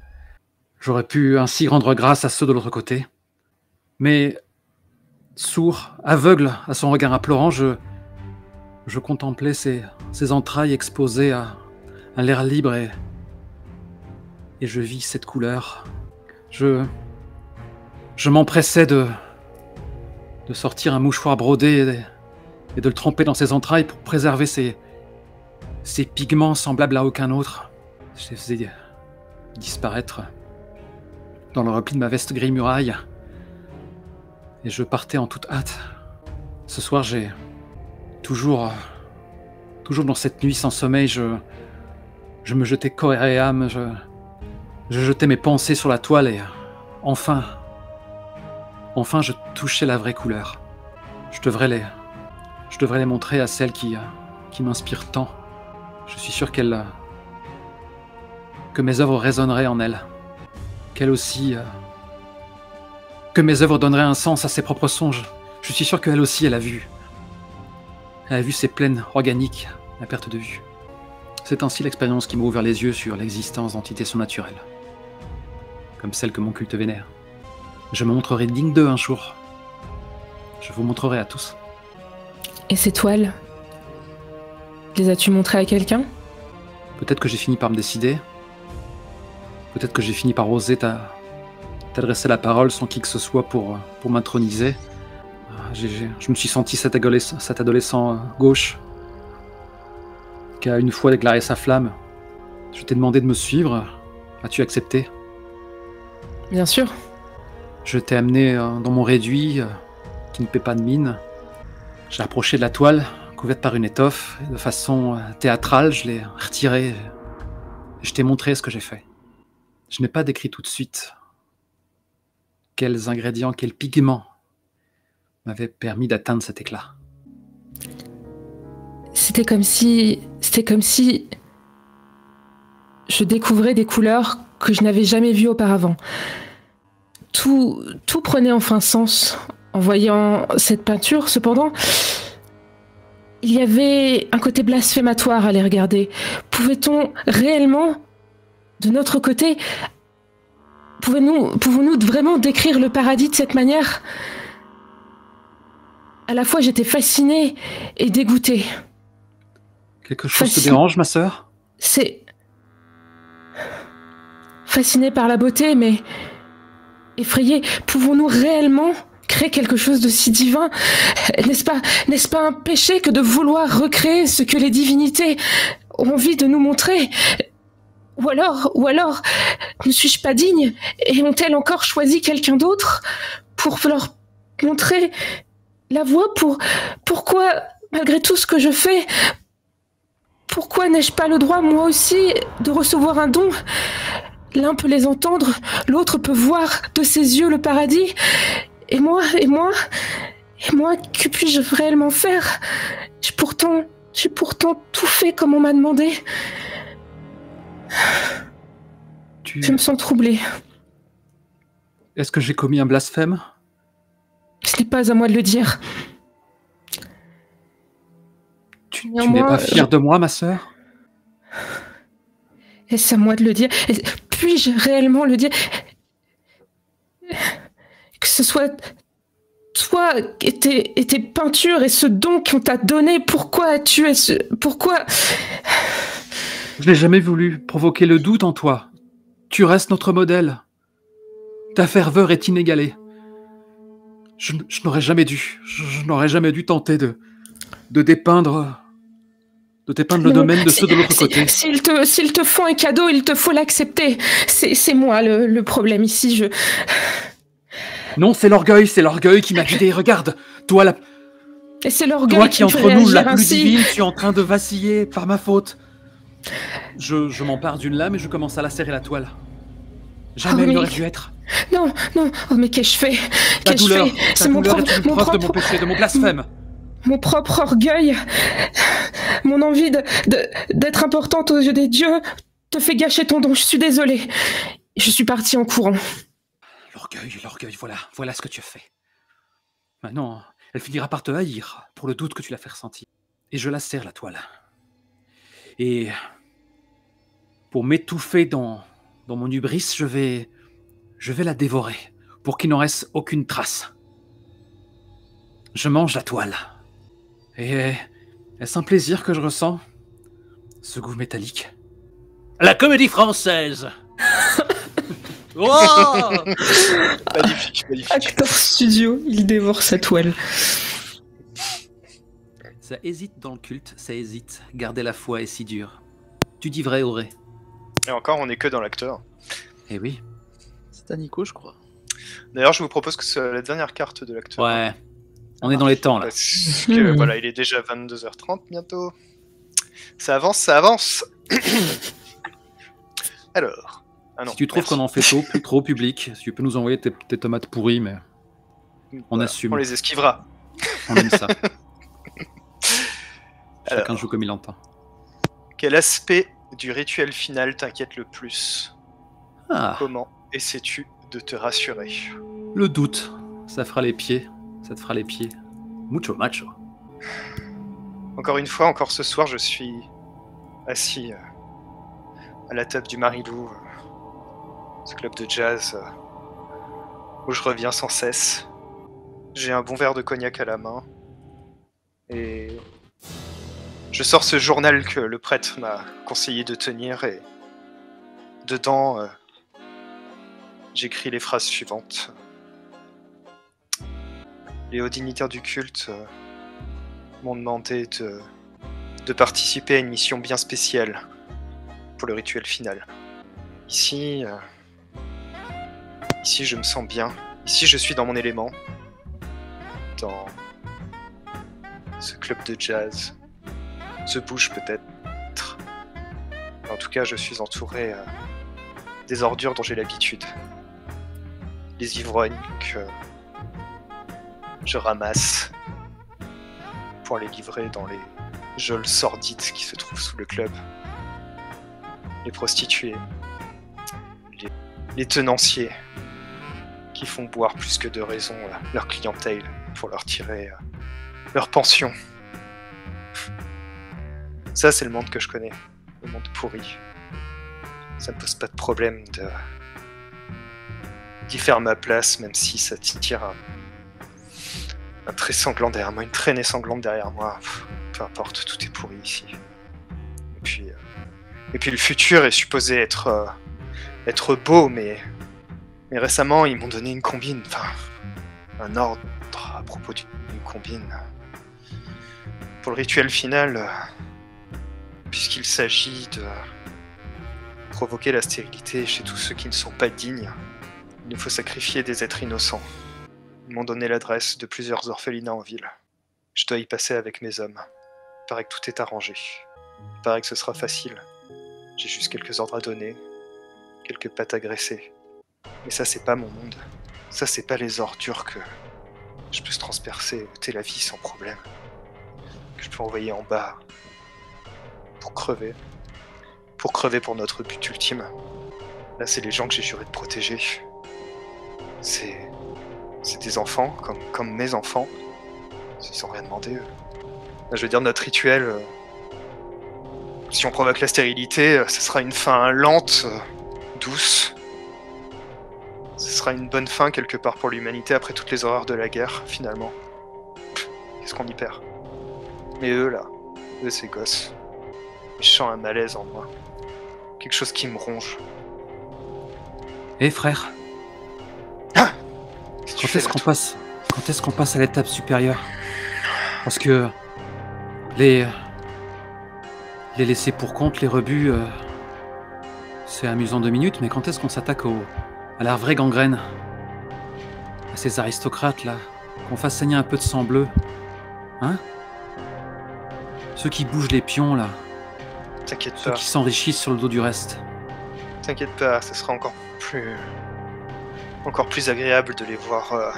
J'aurais pu ainsi rendre grâce à ceux de l'autre côté. Mais, sourd, aveugle à son regard implorant, je, je contemplais ses, ses entrailles exposées à, à l'air libre et, et je vis cette couleur. Je, je m'empressais de, de sortir un mouchoir brodé et, et de le tremper dans ses entrailles pour préserver ses, ses pigments semblables à aucun autre. Je les faisais disparaître dans le repli de ma veste gris muraille. Et je partais en toute hâte. Ce soir, j'ai... Toujours... Toujours dans cette nuit sans sommeil, je... Je me jetais corps et âme, je... Je jetais mes pensées sur la toile et... Enfin... Enfin, je touchais la vraie couleur. Je devrais les... Je devrais les montrer à celle qui... Qui m'inspire tant. Je suis sûr qu'elle... Que mes œuvres résonneraient en elle. Qu'elle aussi... Que mes œuvres donneraient un sens à ses propres songes. Je suis sûr qu'elle aussi, elle a vu. Elle a vu ses plaines organiques, à perte de vue. C'est ainsi l'expérience qui m'a ouvert les yeux sur l'existence d'entités surnaturelles. Comme celle que mon culte vénère. Je me montrerai digne d'eux un jour. Je vous montrerai à tous. Et ces toiles, les as-tu montrées à quelqu'un? Peut-être que j'ai fini par me décider. Peut-être que j'ai fini par oser ta... t'adresser la parole sans qui que ce soit pour, pour m'introniser. J'ai, j'ai, je me suis senti cet adolescent, cet adolescent gauche qui a une fois déclaré sa flamme. Je t'ai demandé de me suivre. As-tu accepté? Bien sûr. Je t'ai amené dans mon réduit qui ne paie pas de mine. J'ai approché de la toile, couverte par une étoffe. De façon théâtrale, je l'ai retirée. Et je t'ai montré ce que j'ai fait. Je n'ai pas décrit tout de suite... Quels ingrédients, quels pigments m'avaient permis d'atteindre cet éclat. C'était comme si... C'était comme si... Je découvrais des couleurs que je n'avais jamais vues auparavant. Tout, tout prenait enfin sens en voyant cette peinture. Cependant, il y avait un côté blasphématoire à les regarder. Pouvait-on réellement, de notre côté... Pouvons-nous, pouvons-nous vraiment décrire le paradis de cette manière? À la fois, j'étais fascinée et dégoûtée. Quelque chose Fascin... te dérange, ma sœur? C'est... Fascinée par la beauté, mais... Effrayée, pouvons-nous réellement créer quelque chose de si divin? N'est-ce pas, n'est-ce pas un péché que de vouloir recréer ce que les divinités ont envie de nous montrer? Ou alors, ou alors, ne suis-je pas digne? Et ont-elles encore choisi quelqu'un d'autre pour leur montrer la voie pour... Pourquoi, malgré tout ce que je fais, pourquoi n'ai-je pas le droit, moi aussi, de recevoir un don? L'un peut les entendre, l'autre peut voir de ses yeux le paradis. Et moi, et moi, et moi, que puis-je réellement faire? J'ai pourtant, j'ai pourtant tout fait comme on m'a demandé. Tu... Je me sens troublée. Est-ce que j'ai commis un blasphème? Ce n'est pas à moi de le dire. Tu, tu n'es pas fière je... de moi, ma sœur? Est-ce à moi de le dire? Puis-je réellement le dire? Que ce soit toi et tes, et tes peintures et ce don qu'on t'a donné, pourquoi as-tu... Pourquoi... Je n'ai jamais voulu provoquer le doute en toi. Tu restes notre modèle. Ta ferveur est inégalée. Je, je n'aurais jamais dû, je, je n'aurais jamais dû tenter de, de dépeindre, de dépeindre le non, domaine de ceux de l'autre si, côté. S'ils te, s'ils te font un cadeau, il te faut l'accepter. C'est, c'est moi le, le problème ici. Je. Non, c'est l'orgueil, c'est l'orgueil qui m'a guidé. Regarde, toi la. Et c'est l'orgueil toi qui, qui entre nous la plus ainsi. divine, tu es en train de vaciller par ma faute. Je, je m'empare d'une lame et je commence à lacérer la toile. Jamais oh, mais... il n'aurait dû être. Non, non, oh mais qu'ai-je fait? Ta douleur, c'est mon propre, mon propre... de mon péché, de mon blasphème. Mon, mon propre orgueil, mon envie de, de, d'être importante aux yeux des dieux te fait gâcher ton don, je suis désolée. Je suis partie en courant. L'orgueil, l'orgueil, voilà, voilà ce que tu as fait. Maintenant, elle finira par te haïr pour le doute que tu l'as fait ressentir. Et je lacère la toile. Et... pour m'étouffer dans, dans mon hubris, je vais, je vais la dévorer pour qu'il n'en reste aucune trace. Je mange la toile. Et est-ce un plaisir que je ressens? Ce goût métallique. La comédie française. Oh, magnifique, magnifique. Acteur studio, il dévore sa toile. Ça hésite dans le culte, ça hésite. Garder la foi est si dur. Tu dis vrai, Auré. Et encore, on n'est que dans l'acteur. Eh oui. C'est à Nico, je crois. D'ailleurs, je vous propose que c'est la dernière carte de l'acteur. Ouais. On est dans les temps, là. Parce que, voilà, il est déjà vingt-deux heures trente bientôt. Ça avance, ça avance. Alors... Ah non, si tu trouves qu'on en fait trop, trop public, tu peux nous envoyer tes, tes tomates pourries, mais on voilà, assume. On les esquivera. On aime ça. Chacun alors, joue comme il entend. Quel aspect du rituel final t'inquiète le plus? Ah. Comment essaies-tu de te rassurer? Le doute. Ça fera les pieds. Ça te fera les pieds. Mucho macho. Encore une fois, encore ce soir, je suis assis à la table du Marilou, ce club de jazz euh, où je reviens sans cesse. J'ai un bon verre de cognac à la main et je sors ce journal que le prêtre m'a conseillé de tenir, et dedans euh, j'écris les phrases suivantes. Les hauts dignitaires du culte euh, m'ont demandé de, de participer à une mission bien spéciale pour le rituel final. Ici... Euh, Ici, je me sens bien. Ici, je suis dans mon élément. Dans ce club de jazz. Ce bouge, peut-être. En tout cas, je suis entouré euh, des ordures dont j'ai l'habitude. Les ivrognes que je ramasse pour les livrer dans les geôles sordides qui se trouvent sous le club. Les prostituées. Les, les tenanciers. Qui font boire plus que de raison euh, leur clientèle pour leur tirer euh, leur pension. Ça, c'est le monde que je connais, le monde pourri. Ça me pose pas de problème de d'y faire ma place, même si ça tire un, un trait sanglant derrière moi, une traînée sanglante derrière moi. Pff, peu importe, tout est pourri ici. Et puis, euh... et puis le futur est supposé être euh, être beau, mais Mais récemment, ils m'ont donné une combine, enfin, un ordre à propos d'une combine. Pour le rituel final, puisqu'il s'agit de provoquer la stérilité chez tous ceux qui ne sont pas dignes, il nous faut sacrifier des êtres innocents. Ils m'ont donné l'adresse de plusieurs orphelinats en ville. Je dois y passer avec mes hommes. Il paraît que tout est arrangé. Il paraît que ce sera facile. J'ai juste quelques ordres à donner, quelques pattes à graisser. Mais ça, c'est pas mon monde. Ça, c'est pas les ordures que je peux se transpercer, ôter la vie sans problème. Que je peux envoyer en bas pour crever. Pour crever pour notre but ultime. Là, c'est les gens que j'ai juré de protéger. C'est... C'est des enfants, comme, comme mes enfants. Ils n'ont rien demandé, eux. Là, je veux dire, notre rituel... Euh... Si on provoque la stérilité, euh, ça sera une fin lente, euh, douce... Ce sera une bonne fin quelque part pour l'humanité après toutes les horreurs de la guerre, finalement. Qu'est-ce qu'on y perd? Mais eux, là, eux, ces gosses, je sens un malaise en moi. Quelque chose qui me ronge. Eh, hey, frère. Ah, quand est-ce qu'on passe, quand est-ce qu'on passe à l'étape supérieure? Parce que... Les... Les laissés pour compte, les rebuts... Euh... C'est amusant deux minutes, mais quand est-ce qu'on s'attaque au... à la vraie gangrène, à ces aristocrates là, qu'on fasse saigner un peu de sang bleu, hein? Ceux qui bougent les pions là, t'inquiète pas, ceux qui s'enrichissent sur le dos du reste. T'inquiète pas, ce sera encore plus, encore plus agréable de les voir euh,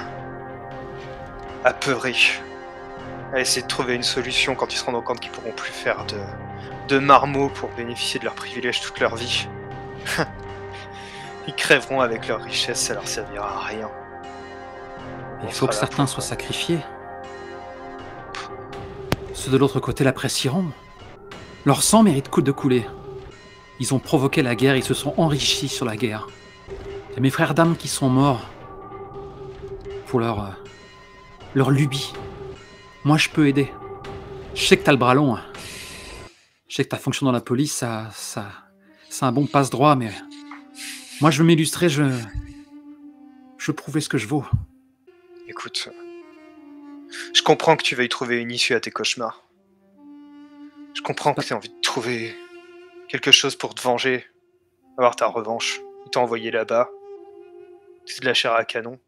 apeurés, à essayer de trouver une solution quand ils se rendent compte qu'ils pourront plus faire de, de marmots pour bénéficier de leurs privilèges toute leur vie. Ils crèveront avec leur richesse, ça leur servira à rien. Il faut que certains soient sacrifiés. Ceux de l'autre côté l'apprécieront. Leur sang mérite de couler. Ils ont provoqué la guerre, ils se sont enrichis sur la guerre. Il y a mes frères d'âme qui sont morts pour leur, euh, leur lubie. Moi, je peux aider. Je sais que t'as le bras long. Hein. Je sais que ta fonction dans la police, ça, ça, c'est un bon passe-droit, mais moi, je veux m'illustrer, je, je veux prouver ce que je vaux. Écoute, je comprends que tu veuilles trouver une issue à tes cauchemars. Je comprends que tu as envie de trouver quelque chose pour te venger, avoir ta revanche. Ils t'ont envoyé là-bas, c'est de la chair à canon.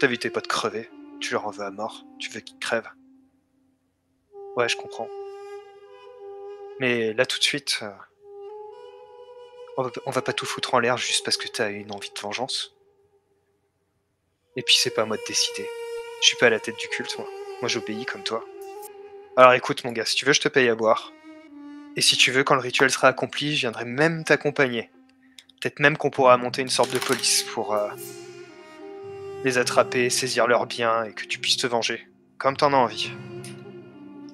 T'as vu tes potes crever, tu leur en veux à mort, tu veux qu'ils crèvent. Ouais, je comprends. Mais là, tout de suite, euh, on, va, on va pas tout foutre en l'air juste parce que t'as une envie de vengeance. Et puis, c'est pas à moi de décider. Je suis pas à la tête du culte, moi. Moi, j'obéis comme toi. Alors écoute, mon gars, si tu veux, je te paye à boire. Et si tu veux, quand le rituel sera accompli, je viendrai même t'accompagner. Peut-être même qu'on pourra monter une sorte de police pour euh, les attraper, saisir leurs biens et que tu puisses te venger, comme t'en as envie.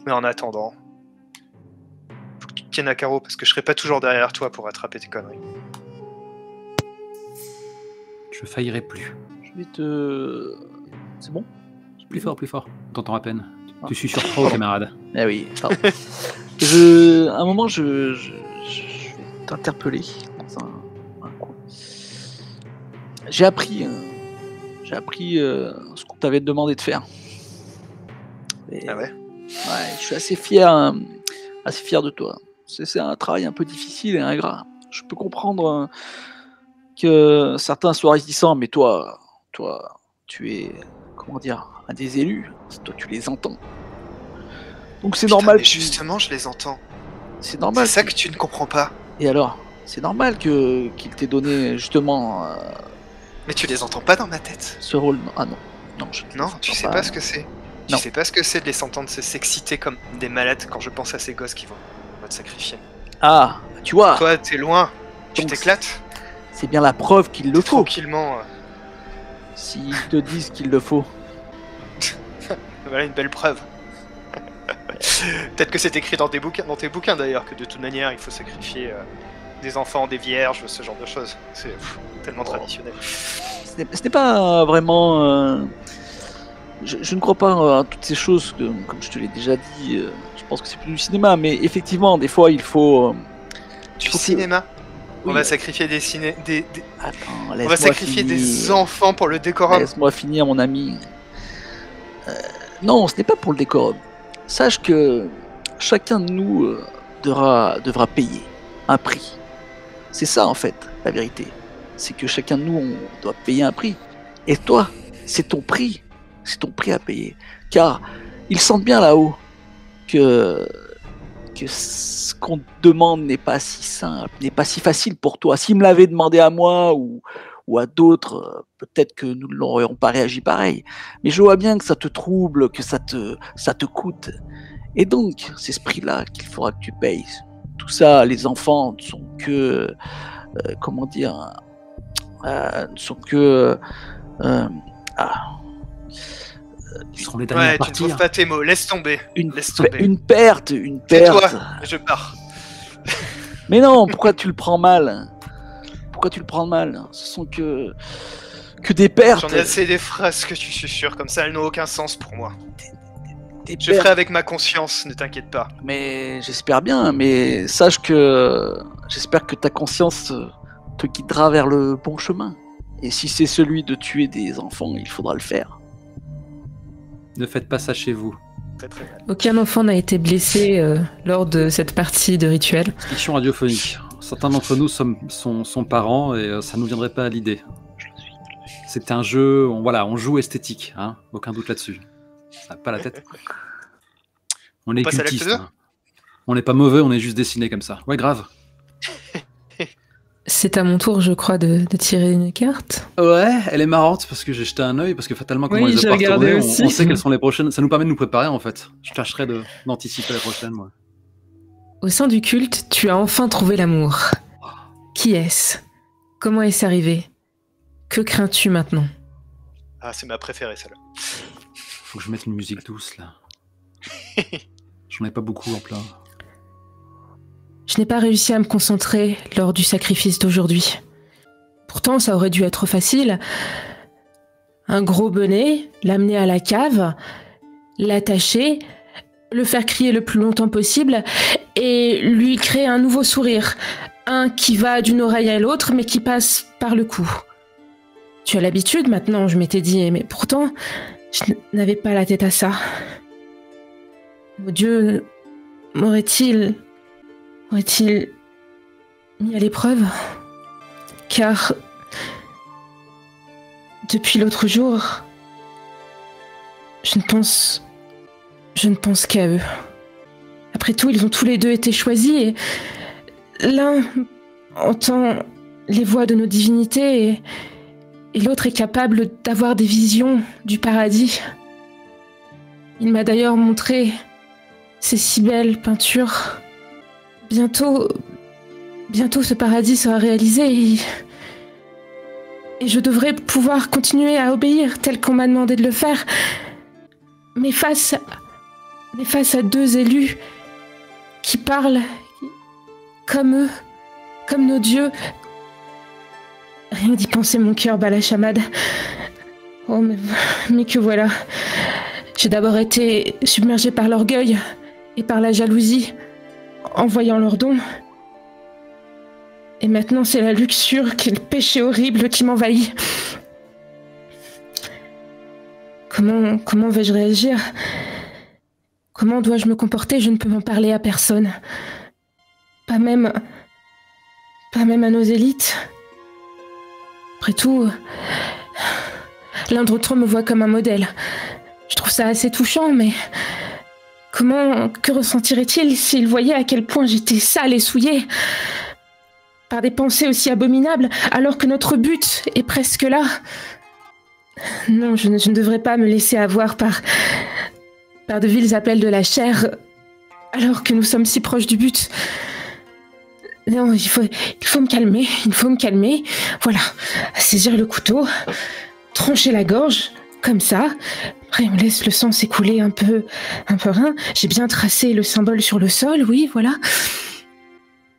Mais en attendant, faut que tu te tiennes à carreau parce que je serai pas toujours derrière toi pour attraper tes conneries. Je faillirai plus. Je vais te... C'est bon? Plus fort, plus fort. T'entends à peine. Ah. Tu suis sur trop, camarade. Ah oui, pardon. je... À un moment, je, je... je vais t'interpeller dans un, un coin. J'ai appris, hein. J'ai appris euh, ce qu'on t'avait demandé de faire. Et... Ah ouais? Ouais, je suis assez fier, euh, assez fier de toi. C'est un travail un peu difficile et ingrat. Je peux comprendre euh, que certains soient réticents, mais toi, toi, tu es, comment dire, un des élus. Toi, tu les entends. Donc c'est normal. Mais que... justement, je les entends. C'est normal. C'est ça que... que tu ne comprends pas. Et alors, c'est normal que qu'il t'ait donné justement. Euh... Mais tu les entends pas dans ma tête. Ce rôle, ah non, non, je non, tu sais pas, pas ce que c'est. Je sais pas ce que c'est de les entendre s'exciter comme des malades quand je pense à ces gosses qui vont, vont te sacrifier. Ah, tu vois. Toi, t'es loin, tu t'éclates. C'est bien la preuve qu'il le faut. Tranquillement. Euh... S'ils te disent qu'il le faut. Voilà une belle preuve. Peut-être que c'est écrit dans, des bouquins, dans tes bouquins d'ailleurs, que de toute manière il faut sacrifier euh, des enfants, des vierges, ce genre de choses. C'est tellement oh. traditionnel. Ce n'est pas euh, vraiment... Euh... Je, je ne crois pas à toutes ces choses, que, comme je te l'ai déjà dit, euh, je pense que c'est plus du cinéma, mais effectivement, des fois, il faut... Euh, du faut cinéma que... On oui, va euh... sacrifier des ciné... Des, des... Attends, laisse-moi On va sacrifier finir. Des enfants pour le décorum. Laisse-moi finir, mon ami. Euh, non, ce n'est pas pour le décorum. Sache que chacun de nous euh, devra, devra payer un prix. C'est ça, en fait, la vérité. C'est que chacun de nous, on doit payer un prix. Et toi, c'est ton prix. C'est ton prix à payer. Car ils sentent bien là-haut que, que ce qu'on te demande n'est pas si simple, n'est pas si facile pour toi. S'ils me l'avaient demandé à moi ou, ou à d'autres, peut-être que nous ne l'aurions pas réagi pareil. Mais je vois bien que ça te trouble, que ça te, ça te coûte. Et donc, c'est ce prix-là qu'il faudra que tu payes. Tout ça, les enfants ne sont que... Euh, comment dire euh, ne sont que... Euh, ah, Ils seront les derniers ouais, à partir. Tu ne trouves pas tes mots, laisse tomber. Une, laisse tomber. une perte, une perte. Tais-toi, je pars. Mais non, pourquoi tu le prends mal? Pourquoi tu le prends mal? Ce sont que, que des pertes. J'en ai assez des phrases que tu susurres, comme ça elles n'ont aucun sens pour moi. Des, des, des je pertes. ferai avec ma conscience, ne t'inquiète pas. Mais j'espère bien, mais sache que j'espère que ta conscience te guidera vers le bon chemin. Et si c'est celui de tuer des enfants, il faudra le faire. Ne faites pas ça chez vous. Très, très bien. Aucun enfant n'a été blessé euh, lors de cette partie de rituel. Fiction radiophonique. Certains d'entre nous sont, sont, sont parents et euh, ça ne nous viendrait pas à l'idée. C'est un jeu, on, voilà, on joue esthétique, hein, aucun doute là-dessus. Ça n'a pas la tête. On est cultiste. Hein. On n'est pas mauvais, on est juste dessiné comme ça. Ouais, grave. C'est à mon tour, je crois, de, de tirer une carte. Ouais, elle est marrante parce que j'ai jeté un œil, parce que fatalement, comment oui, les autres partent tourner, on, on sait quelles sont les prochaines. Ça nous permet de nous préparer, en fait. Je tâcherai d'anticiper les prochaines, moi. Au sein du culte, tu as enfin trouvé l'amour. Qui est-ce? Comment est-ce arrivé? Que crains-tu maintenant? Ah, c'est ma préférée, celle-là. Faut que je mette une musique douce, là. J'en ai pas beaucoup en plein. Je n'ai pas réussi à me concentrer lors du sacrifice d'aujourd'hui. Pourtant, ça aurait dû être facile. Un gros bonnet, l'amener à la cave, l'attacher, le faire crier le plus longtemps possible et lui créer un nouveau sourire. Un qui va d'une oreille à l'autre mais qui passe par le cou. Tu as l'habitude maintenant, je m'étais dit, mais pourtant, je n'avais pas la tête à ça. Mon Dieu, m'aurait-il... m'aurait-il mis à l'épreuve ? Car depuis l'autre jour, je ne pense... je ne pense qu'à eux. Après tout, ils ont tous les deux été choisis et l'un entend les voix de nos divinités et, et l'autre est capable d'avoir des visions du paradis. Il m'a d'ailleurs montré ces si belles peintures. Bientôt, bientôt ce paradis sera réalisé et, et je devrais pouvoir continuer à obéir tel qu'on m'a demandé de le faire. Mais face, mais face à deux élus qui parlent comme eux, comme nos dieux. Rien que d'y penser, mon cœur bat la chamade. Oh, mais, mais que voilà. J'ai d'abord été submergée par l'orgueil et par la jalousie en voyant leurs dons. Et maintenant, c'est la luxure, quel péché horrible qui m'envahit. Comment, comment vais-je réagir ? Comment dois-je me comporter ? Je ne peux m'en parler à personne. Pas même... Pas même à nos élites. Après tout, l'un d'entre eux me voit comme un modèle. Je trouve ça assez touchant, mais... Comment... Que ressentirait-il s'il voyait à quel point j'étais sale et souillée par des pensées aussi abominables, alors que notre but est presque là ? Non, je ne, je ne devrais pas me laisser avoir par... par de vils appels de la chair... alors que nous sommes si proches du but. Non, il faut, il faut me calmer, il faut me calmer. Voilà, saisir le couteau, trancher la gorge, comme ça. Après, on laisse le sang s'écouler un peu, un peu rein. J'ai bien tracé le symbole sur le sol, oui, voilà.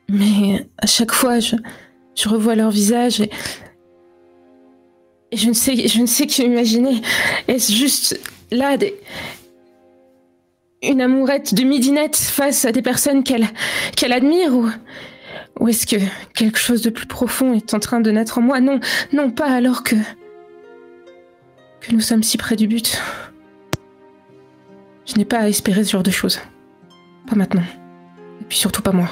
Mais à chaque fois, je, je revois leur visage et, et je ne sais, je ne sais qu'imaginer. Est-ce juste là des... Une amourette de midinette face à des personnes qu'elle qu'elle admire ou, ou est-ce que quelque chose de plus profond est en train de naître en moi? Non, non pas alors que, que nous sommes si près du but. Je n'ai pas à espérer ce genre de choses. Pas maintenant. Et puis surtout pas moi.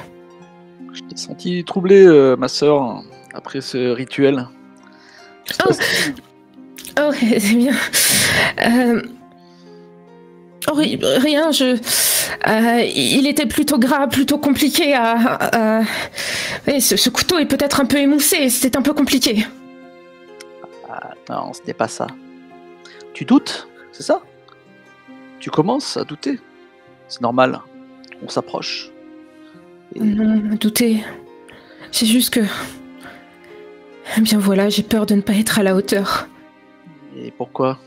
Je t'ai senti troublée, euh, ma sœur, après ce rituel. Oh, oh c'est bien. Euh... Oh, rien, je... Euh, il était plutôt gras, plutôt compliqué à... à, à... Et ce, ce couteau est peut-être un peu émoussé, c'était un peu compliqué. Ah, non, ce n'est pas ça. Tu doutes, c'est ça? Tu commences à douter. C'est normal, on s'approche. Et... Non, douter... C'est juste que... Eh bien voilà, j'ai peur de ne pas être à la hauteur. Et pourquoi?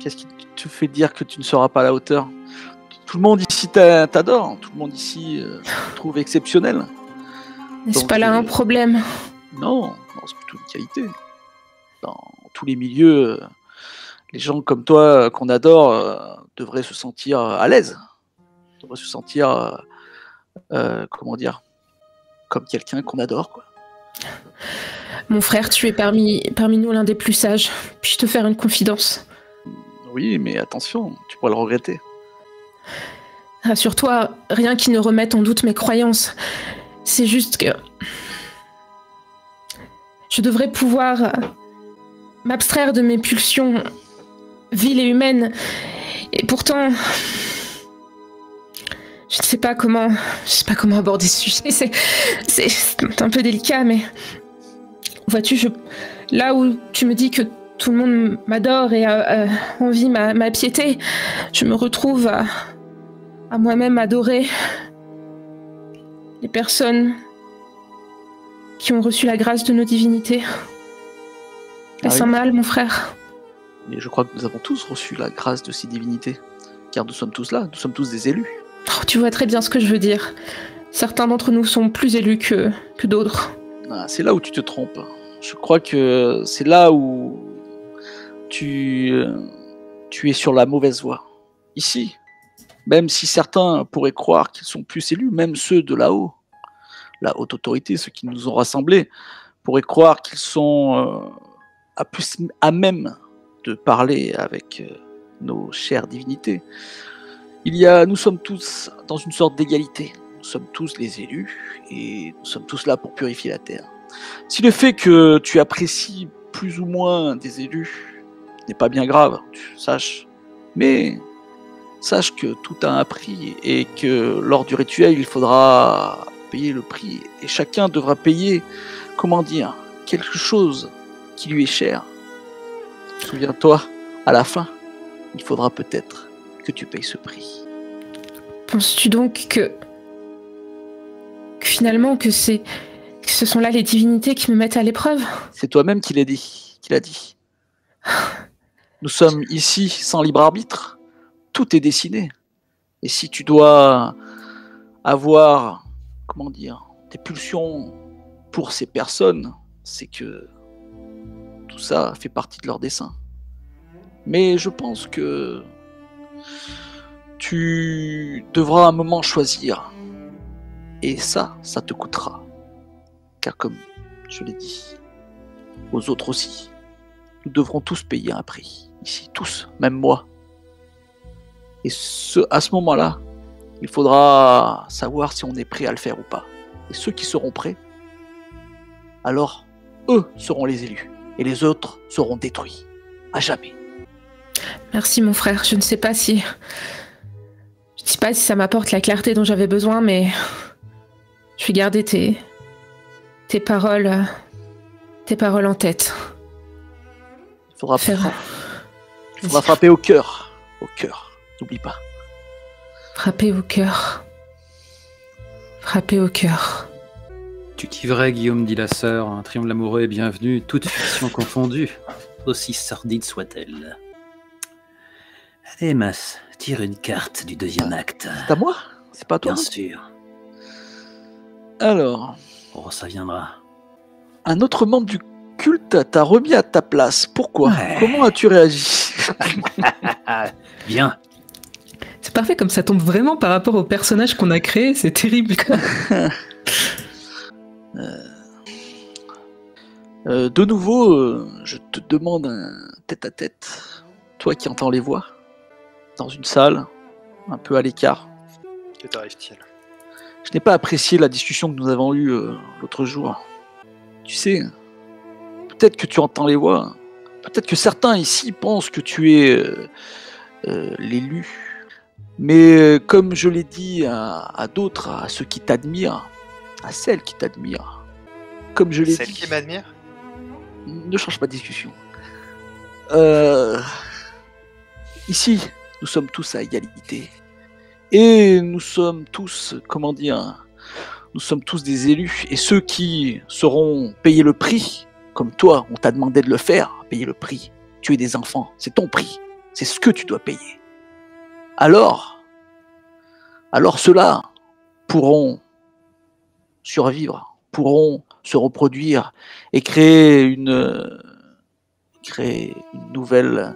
Qu'est-ce qui te fait dire que tu ne seras pas à la hauteur? Tout le monde ici t'adore, tout le monde ici euh, te trouve exceptionnel. N'est-ce pas là un problème? Non, non, c'est plutôt une qualité. Dans tous les milieux, euh, les gens comme toi euh, qu'on adore euh, devraient se sentir à l'aise, devraient se sentir, euh, euh, comment dire, comme quelqu'un qu'on adore, quoi. Mon frère, tu es parmi, parmi nous l'un des plus sages. Puis-je te faire une confidence? Oui, mais attention, tu pourras le regretter. Rassure-toi, rien qui ne remette en doute mes croyances. C'est juste que... Je devrais pouvoir m'abstraire de mes pulsions viles et humaines. Et pourtant... Je ne sais pas comment... Je sais pas comment aborder ce sujet. C'est, c'est, c'est un peu délicat, mais... Vois-tu, je... là où tu me dis que... Tout le monde m'adore et a, a envie ma, ma piété. Je me retrouve à, à moi-même adorer les personnes qui ont reçu la grâce de nos divinités. Ah Est-ce oui. un mal, mon frère? Mais je crois que nous avons tous reçu la grâce de ces divinités, car nous sommes tous là, nous sommes tous des élus. Oh, tu vois très bien ce que je veux dire. Certains d'entre nous sont plus élus que, que d'autres. Ah, c'est là où tu te trompes. Je crois que c'est là où tu, tu es sur la mauvaise voie. Ici, même si certains pourraient croire qu'ils sont plus élus, même ceux de là-haut, la haute autorité, ceux qui nous ont rassemblés, pourraient croire qu'ils sont à, plus, à même de parler avec nos chères divinités. Il y a, nous sommes tous dans une sorte d'égalité. Nous sommes tous les élus et nous sommes tous là pour purifier la terre. Si le fait que tu apprécies plus ou moins des élus n'est pas bien grave, tu saches, mais sache que tout a un prix et que lors du rituel, il faudra payer le prix et chacun devra payer, comment dire, quelque chose qui lui est cher. Souviens-toi, à la fin, il faudra peut-être que tu payes ce prix. Penses-tu donc que, que finalement que c'est que ce sont là les divinités qui me mettent à l'épreuve? C'est toi-même qui l'as dit, qui l'a dit. Nous sommes ici sans libre arbitre. Tout est décidé. Et si tu dois avoir, comment dire, des pulsions pour ces personnes, c'est que tout ça fait partie de leur dessein. Mais je pense que tu devras un moment choisir. Et ça, ça te coûtera. Car comme je l'ai dit, aux autres aussi, nous devrons tous payer un prix. Ici, tous, même moi. Et ce, à ce moment-là, il faudra savoir si on est prêt à le faire ou pas. Et ceux qui seront prêts, alors eux seront les élus. Et les autres seront détruits. À jamais. Merci mon frère, je ne sais pas si... Je ne sais pas si ça m'apporte la clarté dont j'avais besoin, mais... Je vais garder tes... tes paroles... tes paroles en tête. Il faudra, Faire... frapper. Il faudra frapper au cœur. Au cœur, n'oublie pas. Frapper au cœur. Frapper au cœur. Tu kivrais, Guillaume, dit la sœur. Un triomphe amoureux est bienvenu, toute fiction confondue, aussi sordide soit-elle. Allez, Mas, tire une carte du deuxième ah, acte. C'est à moi? C'est pas à toi? Bien sûr. Alors... Oh, ça viendra. Un autre membre du culte t'a remis à ta place. Pourquoi? Ouais. Comment as-tu réagi? Bien. C'est parfait, comme ça tombe vraiment par rapport au personnage qu'on a créé. C'est terrible. Euh, de nouveau, euh, je te demande un tête-à-tête, toi qui entends les voix, dans une salle, un peu à l'écart. Que t'arrive-t-il? Je n'ai pas apprécié la discussion que nous avons eue euh, l'autre jour. Tu sais, peut-être que tu entends les voix, peut-être que certains ici pensent que tu es euh, euh, l'élu, mais euh, comme je l'ai dit à, à d'autres, à ceux qui t'admirent, à celle qui t'admire, comme je l'ai dit. Celle qui m'admire ? Ne change pas de discussion. Euh, ici, nous sommes tous à égalité. Et nous sommes tous, comment dire, nous sommes tous des élus. Et ceux qui seront payés le prix, comme toi, on t'a demandé de le faire, payer le prix. Tu es des enfants, c'est ton prix. C'est ce que tu dois payer. Alors, alors ceux-là pourront survivre, pourront se reproduire et créer une, créer une nouvelle,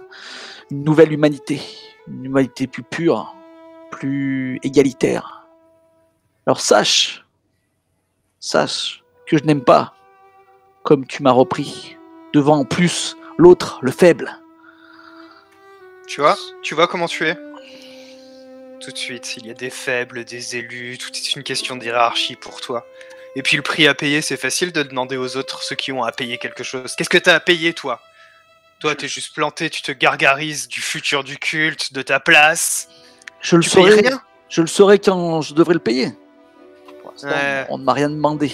une nouvelle humanité, une humanité plus pure, plus égalitaire. Alors sache, sache que je n'aime pas comme tu m'as repris devant en plus l'autre, le faible. Tu vois, tu vois comment tu es ? Tout de suite, il y a des faibles, des élus, tout est une question d'hiérarchie pour toi. Et puis le prix à payer, c'est facile de demander aux autres, ceux qui ont à payer quelque chose. Qu'est-ce que t'as à payer, toi ? Toi, t'es juste planté, tu te gargarises du futur du culte, de ta place. Je le saurai. Je le saurai quand je devrais le payer. Pour l'instant, ouais. On ne m'a rien demandé.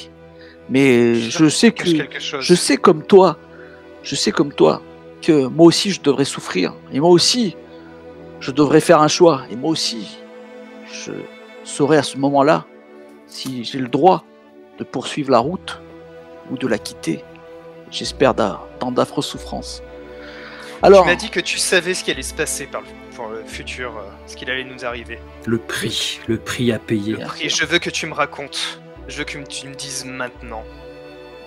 Mais je, je sais que, je sais comme toi, je sais comme toi que moi aussi je devrais souffrir. Et moi aussi. Je devrais faire un choix, et moi aussi, je saurais à ce moment-là si j'ai le droit de poursuivre la route ou de la quitter. J'espère tant d'affreuses souffrances. Alors, tu m'as dit que tu savais ce qui allait se passer par le, pour le futur, ce qu'il allait nous arriver. Le prix, le prix à payer. Le prix, je veux que tu me racontes. Je veux que tu me dises maintenant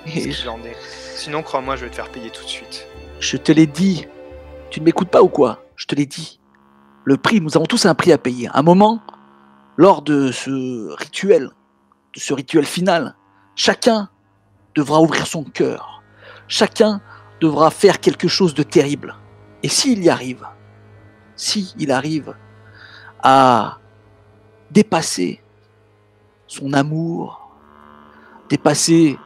ce qu'il en est. Sinon, crois-moi, je vais te faire payer tout de suite. Je te l'ai dit. Tu ne m'écoutes pas ou quoi? Je te l'ai dit. Le prix, nous avons tous un prix à payer. À un moment, lors de ce rituel, de ce rituel final, chacun devra ouvrir son cœur. Chacun devra faire quelque chose de terrible. Et s'il y arrive, s'il arrive à dépasser son amour, dépasser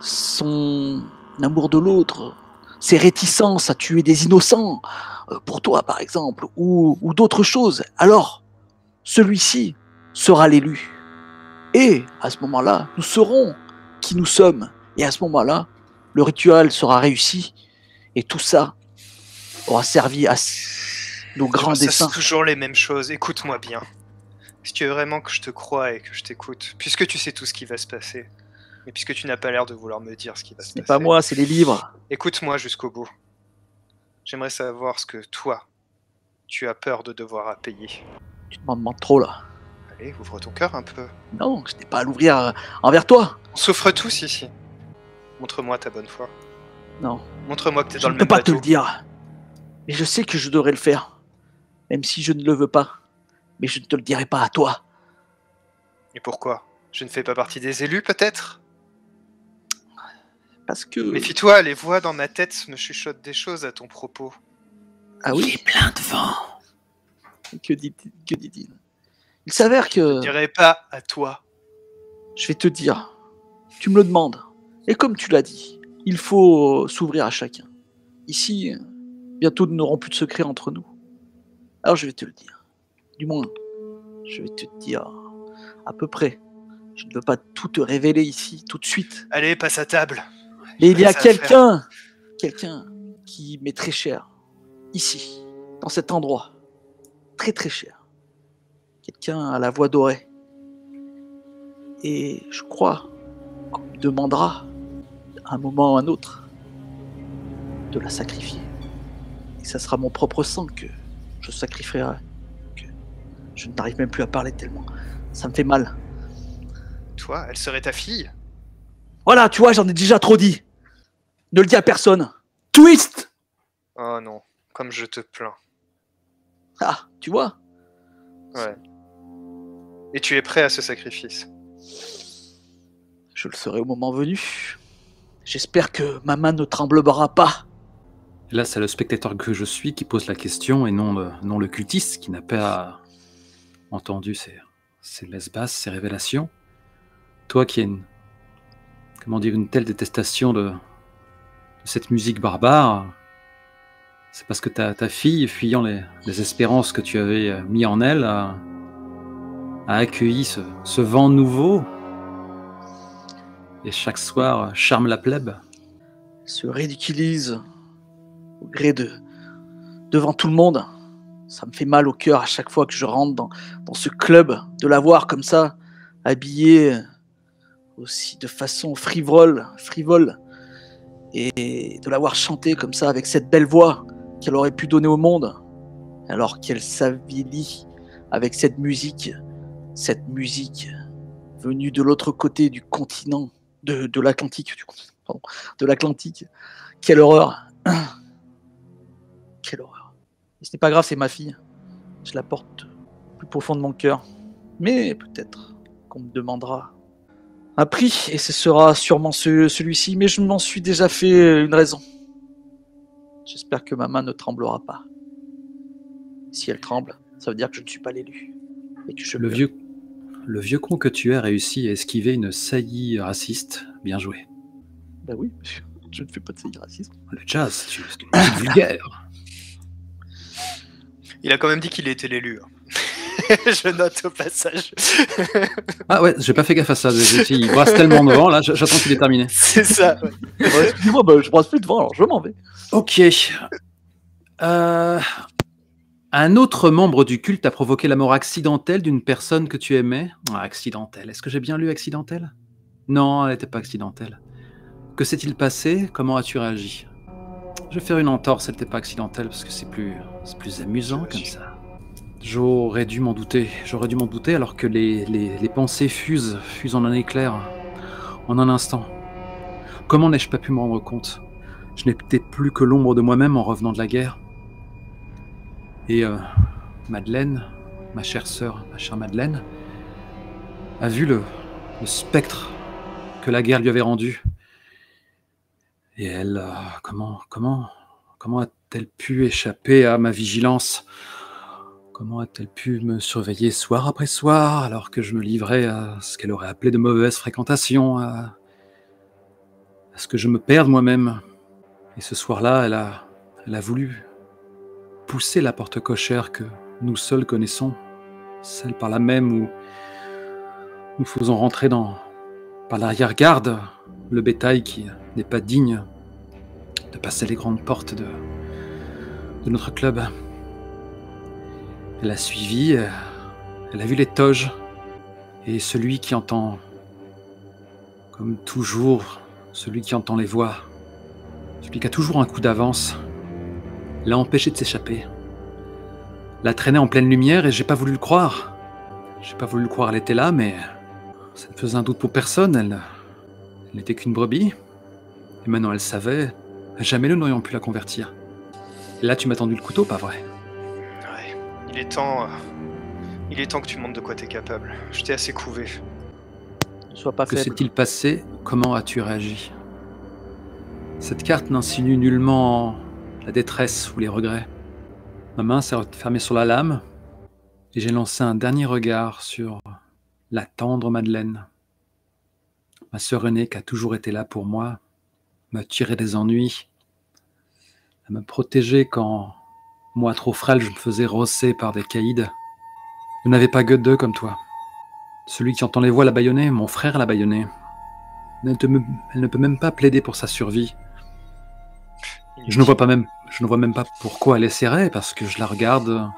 son amour de l'autre, ses réticences à tuer des innocents, pour toi par exemple, ou, ou d'autres choses, alors celui-ci sera l'élu. Et à ce moment-là, nous saurons qui nous sommes. Et à ce moment-là, le rituel sera réussi et tout ça aura servi à nos grands desseins. C'est toujours les mêmes choses, écoute-moi bien. Si tu veux vraiment que je te croie et que je t'écoute, puisque tu sais tout ce qui va se passer, et puisque tu n'as pas l'air de vouloir me dire ce qui va se passer... Ce n'est pas moi, c'est les livres. Écoute-moi jusqu'au bout. J'aimerais savoir ce que toi, tu as peur de devoir à payer. Tu m'en demandes trop là. Allez, ouvre ton cœur un peu. Non, je n'ai pas à l'ouvrir envers toi. On s'offre tous ici. Montre-moi ta bonne foi. Non. Montre-moi que t'es dans le même bateau. Je ne peux pas te le dire. Mais je sais que je devrais le faire. Même si je ne le veux pas. Mais je ne te le dirai pas à toi. Et pourquoi? Je ne fais pas partie des élus, peut-être? Parce que... Méfie-toi, les voix dans ma tête me chuchotent des choses à ton propos. Ah oui? Il est plein de vent. Que dit-il? Que dit-il? Il s'avère que... Je ne te dirai pas à toi. Je vais te dire. Tu me le demandes. Et comme tu l'as dit, il faut s'ouvrir à chacun. Ici, bientôt nous n'aurons plus de secret entre nous. Alors je vais te le dire. Du moins, je vais te dire à peu près. Je ne veux pas tout te révéler ici, tout de suite. Allez, passe à table. Mais il y a quelqu'un, quelqu'un qui m'est très cher, ici, dans cet endroit. Très très cher. Quelqu'un à la voix dorée. Et je crois qu'on me demandera... un moment ou un autre, de la sacrifier. Et ça sera mon propre sang que je sacrifierai. Que je n'arrive même plus à parler tellement. Ça me fait mal. Toi, elle serait ta fille? Voilà, tu vois, j'en ai déjà trop dit. Ne le dis à personne. Twist! Oh non, comme je te plains. Ah, tu vois? Ouais. Et tu es prêt à ce sacrifice? Je le serai au moment venu. J'espère que ma main ne tremblera pas. Là, c'est le spectateur que je suis qui pose la question, et non le, non le cultiste qui n'a pas entendu ces, ces laisses basses, ces révélations. Toi qui as une, comment dire, une telle détestation de, de cette musique barbare, c'est parce que ta, ta fille, fuyant les, les espérances que tu avais mis en elle, a, a accueilli ce, ce vent nouveau. Et chaque soir, charme la plèbe. Se ridiculise au gré de... devant tout le monde. Ça me fait mal au cœur à chaque fois que je rentre dans, dans ce club, de la voir comme ça, habillée aussi de façon frivole, frivole, et de la voir chanter comme ça, avec cette belle voix qu'elle aurait pu donner au monde, alors qu'elle s'avilit avec cette musique, cette musique venue de l'autre côté du continent, de, de l'Atlantique, du pardon, de l'Atlantique. Quelle horreur. Quelle horreur. Et ce n'est pas grave, c'est ma fille. Je la porte plus profond de mon cœur. Mais peut-être qu'on me demandera un prix, et ce sera sûrement ce, celui-ci, mais je m'en suis déjà fait une raison. J'espère que ma main ne tremblera pas. Si elle tremble, ça veut dire que je ne suis pas l'élu. Et que je le vieux. Le vieux con que tu as réussi à esquiver une saillie raciste. Bien joué. Bah oui, je ne fais pas de saillie raciste. Le jazz, c'est juste vulgaire. Il a quand même dit qu'il était l'élu. Hein. Je note au passage. Ah ouais, j'ai pas fait gaffe à ça. Il brasse tellement devant, là, j'attends qu'il ait terminé. C'est ça. Ouais. Dis-moi, bah, je brasse plus devant, alors je m'en vais. Ok. Euh... Un autre membre du culte a provoqué la mort accidentelle d'une personne que tu aimais. Ah, accidentelle. Est-ce que j'ai bien lu accidentelle? Non, elle n'était pas accidentelle. Que s'est-il passé? Comment as-tu réagi? Je vais faire une entorse, elle n'était pas accidentelle parce que c'est plus, c'est plus amusant comme ça. J'aurais dû m'en douter, j'aurais dû m'en douter alors que les, les, les pensées fusent, fusent en un éclair, en un instant. Comment n'ai-je pas pu me rendre compte? Je n'étais plus que l'ombre de moi-même en revenant de la guerre. Et euh, Madeleine, ma chère sœur, ma chère Madeleine, a vu le, le spectre que la guerre lui avait rendu. Et elle, euh, comment, comment, comment a-t-elle pu échapper à ma vigilance? Comment a-t-elle pu me surveiller soir après soir, alors que je me livrais à ce qu'elle aurait appelé de mauvaises fréquentations, à, à ce que je me perde moi-même? Et ce soir-là, elle a, elle a voulu pousser la porte cochère que nous seuls connaissons, celle par la même où nous faisons rentrer dans, par l'arrière-garde le bétail qui n'est pas digne de passer les grandes portes de, de notre club. Elle a suivi, elle a vu les toges, et celui qui entend, comme toujours, celui qui entend les voix, celui qui a toujours un coup d'avance, l'a empêché de s'échapper. La traînait en pleine lumière et j'ai pas voulu le croire. J'ai pas voulu le croire, elle était là, mais ça ne faisait un doute pour personne, elle, elle n'était qu'une brebis. Et maintenant elle savait, jamais nous n'aurions pu la convertir. Et là tu m'as tendu le couteau, pas vrai ? Il est temps... Il est temps que tu montres de quoi t'es capable. Je t'ai assez couvé. Sois pas faible. Que s'est-il passé? Comment as-tu réagi? Cette carte n'insinue nullement la détresse ou les regrets. Ma main s'est refermée sur la lame et j'ai lancé un dernier regard sur la tendre Madeleine. Ma sœur aînée qui a toujours été là pour moi, m'a tiré des ennuis, à me protéger quand... Moi, trop frêle, je me faisais rosser par des caïds. Je n'avais pas gueule d'eux comme toi. Celui qui entend les voix l'a bâillonné, mon frère l'a bâillonné. Elle, te, elle ne peut même pas plaider pour sa survie. Je ne vois pas même, je ne vois même pas pourquoi elle essaierait, parce que je la regarde,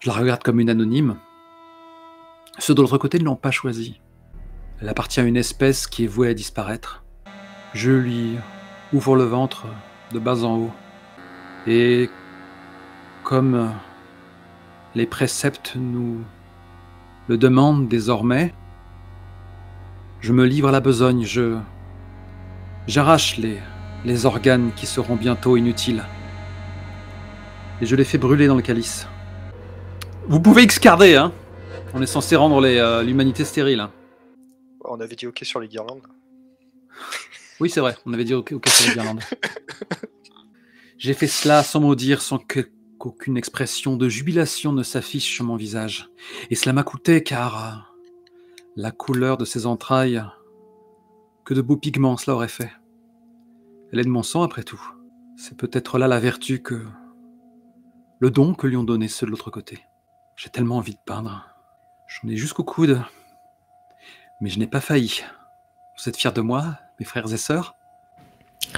je la regarde comme une anonyme. Ceux de l'autre côté ne l'ont pas choisie. Elle appartient à une espèce qui est vouée à disparaître. Je lui ouvre le ventre de bas en haut et comme les préceptes nous le demandent désormais, je me livre à la besogne, je j'arrache les, les organes qui seront bientôt inutiles. Et je les fais brûler dans le calice. Vous pouvez excarder, hein. On est censé rendre l'humanité euh, stérile. Hein. On avait dit ok sur les guirlandes. Oui, c'est vrai, on avait dit ok, okay sur les guirlandes. J'ai fait cela sans maudire, sans que... qu'aucune expression de jubilation ne s'affiche sur mon visage. Et cela m'a coûté, car la couleur de ses entrailles, que de beaux pigments cela aurait fait. Elle est de mon sang, après tout. C'est peut-être là la vertu que... le don que lui ont donné ceux de l'autre côté. J'ai tellement envie de peindre. J'en ai jusqu'au coude. Mais je n'ai pas failli. Vous êtes fiers de moi, mes frères et sœurs?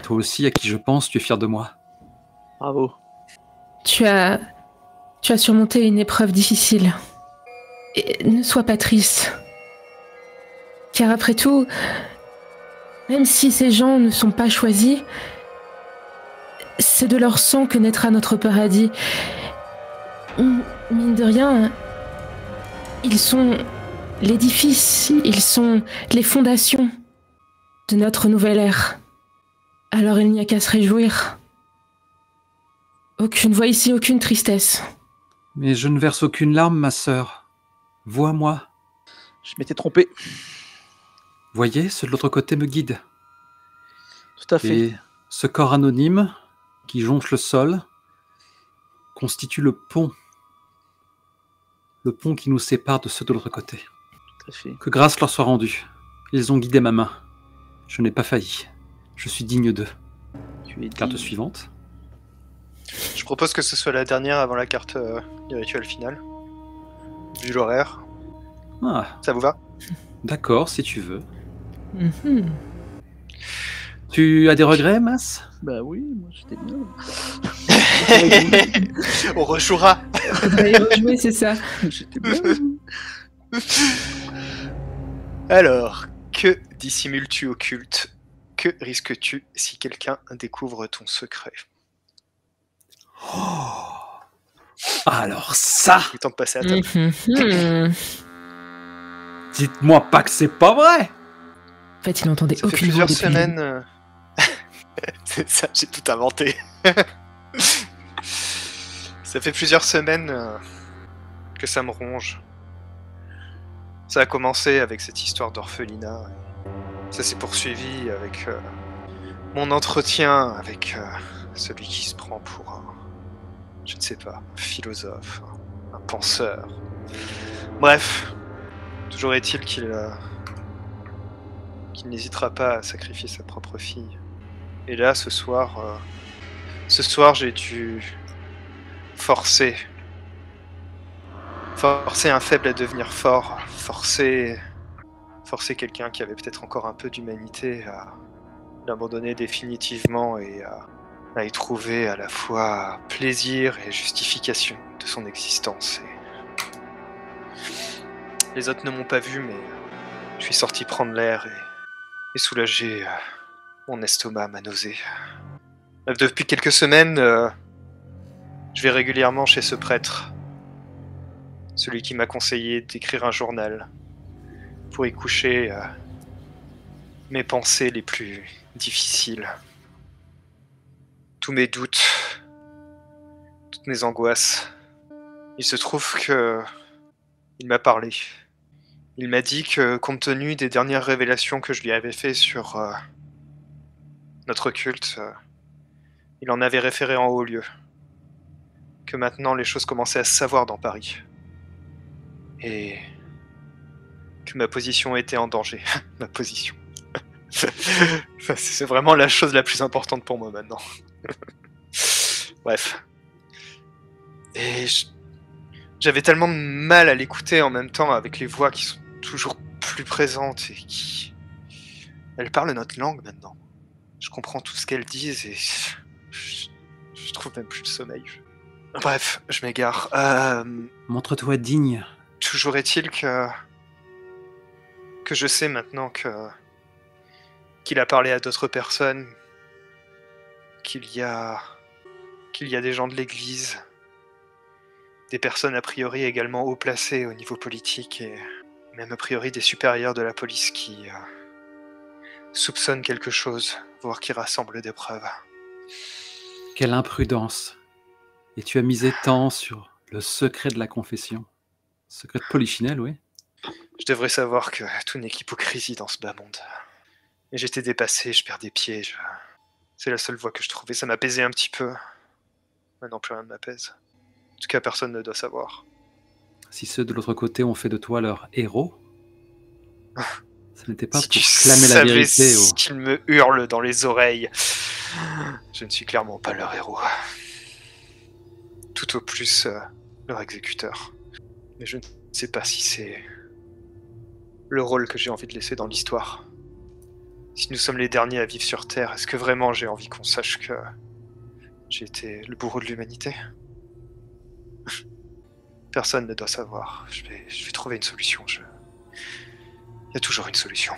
Toi aussi, à qui je pense, tu es fier de moi. Bravo. Tu as, tu as surmonté une épreuve difficile. Et ne sois pas triste. Car après tout, même si ces gens ne sont pas choisis, c'est de leur sang que naîtra notre paradis. Mine de rien, ils sont l'édifice, ils sont les fondations de notre nouvelle ère. Alors il n'y a qu'à se réjouir. Aucune voix ici, aucune tristesse. Mais je ne verse aucune larme, ma sœur. Vois-moi. Je m'étais trompé. Voyez, ceux de l'autre côté me guident. Tout à fait. Et ce corps anonyme, qui jonche le sol, constitue le pont. Le pont qui nous sépare de ceux de l'autre côté. Tout à fait. Que grâce leur soit rendue. Ils ont guidé ma main. Je n'ai pas failli. Je suis digne d'eux. Tu es Carte digne. Suivante. Je propose que ce soit la dernière avant la carte euh, du rituel final. Vu l'horaire. Ah. Ça vous va? D'accord, si tu veux. Mm-hmm. Tu as des regrets, Mas? Bah oui, moi j'étais bien. On rejouera. On va y rejouer, c'est ça. J'étais bien. Alors, que dissimules-tu au culte? Que risques-tu si quelqu'un découvre ton secret? Oh. Alors ça. Le temps de passer à table. Mm-hmm. Dites-moi pas que c'est pas vrai. En fait, il n'entendait aucune voix. Plusieurs semaines. C'est ça, j'ai tout inventé. Ça fait plusieurs semaines que ça me ronge. Ça a commencé avec cette histoire d'orphelinat. Ça s'est poursuivi avec euh, mon entretien avec euh, celui qui se prend pour un, je ne sais pas, un philosophe, un penseur. Bref, toujours est-il qu'il, euh, qu'il n'hésitera pas à sacrifier sa propre fille. Et là, ce soir, euh, ce soir, j'ai dû forcer, forcer un faible à devenir fort, forcer, forcer quelqu'un qui avait peut-être encore un peu d'humanité à l'abandonner définitivement et à, à y trouver à la fois plaisir et justification de son existence. Et les autres ne m'ont pas vu, mais je suis sorti prendre l'air et, et soulager mon estomac, ma nausée. Depuis quelques semaines, euh, je vais régulièrement chez ce prêtre, celui qui m'a conseillé d'écrire un journal pour y coucher euh, mes pensées les plus difficiles, tous mes doutes, toutes mes angoisses. Il se trouve que il m'a parlé. Il m'a dit que, compte tenu des dernières révélations que je lui avais faites sur euh, notre culte, euh, il en avait référé en haut lieu, que maintenant les choses commençaient à se savoir dans Paris. Et que ma position était en danger. Ma position. C'est vraiment la chose la plus importante pour moi maintenant. Bref. Et je... j'avais tellement de mal à l'écouter en même temps avec les voix qui sont toujours plus présentes et qui... Elles parlent notre langue maintenant. Je comprends tout ce qu'elles disent et... Je, je trouve même plus le sommeil. Bref, je m'égare. Euh... Montre-toi digne. Toujours est-il que... que je sais maintenant que qu'il a parlé à d'autres personnes, qu'il y a qu'il y a des gens de l'église, des personnes a priori également haut placées au niveau politique et même a priori des supérieurs de la police qui euh, soupçonnent quelque chose, voire qui rassemblent des preuves. Quelle imprudence! Et tu as misé tant sur le secret de la confession. Secret de Polichinelle, oui. Je devrais savoir que tout n'est qu'hypocrisie dans ce bas monde. Et j'étais dépassé, je perds des pieds, je... c'est la seule voie que je trouvais, ça m'apaisait un petit peu. Maintenant plus rien ne m'apaise. En tout cas, personne ne doit savoir. Si ceux de l'autre côté ont fait de toi leur héros, ça n'était pas si pour clamer la vérité. Si tu savais ce qu'ils me hurlent dans les oreilles, je ne suis clairement pas leur héros. Tout au plus euh, leur exécuteur. Mais je ne sais pas si c'est le rôle que j'ai envie de laisser dans l'histoire. Si nous sommes les derniers à vivre sur Terre, est-ce que vraiment j'ai envie qu'on sache que j'ai été le bourreau de l'humanité? Personne ne doit savoir. Je vais, je vais trouver une solution. Je... Il y a toujours une solution.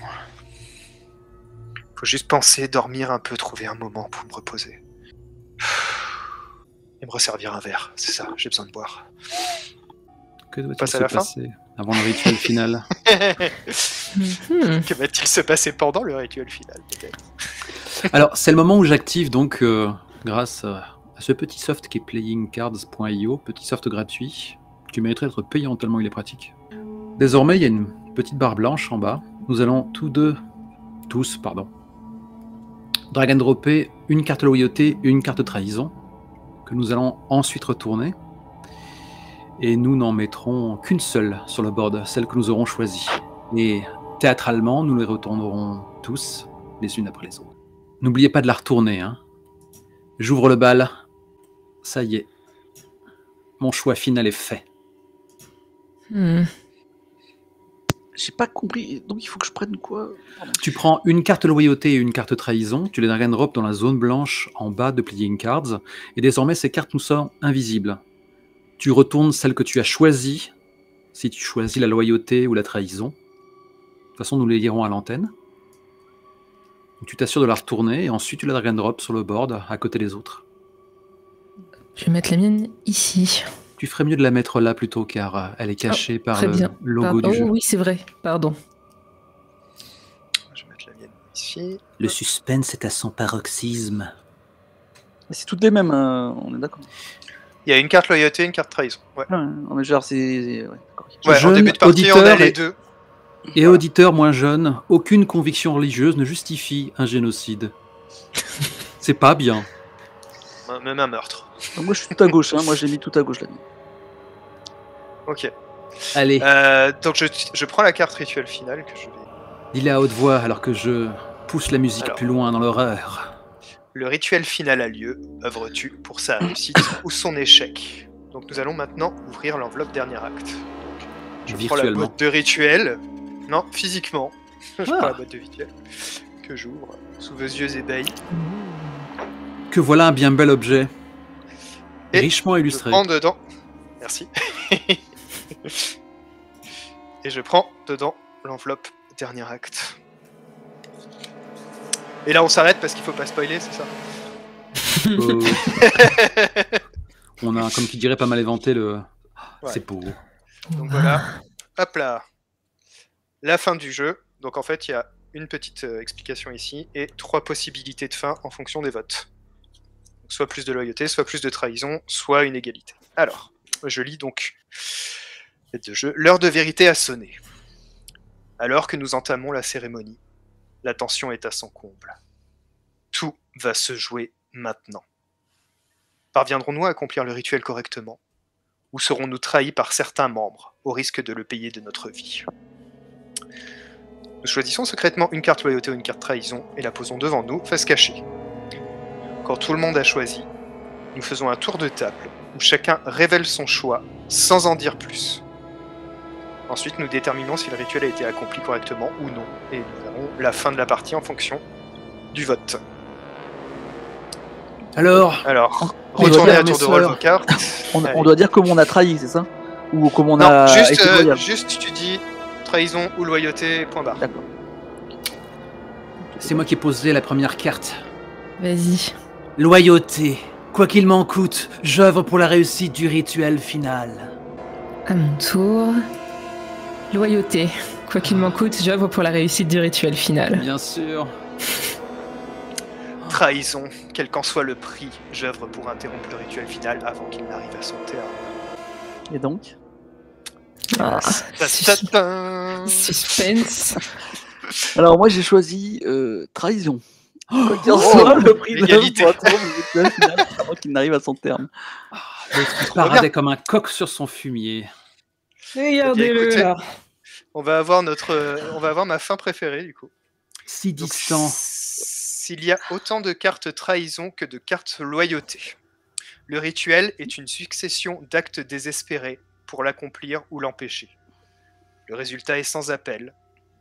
Faut juste penser, dormir un peu, trouver un moment pour me reposer. Et me resservir un verre, c'est ça, j'ai besoin de boire. Que doit-il se passer avant le rituel final? Que va-t-il se passer pendant le rituel final, peut-être? Alors, c'est le moment où j'active, donc, euh, grâce à ce petit soft qui est playing cards point i o, petit soft gratuit, qui mériterait d'être payant tellement il est pratique. Désormais, il y a une petite barre blanche en bas. Nous allons tous deux, tous, pardon, drag and dropper une carte loyauté, une carte trahison, que nous allons ensuite retourner. Et nous n'en mettrons qu'une seule sur le board, celle que nous aurons choisie. Et théâtralement, nous les retournerons tous, les unes après les autres. N'oubliez pas de la retourner, hein. J'ouvre le bal. Ça y est. Mon choix final est fait. Hmm. J'ai pas compris, donc il faut que je prenne quoi? Pardon. Tu prends une carte loyauté et une carte trahison, tu les drag and drop dans la zone blanche en bas de Playing Cards, et désormais ces cartes nous sont invisibles. Tu retournes celle que tu as choisie, si tu choisis la loyauté ou la trahison. De toute façon, nous les lirons à l'antenne. Tu t'assures de la retourner, et ensuite tu la drag and drop sur le board, à côté des autres. Je vais mettre la mienne ici. Tu ferais mieux de la mettre là plutôt, car elle est cachée oh, par le bien. logo Pardon. du jeu. Oh oui, c'est vrai. Pardon. Je vais mettre la mienne ici. Le suspense est à son paroxysme. Mais c'est toutes les mêmes, euh, on est d'accord. Il y a une carte loyauté et une carte trahison. Ouais, ouais, mais genre c'est... ouais, ouais, jeune, en début de partie, on a les et... deux. Et voilà. Auditeur moins jeune, aucune conviction religieuse ne justifie un génocide. C'est pas bien. Même un meurtre. Donc moi je suis tout à gauche, hein. Moi j'ai mis tout à gauche là. Ok. Allez. Euh, donc je, je prends la carte rituel finale que je vais... Dis-la à haute voix alors que je pousse la musique alors. plus loin dans l'horreur. Le rituel final a lieu, œuvres-tu pour sa réussite ou son échec. Donc nous allons maintenant ouvrir l'enveloppe dernier acte. Donc, je prends la boîte de rituel. Non, physiquement. je ah. prends la boîte de rituel que j'ouvre sous vos yeux ébahis. Que voilà un bien bel objet. Et richement illustré. Je prends dedans. Merci. Et je prends dedans l'enveloppe dernier acte. Et là on s'arrête parce qu'il faut pas spoiler, c'est ça? euh... On a, comme qui dirait, pas mal éventé le... Ouais. C'est beau. Donc voilà, hop là. La fin du jeu. Donc en fait il y a une petite euh, explication ici et trois possibilités de fin en fonction des votes. Donc, soit plus de loyauté, soit plus de trahison, soit une égalité. Alors, je lis donc les deux jeux. L'heure de vérité a sonné. Alors que nous entamons la cérémonie, la tension est à son comble. Tout va se jouer maintenant. Parviendrons-nous à accomplir le rituel correctement? Ou serons-nous trahis par certains membres, au risque de le payer de notre vie? Nous choisissons secrètement une carte loyauté ou une carte trahison, et la posons devant nous, face cachée. Quand tout le monde a choisi, nous faisons un tour de table, où chacun révèle son choix, sans en dire plus. Ensuite, nous déterminons si le rituel a été accompli correctement ou non, et nous avons la fin de la partie en fonction du vote. Alors, alors retournez à tour de rôle vos cartes. On, on doit dire comment on a trahi, c'est ça? Ou comment on non, a juste, été loyal. Euh, juste, tu dis trahison ou loyauté, point barre. D'accord. C'est moi qui ai posé la première carte. Vas-y. Loyauté. Quoi qu'il m'en coûte, j'œuvre pour la réussite du rituel final. À mon tour... Loyauté. Quoi qu'il m'en coûte, j'œuvre pour la réussite du rituel final. Bien sûr. Trahison. Quel qu'en soit le prix, j'œuvre pour interrompre le rituel final avant qu'il n'arrive à son terme. Et donc ah, Sus- Suspense. Alors moi j'ai choisi euh, trahison. Quoi qu'il en soit le prix, l'égalité. Pour interrompre le rituel final avant qu'il n'arrive à son terme. L'autre paradait comme un coq sur son fumier. Regardez-le écoutez, là. On va avoir notre, euh, on va avoir ma fin préférée du coup. Si distant. Donc, s'il y a autant de cartes trahison que de cartes loyauté, le rituel est une succession d'actes désespérés pour l'accomplir ou l'empêcher. Le résultat est sans appel.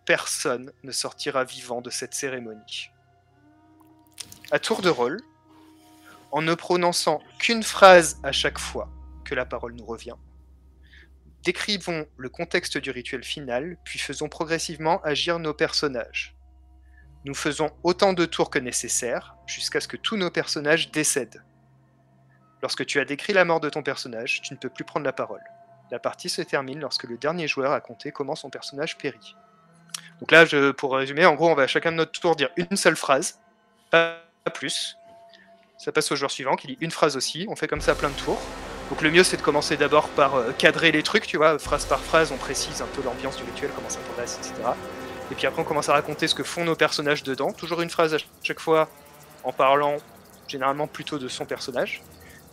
Personne ne sortira vivant de cette cérémonie. À tour de rôle, en ne prononçant qu'une phrase à chaque fois que la parole nous revient. Décrivons le contexte du rituel final, puis faisons progressivement agir nos personnages. Nous faisons autant de tours que nécessaire, jusqu'à ce que tous nos personnages décèdent. Lorsque tu as décrit la mort de ton personnage, tu ne peux plus prendre la parole. La partie se termine lorsque le dernier joueur a compté comment son personnage périt. Donc là, je, pour résumer, en gros, on va à chacun de notre tour dire une seule phrase, pas plus. Ça passe au joueur suivant qui dit une phrase aussi, on fait comme ça plein de tours. Donc le mieux c'est de commencer d'abord par euh, cadrer les trucs, tu vois, phrase par phrase, on précise un peu l'ambiance du rituel, comment ça progresse, et cetera. Et puis après on commence à raconter ce que font nos personnages dedans, toujours une phrase à chaque fois en parlant généralement plutôt de son personnage,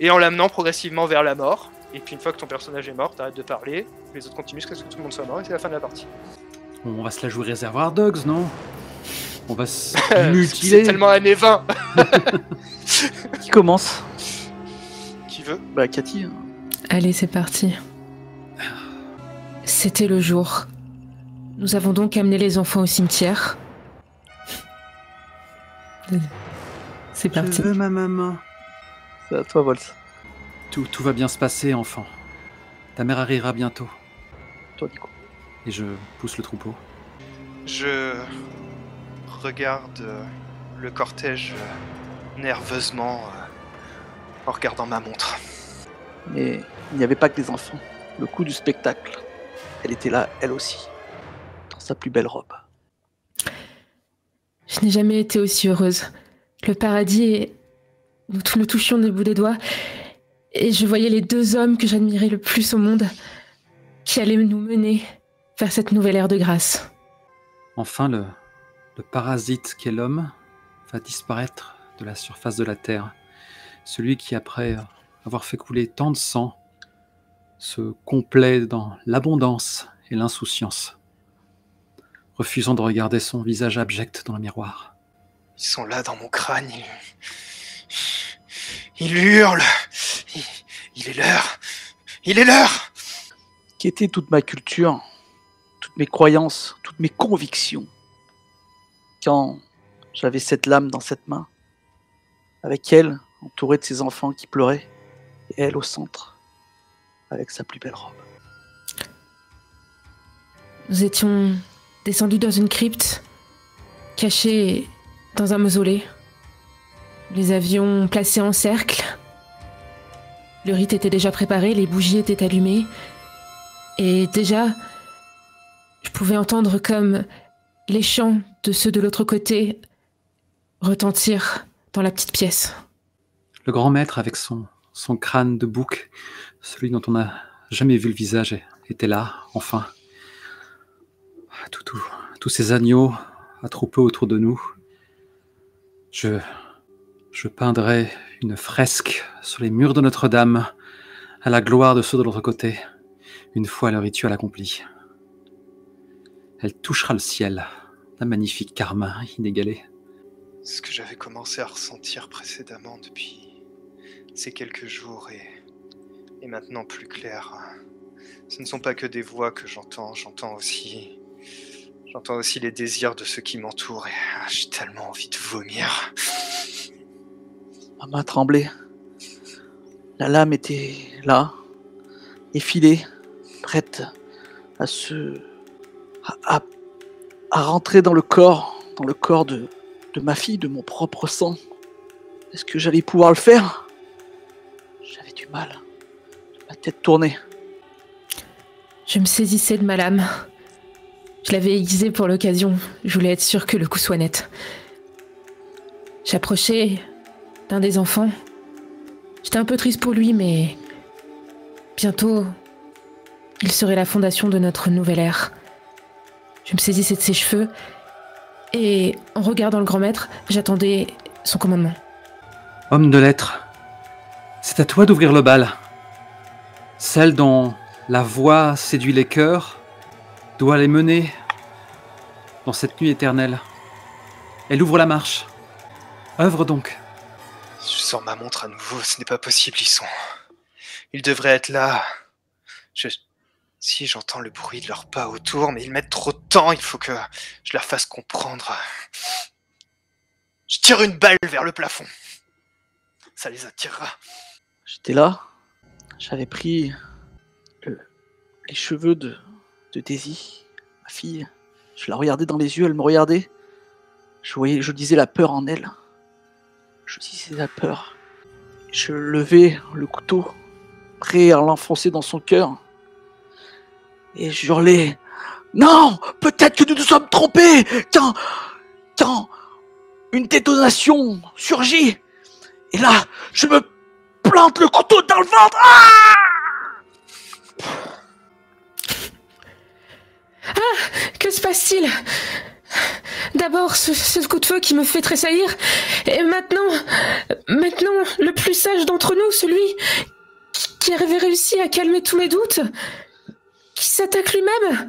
et en l'amenant progressivement vers la mort, et puis une fois que ton personnage est mort, t'arrêtes de parler, les autres continuent jusqu'à ce que tout le monde soit mort, et c'est la fin de la partie. On va se la jouer Réservoir Dogs, non? On va se mutiler. C'est tellement années vingt. Qui commence? Veux. Bah, Cathy. Allez, c'est parti. C'était le jour. Nous avons donc amené les enfants au cimetière. C'est parti. Je veux ma maman. C'est à toi, Vols. Tout, tout va bien se passer, enfant. Ta mère arrivera bientôt. Toi, Nico. Et je pousse le troupeau. Je regarde le cortège nerveusement... en regardant ma montre. Mais il n'y avait pas que des enfants. Le coup du spectacle, elle était là, elle aussi, dans sa plus belle robe. Je n'ai jamais été aussi heureuse. Le paradis, nous le touchions des bouts des doigts, et je voyais les deux hommes que j'admirais le plus au monde, qui allaient nous mener vers cette nouvelle ère de grâce. Enfin, le, le parasite qu'est l'homme va disparaître de la surface de la terre. Celui qui, après avoir fait couler tant de sang, se complaît dans l'abondance et l'insouciance, refusant de regarder son visage abject dans le miroir. Ils sont là dans mon crâne, ils, ils hurlent, il... il est l'heure, il est l'heure. Qui était toute ma culture, toutes mes croyances, toutes mes convictions, quand j'avais cette lame dans cette main, avec elle, entourée de ses enfants qui pleuraient, et elle au centre, avec sa plus belle robe. Nous étions descendus dans une crypte, cachés dans un mausolée. Nous les avions placés en cercle. Le rite était déjà préparé, les bougies étaient allumées. Et déjà, je pouvais entendre comme les chants de ceux de l'autre côté retentir dans la petite pièce. Le grand maître avec son, son crâne de bouc, celui dont on n'a jamais vu le visage, était là, enfin. Tout, tout, tous ces agneaux attroupés autour de nous. Je, je peindrai une fresque sur les murs de Notre-Dame à la gloire de ceux de l'autre côté, une fois le rituel accompli. Elle touchera le ciel, un magnifique karma inégalé. Ce que j'avais commencé à ressentir précédemment depuis ces quelques jours est, est maintenant plus clair. Ce ne sont pas que des voix que j'entends, j'entends aussi, j'entends aussi les désirs de ceux qui m'entourent et ah, j'ai tellement envie de vomir. Ma main tremblait. La lame était là, effilée, prête à se... à, à, à rentrer dans le corps, dans le corps de... de ma fille, de mon propre sang. Est-ce que j'allais pouvoir le faire? J'avais du mal. Ma tête tournait. Je me saisissais de ma lame. Je l'avais aiguisée pour l'occasion. Je voulais être sûre que le coup soit net. J'approchais d'un des enfants. J'étais un peu triste pour lui, mais... bientôt, il serait la fondation de notre nouvelle ère. Je me saisissais de ses cheveux. Et en regardant le grand maître, j'attendais son commandement. Homme de lettres, c'est à toi d'ouvrir le bal. Celle dont la voix séduit les cœurs doit les mener dans cette nuit éternelle. Elle ouvre la marche. Œuvre donc. Je sors ma montre à nouveau, ce n'est pas possible, ils sont... ils devraient être là. Je... Si, j'entends le bruit de leurs pas autour, mais ils mettent trop de temps, il faut que je leur fasse comprendre. Je tire une balle vers le plafond. Ça les attirera. J'étais là, j'avais pris le, les cheveux de, de Daisy, ma fille. Je la regardais dans les yeux, elle me regardait. Je voyais, je disais la peur en elle. Je disais la peur. Je levais le couteau, prêt à l'enfoncer dans son cœur. Et j'hurlais, non, peut-être que nous nous sommes trompés, quand, quand une détonation surgit, et là, je me plante le couteau dans le ventre. Ah, ah, que se passe-t-il? D'abord, ce, ce coup de feu qui me fait tressaillir, et maintenant, maintenant, le plus sage d'entre nous, celui qui avait réussi à calmer tous mes doutes, qui s'attaque lui-même.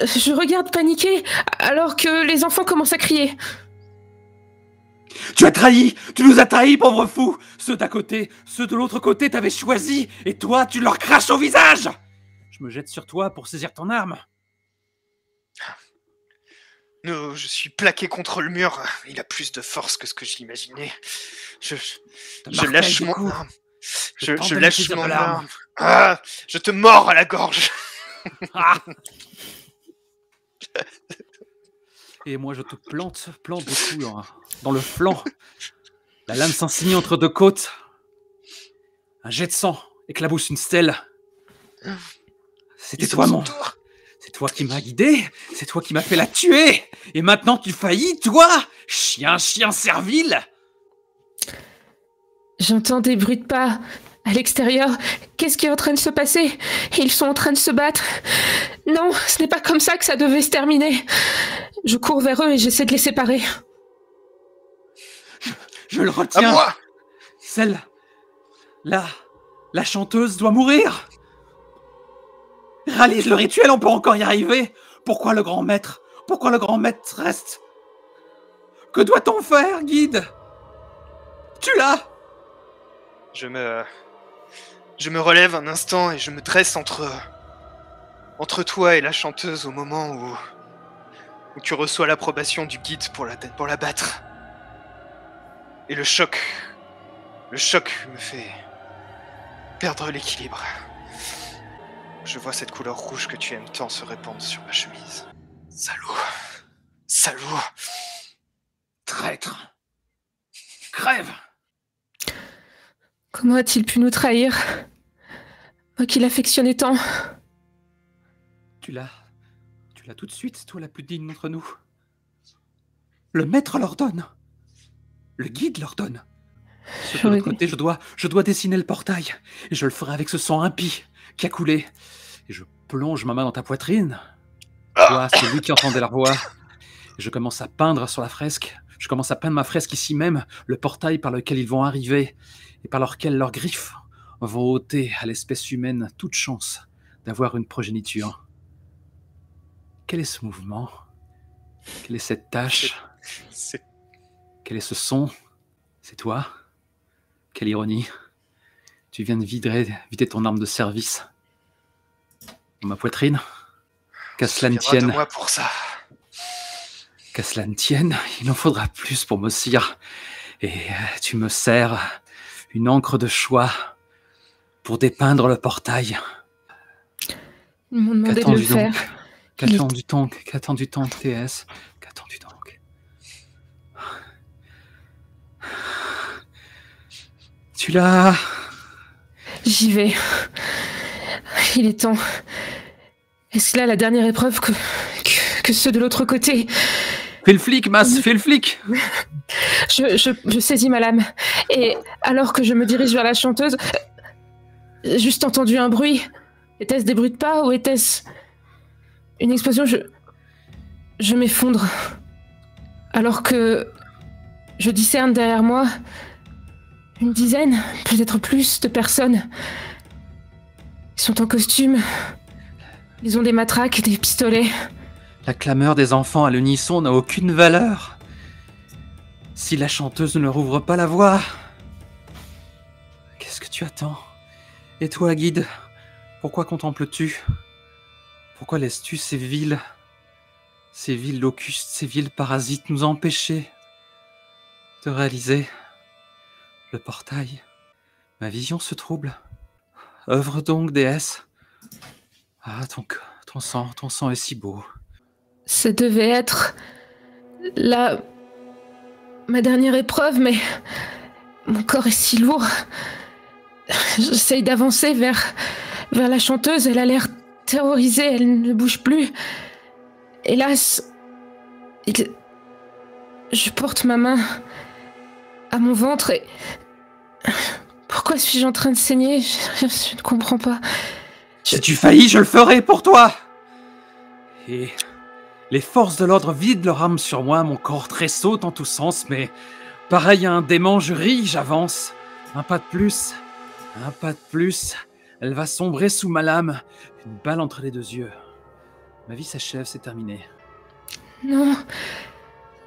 Je regarde paniquer alors que les enfants commencent à crier. Tu as trahi! Tu nous as trahis, pauvre fou! Ceux d'à côté, ceux de l'autre côté t'avaient choisi, et toi, tu leur craches au visage! Je me jette sur toi pour saisir ton arme. Non, je suis plaqué contre le mur. Il a plus de force que ce que j'imaginais. Je, je lâche mon coups. arme. Je, je, je lâche mon arme. Ah, je te mords à la gorge. Ah. Et moi je te plante, plante beaucoup dans, dans le flanc. La lame s'insigne entre deux côtes. Un jet de sang éclabousse une stèle. C'était toi, mon... C'est toi qui m'as guidé, c'est toi qui m'as fait la tuer. Et maintenant tu faillis, toi, chien, chien servile. J'entends des bruits de pas à l'extérieur. Qu'est-ce qui est en train de se passer? Ils sont en train de se battre. Non, ce n'est pas comme ça que ça devait se terminer. Je cours vers eux et j'essaie de les séparer. Je, je le retiens. À moi. Celle, la, la chanteuse doit mourir. Réalise le rituel, on peut encore y arriver. Pourquoi le grand maître? Pourquoi le grand maître reste? Que doit-on faire, guide? Tu l'as. Je me... Je me relève un instant et je me dresse entre... entre toi et la chanteuse au moment où... où tu reçois l'approbation du guide pour la, pour la battre. Et le choc... le choc me fait... perdre l'équilibre. Je vois cette couleur rouge que tu aimes tant se répandre sur ma chemise. Salaud. Salaud. Traître. Crève. Comment a-t-il pu nous trahir? Moi qui l'affectionnais tant. Tu l'as... Tu l'as tout de suite, toi la plus digne d'entre nous. Le maître l'ordonne. Le guide l'ordonne. De l'autre côté, je dois, je dois dessiner le portail. Et je le ferai avec ce sang impie qui a coulé. Et je plonge ma main dans ta poitrine. Toi, c'est lui qui entendait la voix. Et je commence à peindre sur la fresque. Je commence à peindre ma fresque ici même, le portail par lequel ils vont arriver et par lequel leurs griffes vont ôter à l'espèce humaine toute chance d'avoir une progéniture. Quel est ce mouvement? Quelle est cette tâche? C'est... Quel est ce son? C'est toi? Quelle ironie! Tu viens de vider, vider ton arme de service. Dans ma poitrine. Qu'à cela ne tienne. Moi pour ça. Qu'à cela ne tienne, il en faudra plus pour m'ossir. Et tu me sers une encre de choix pour dépeindre le portail. Ils m'ont demandé de le faire. Qu'attends-tu donc? Qu'attends-tu donc, T S? Qu'attends-tu donc? Tu l'as. J'y vais. Il est temps. Est-ce là la dernière épreuve que, que, que ceux de l'autre côté? Fais le flic, Mas, fais le flic. Je, je, je saisis ma lame. Et alors que je me dirige vers la chanteuse, j'ai juste entendu un bruit. Était-ce des bruits de pas ou était-ce une explosion? Je, je m'effondre. Alors que je discerne derrière moi... une dizaine, peut-être plus, de personnes. Ils sont en costume. Ils ont des matraques et des pistolets. La clameur des enfants à l'unisson n'a aucune valeur. Si la chanteuse ne leur ouvre pas la voie... Qu'est-ce que tu attends? Et toi, guide, pourquoi contemples-tu? Pourquoi laisses-tu ces villes, ces villes locustes, ces villes parasites nous empêcher de réaliser... le portail. Ma vision se trouble. Œuvre donc, déesse. Ah, ton, ton sang, ton sang est si beau. Ça devait être la... ma dernière épreuve, mais mon corps est si lourd. J'essaye d'avancer vers... vers la chanteuse. Elle a l'air terrorisée, elle ne bouge plus. Hélas, il... je porte ma main à mon ventre et... Pourquoi suis-je en train de saigner? je, je, je ne comprends pas. Je... Si tu faillis, je le ferai pour toi. Et les forces de l'ordre vident leur âme sur moi, mon corps tressaute en tous sens, mais pareil à un démon, je ris, j'avance. Un pas de plus, un pas de plus, elle va sombrer sous ma lame, une balle entre les deux yeux. Ma vie s'achève, c'est terminé. Non,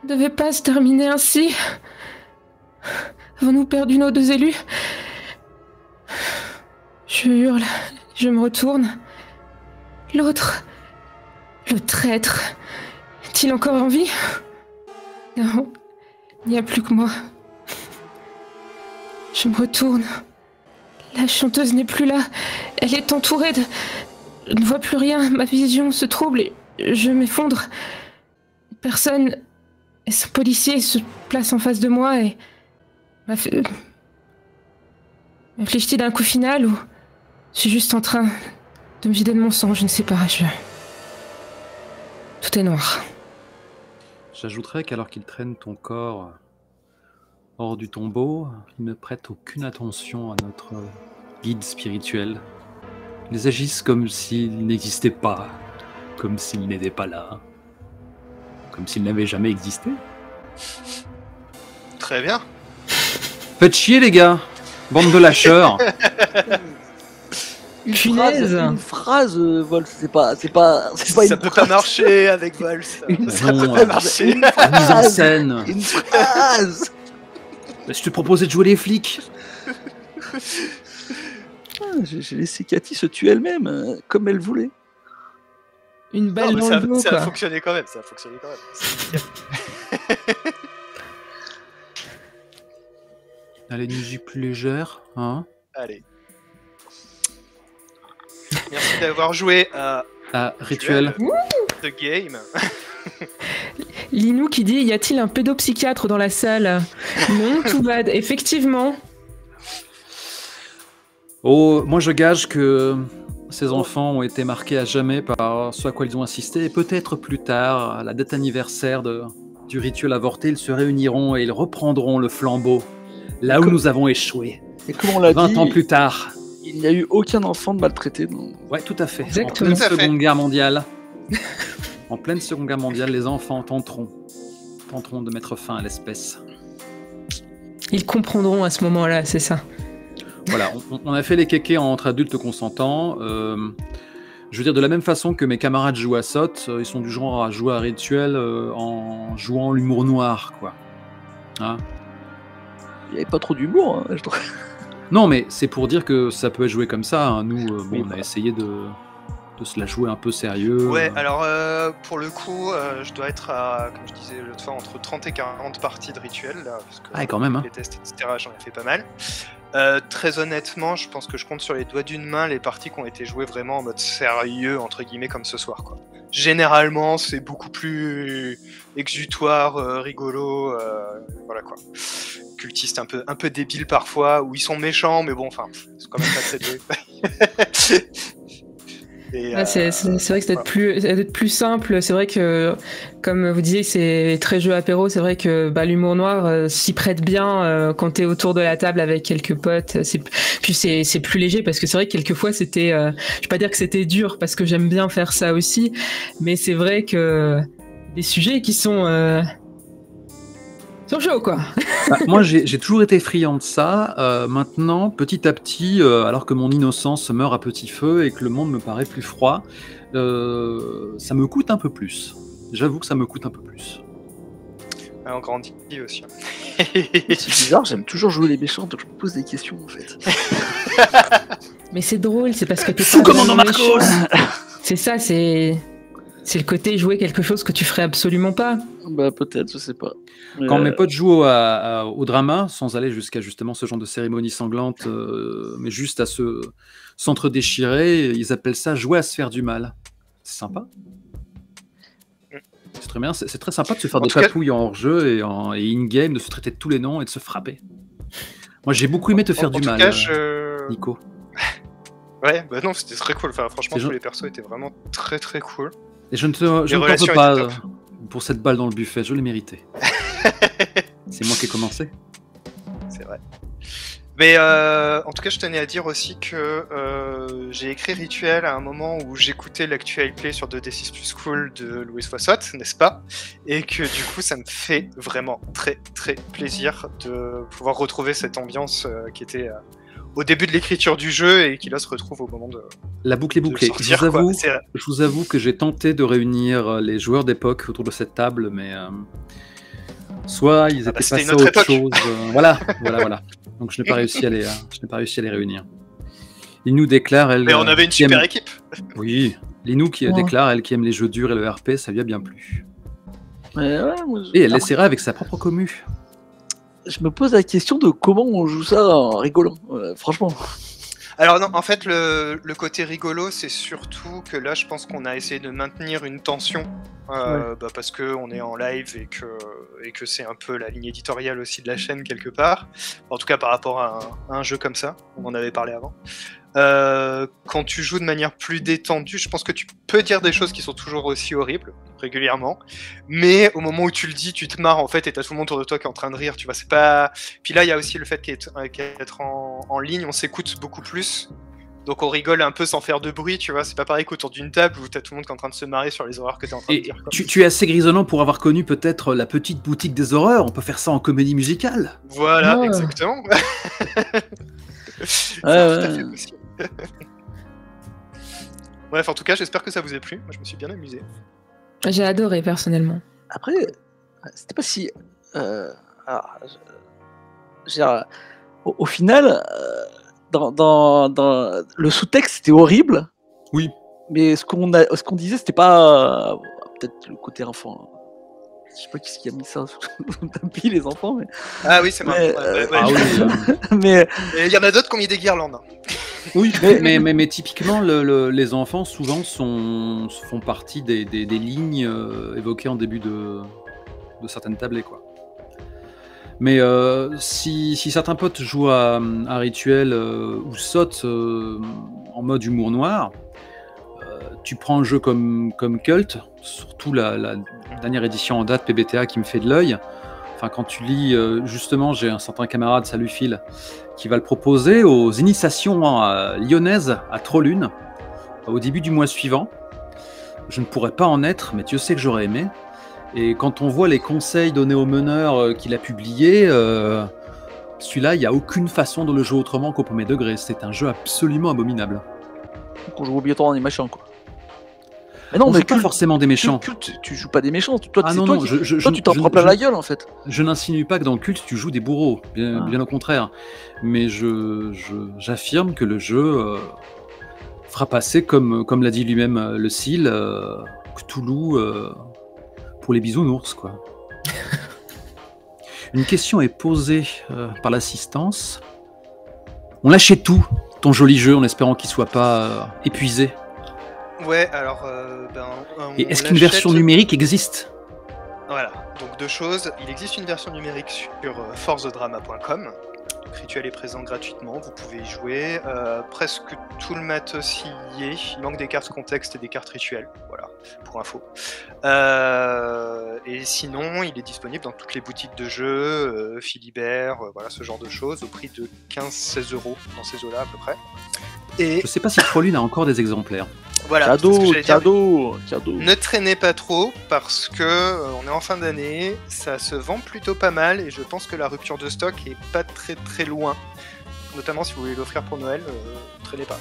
ne devait pas se terminer ainsi. Avons-nous perdu nos deux élus? Je hurle, je me retourne. L'autre, le traître, est-il encore en vie? Non, il n'y a plus que moi. Je me retourne. La chanteuse n'est plus là. Elle est entourée de... Je ne vois plus rien, ma vision se trouble et je m'effondre. Personne... Ce policier se place en face de moi et... m'a fait... m'a fléchi d'un coup final ou... Je suis juste en train de me vider de mon sang, je ne sais pas, je... Tout est noir. J'ajouterais qu'alors qu'il traîne ton corps hors du tombeau, il ne prête aucune attention à notre guide spirituel. Ils agissent comme s'il n'existait pas, comme s'il n'était pas là, comme s'il n'avait jamais existé. Très bien. Faites chier les gars, bande de lâcheurs. Une phrase, une phrase, Vols, c'est pas, c'est pas, c'est pas ça une peut phrase. Pas marcher avec Vols. Une, ça non, peut pas marcher. Une phrase, mise en scène. Une phrase. Je te proposais de jouer les flics. Ah, j'ai laissé Cathy se tuer elle-même, euh, comme elle voulait. Une balle non, dans ça, le dos, ça a fonctionné quand même, ça a fonctionné quand même. Allez, une musique plus légère, hein. Allez. Merci d'avoir joué à, à Rituel. The Game. Linou qui dit, y a-t-il un pédopsychiatre dans la salle? Non, tout bad. Effectivement. Oh, moi je gage que ces enfants ont été marqués à jamais par ce à quoi ils ont assisté. Et peut-être plus tard, à la date anniversaire de, du rituel avorté, ils se réuniront et ils reprendront le flambeau. Là où comme... nous avons échoué. Et comme on l'a dit, vingt ans plus tard. Il n'y a eu aucun enfant de maltraité. Non. Ouais, tout à fait. Exactement. En pleine Seconde Guerre mondiale. En pleine Seconde Guerre mondiale, les enfants tenteront, tenteront de mettre fin à l'espèce. Ils comprendront à ce moment-là, c'est ça. Voilà, on, on a fait les kékés entre adultes consentants. Euh, je veux dire, de la même façon que mes camarades jouent à S O T, ils sont du genre à jouer à Rituel euh, en jouant l'humour noir, quoi. Hein ? Il n'y avait pas trop d'humour, hein, je trouve. Non, mais c'est pour dire que ça peut être joué comme ça. Hein. Nous, euh, bon, on a essayé de, de se la jouer un peu sérieux. Ouais, alors euh, pour le coup, euh, je dois être, à, comme je disais l'autre fois, entre trente et quarante parties de rituel. Là, parce que, ah, quand même. Hein. Les tests, et cetera, j'en ai fait pas mal. Euh, très honnêtement, je pense que je compte sur les doigts d'une main les parties qui ont été jouées vraiment en mode sérieux, entre guillemets, comme ce soir, quoi. Généralement, c'est beaucoup plus exutoire, euh, rigolo, euh, voilà quoi. Cultiste un peu, un peu débile parfois, où ils sont méchants, mais bon, enfin, c'est quand même pas très doué. Ah, euh, c'est vrai que c'est voilà. plus, plus simple. C'est vrai que, comme vous disiez, c'est très jeu apéro. C'est vrai que bah, l'humour noir euh, s'y prête bien euh, quand t'es autour de la table avec quelques potes. Puis c'est plus léger parce que c'est vrai que quelquefois c'était. Euh, je vais pas dire que c'était dur parce que j'aime bien faire ça aussi, mais c'est vrai que des sujets qui sont. Euh, sont chauds, quoi. Bah, moi j'ai toujours été friand de ça, euh, maintenant petit à petit, euh, alors que mon innocence meurt à petit feu et que le monde me paraît plus froid, euh, ça me coûte un peu plus, j'avoue que ça me coûte un peu plus. Ah, on grandit aussi. Hein. C'est bizarre, j'aime toujours jouer les méchants, donc je me pose des questions en fait. Mais c'est drôle, c'est parce que t'es fou commandant Marcos. C'est ça, c'est... C'est le côté jouer quelque chose que tu ferais absolument pas. Bah peut-être, je sais pas. Quand euh... mes potes jouent à, à, au drama, sans aller jusqu'à justement ce genre de cérémonie sanglante, euh, mais juste à se s'entre-déchirer, ils appellent ça jouer à se faire du mal. C'est sympa. C'est très bien, c'est très sympa de se faire en des papouilles cas... en hors-jeu et, en, et in-game, de se traiter de tous les noms et de se frapper. Moi j'ai beaucoup aimé te faire en, en du mal, cas, euh, je... Nico. Ouais, bah non, c'était très cool. Enfin, franchement, tous gens... les persos étaient vraiment très très cool. Et je ne te peux pas pour cette balle dans le buffet, je l'ai mérité. C'est moi qui ai commencé. C'est vrai. Mais euh, en tout cas, je tenais à dire aussi que euh, j'ai écrit Rituel à un moment où j'écoutais l'actual play sur The six Plus Cool de Louis Fossot, n'est-ce pas? Et que du coup, ça me fait vraiment très très plaisir de pouvoir retrouver cette ambiance euh, qui était... Euh, au début de l'écriture du jeu et qui là se retrouve au moment de la boucle est bouclée. Je vous avoue, je vous avoue que j'ai tenté de réunir les joueurs d'époque autour de cette table, mais euh, soit ils étaient ah bah passés à autre, autre chose. Euh, voilà, voilà, voilà. Donc je n'ai pas réussi à les, euh, je n'ai pas réussi à les réunir. Linou déclare, elle. Mais on avait une super aime... équipe. Oui, Linou qui ouais. déclare, elle qui aime les jeux durs et le R P, ça lui a bien plu. Ouais, ouais, moi, je... Et elle essaiera avec sa propre commu. Je me pose la question de comment on joue ça en rigolant, euh, franchement. Alors non, en fait, le, le côté rigolo, c'est surtout que là, je pense qu'on a essayé de maintenir une tension, euh, ouais. bah parce qu'on est en live et que, et que c'est un peu la ligne éditoriale aussi de la chaîne quelque part, en tout cas par rapport à un, à un jeu comme ça, on en avait parlé avant. Euh, quand tu joues de manière plus détendue, je pense que tu peux dire des choses qui sont toujours aussi horribles, régulièrement, mais au moment où tu le dis, tu te marres en fait et t'as tout le monde autour de toi qui est en train de rire, tu vois, c'est pas... Puis là, il y a aussi le fait qu'être en, en ligne, on s'écoute beaucoup plus, donc on rigole un peu sans faire de bruit, tu vois, c'est pas pareil qu'autour d'une table où t'as tout le monde qui est en train de se marrer sur les horreurs que t'es en train et de dire. Quoi. Tu, tu es assez grisonnant pour avoir connu peut-être la petite boutique des horreurs, on peut faire ça en comédie musicale. Voilà, oh. Exactement. C'est ouais, tout à fait possible. Bref, en tout cas, j'espère que ça vous a plu. Moi, je me suis bien amusé. J'ai adoré personnellement. Après, c'était pas si. Euh, alors, je, je veux dire, au, au final, euh, dans, dans, dans le sous-texte, c'était horrible. Oui. Mais ce qu'on a, ce qu'on disait, c'était pas euh, peut-être le côté enfant. Je sais pas qui a mis ça sous le tapis, les enfants. Mais... Ah oui, c'est marrant. Mais euh... ouais, ouais, ah oui, mais... il y en a d'autres qui ont mis des guirlandes. Oui, mais, mais, mais, mais typiquement, le, le, les enfants, souvent, sont, font partie des, des, des lignes euh, évoquées en début de, de certaines tablées. Quoi. Mais euh, si, si certains potes jouent à un rituel euh, ou sautent euh, en mode humour noir, euh, tu prends le jeu comme, comme culte, surtout la... la dernière édition en date, P B T A, qui me fait de l'œil. Enfin, quand tu lis, euh, justement, j'ai un certain camarade, salut Phil, qui va le proposer aux initiations euh, lyonnaises à Trollune, euh, au début du mois suivant. Je ne pourrais pas en être, mais Dieu sait que j'aurais aimé. Et quand on voit les conseils donnés au meneur euh, qu'il a publiés, euh, celui-là, il n'y a aucune façon de le jouer autrement qu'au premier degré. C'est un jeu absolument abominable. On joue obligatoirement des machins, quoi. Mais non, on mais joue pas forcément des méchants. Culte, culte, tu joues pas des méchants. Toi, ah non, toi, non, je, je, toi tu t'en prends plein la gueule en fait. Je n'insinue pas que dans Culte tu joues des bourreaux, bien, ah. bien au contraire. Mais je, je, j'affirme que le jeu euh, fera passer, comme, comme l'a dit lui-même euh, le Seal, euh, Cthulhu euh, pour les bisounours, quoi. Une question est posée euh, par l'assistance. On lâchait tout, ton joli jeu, en espérant qu'il soit pas euh, épuisé. Ouais, alors... Euh, ben, on Et est-ce qu'une version numérique existe? Voilà, donc deux choses. Il existe une version numérique sur euh, force of drama point com. Rituel est présent gratuitement, vous pouvez y jouer. Euh, presque tout le matos y est. Il manque des cartes contexte et des cartes rituelles, voilà, pour info. Euh, et sinon, il est disponible dans toutes les boutiques de jeux, euh, Philibert, euh, voilà, ce genre de choses, au prix de quinze à seize euros, dans ces eaux-là à peu près. Et... Je sais pas si Trollune a encore des exemplaires. Voilà, cadeau, cadeau, cadeau. Ne traînez pas trop parce que euh, on est en fin d'année, ça se vend plutôt pas mal et je pense que la rupture de stock est pas très très loin. Notamment si vous voulez l'offrir pour Noël, euh, ne traînez pas.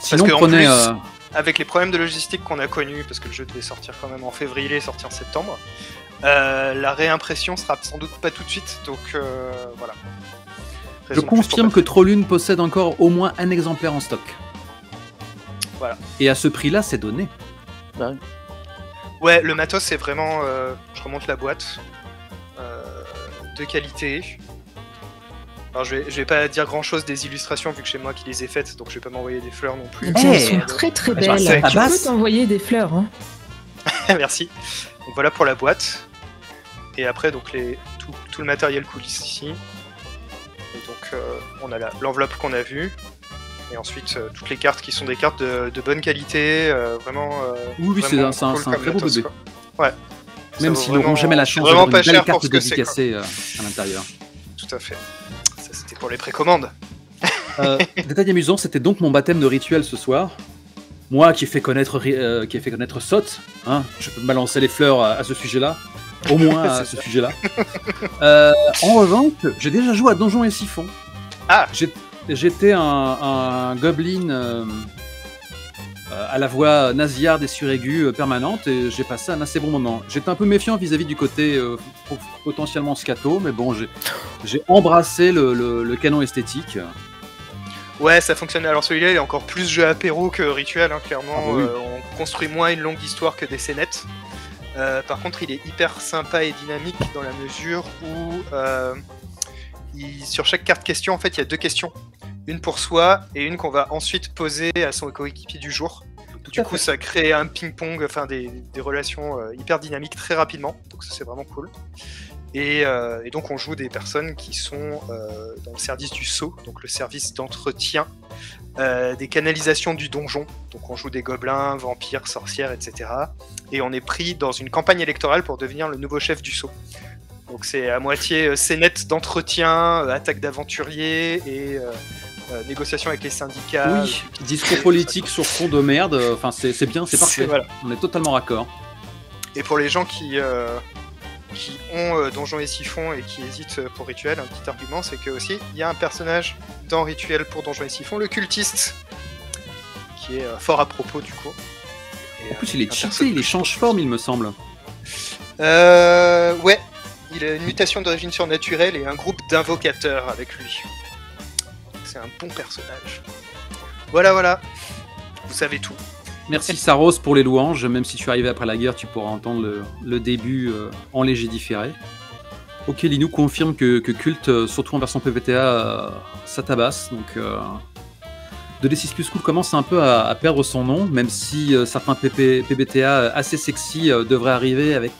Sinon, parce que, prenez, en plus, euh... avec les problèmes de logistique qu'on a connus, parce que le jeu devait sortir quand même en février, et sortir en septembre, euh, la réimpression sera sans doute pas tout de suite, donc euh, voilà. Raison je confirme que Trollune possède encore au moins un exemplaire en stock. Voilà. Et à ce prix-là, c'est donné. Ouais. Ouais, le matos, c'est vraiment... Euh, je remonte la boîte. Euh, de qualité. Alors, je vais, je vais pas dire grand-chose des illustrations, vu que c'est moi qui les ai faites, donc je vais pas m'envoyer des fleurs non plus. Hey, elles sont très très belles. Ah, tu peux t'envoyer des fleurs. Hein. Merci. Donc voilà pour la boîte. Et après, donc les, tout, tout le matériel coulisse ici. Et donc, euh, on a la, l'enveloppe qu'on a vue. Et ensuite, euh, toutes les cartes qui sont des cartes de, de bonne qualité, euh, vraiment... Euh, oui, oui, c'est un, cool un, un très beau bébé. Ouais. Même s'ils n'auront jamais la chance d'avoir une belle carte dédicacée euh, à l'intérieur. Tout à fait. Ça, c'était pour les précommandes. Euh, détail amusant, c'était donc mon baptême de rituel ce soir. Moi, qui ai fait connaître, euh, qui ai fait connaître Sotte, hein, je peux me balancer les fleurs à, à ce sujet-là. Au moins à ce sujet-là. Euh, en revanche, j'ai déjà joué à Donjons et Siphons. Ah j'ai... J'étais un, un gobelin euh, euh, à la voix nasillarde et suraiguë euh, permanente et j'ai passé un assez bon moment. J'étais un peu méfiant vis-à-vis du côté euh, potentiellement scato, mais bon, j'ai, j'ai embrassé le, le, le canon esthétique. Ouais, ça fonctionnait. Alors celui-là, il est encore plus jeu apéro que rituel, hein, clairement. Ah bah oui. euh, on construit moins une longue histoire que des scénettes. Euh, par contre, il est hyper sympa et dynamique dans la mesure où... Euh, Il, sur chaque carte question, en fait, il y a deux questions. Une pour soi et une qu'on va ensuite poser à son coéquipier du jour. Tout du coup, fait. Ça crée un ping-pong, enfin des, des relations euh, hyper dynamiques très rapidement. Donc ça, c'est vraiment cool. Et, euh, et donc, on joue des personnes qui sont euh, dans le service du sceau, donc le service d'entretien, euh, des canalisations du donjon. Donc on joue des gobelins, vampires, sorcières, et cetera. Et on est pris dans une campagne électorale pour devenir le nouveau chef du sceau. Donc c'est à moitié scénette d'entretien, attaque d'aventuriers et euh, euh, négociation avec les syndicats. Oui, discours politique sur fond de merde, enfin c'est bien, c'est parfait, voilà. On est totalement raccord. Et pour les gens qui, euh, qui ont euh, Donjons et Siphons et qui hésitent pour Rituel, un petit argument, c'est que aussi il y a un personnage dans Rituel pour Donjons et Siphons, le cultiste, qui est euh, fort à propos du coup. Et, en plus euh, il est cheaté, il change forme il me semble. Euh... Ouais. Il a une mutation d'origine surnaturelle et un groupe d'invocateurs avec lui. C'est un bon personnage. Voilà, voilà. Vous savez tout. Merci Saros pour les louanges. Même si tu es arrivé après la guerre, tu pourras entendre le, le début euh, en léger différé. Ok, Linou confirme que, que Cult, euh, surtout en version P V T A, euh, ça tabasse. Donc, euh, de Les six Plus Cool commence un peu à, à perdre son nom, même si euh, certains P B T A assez sexy euh, devraient arriver avec...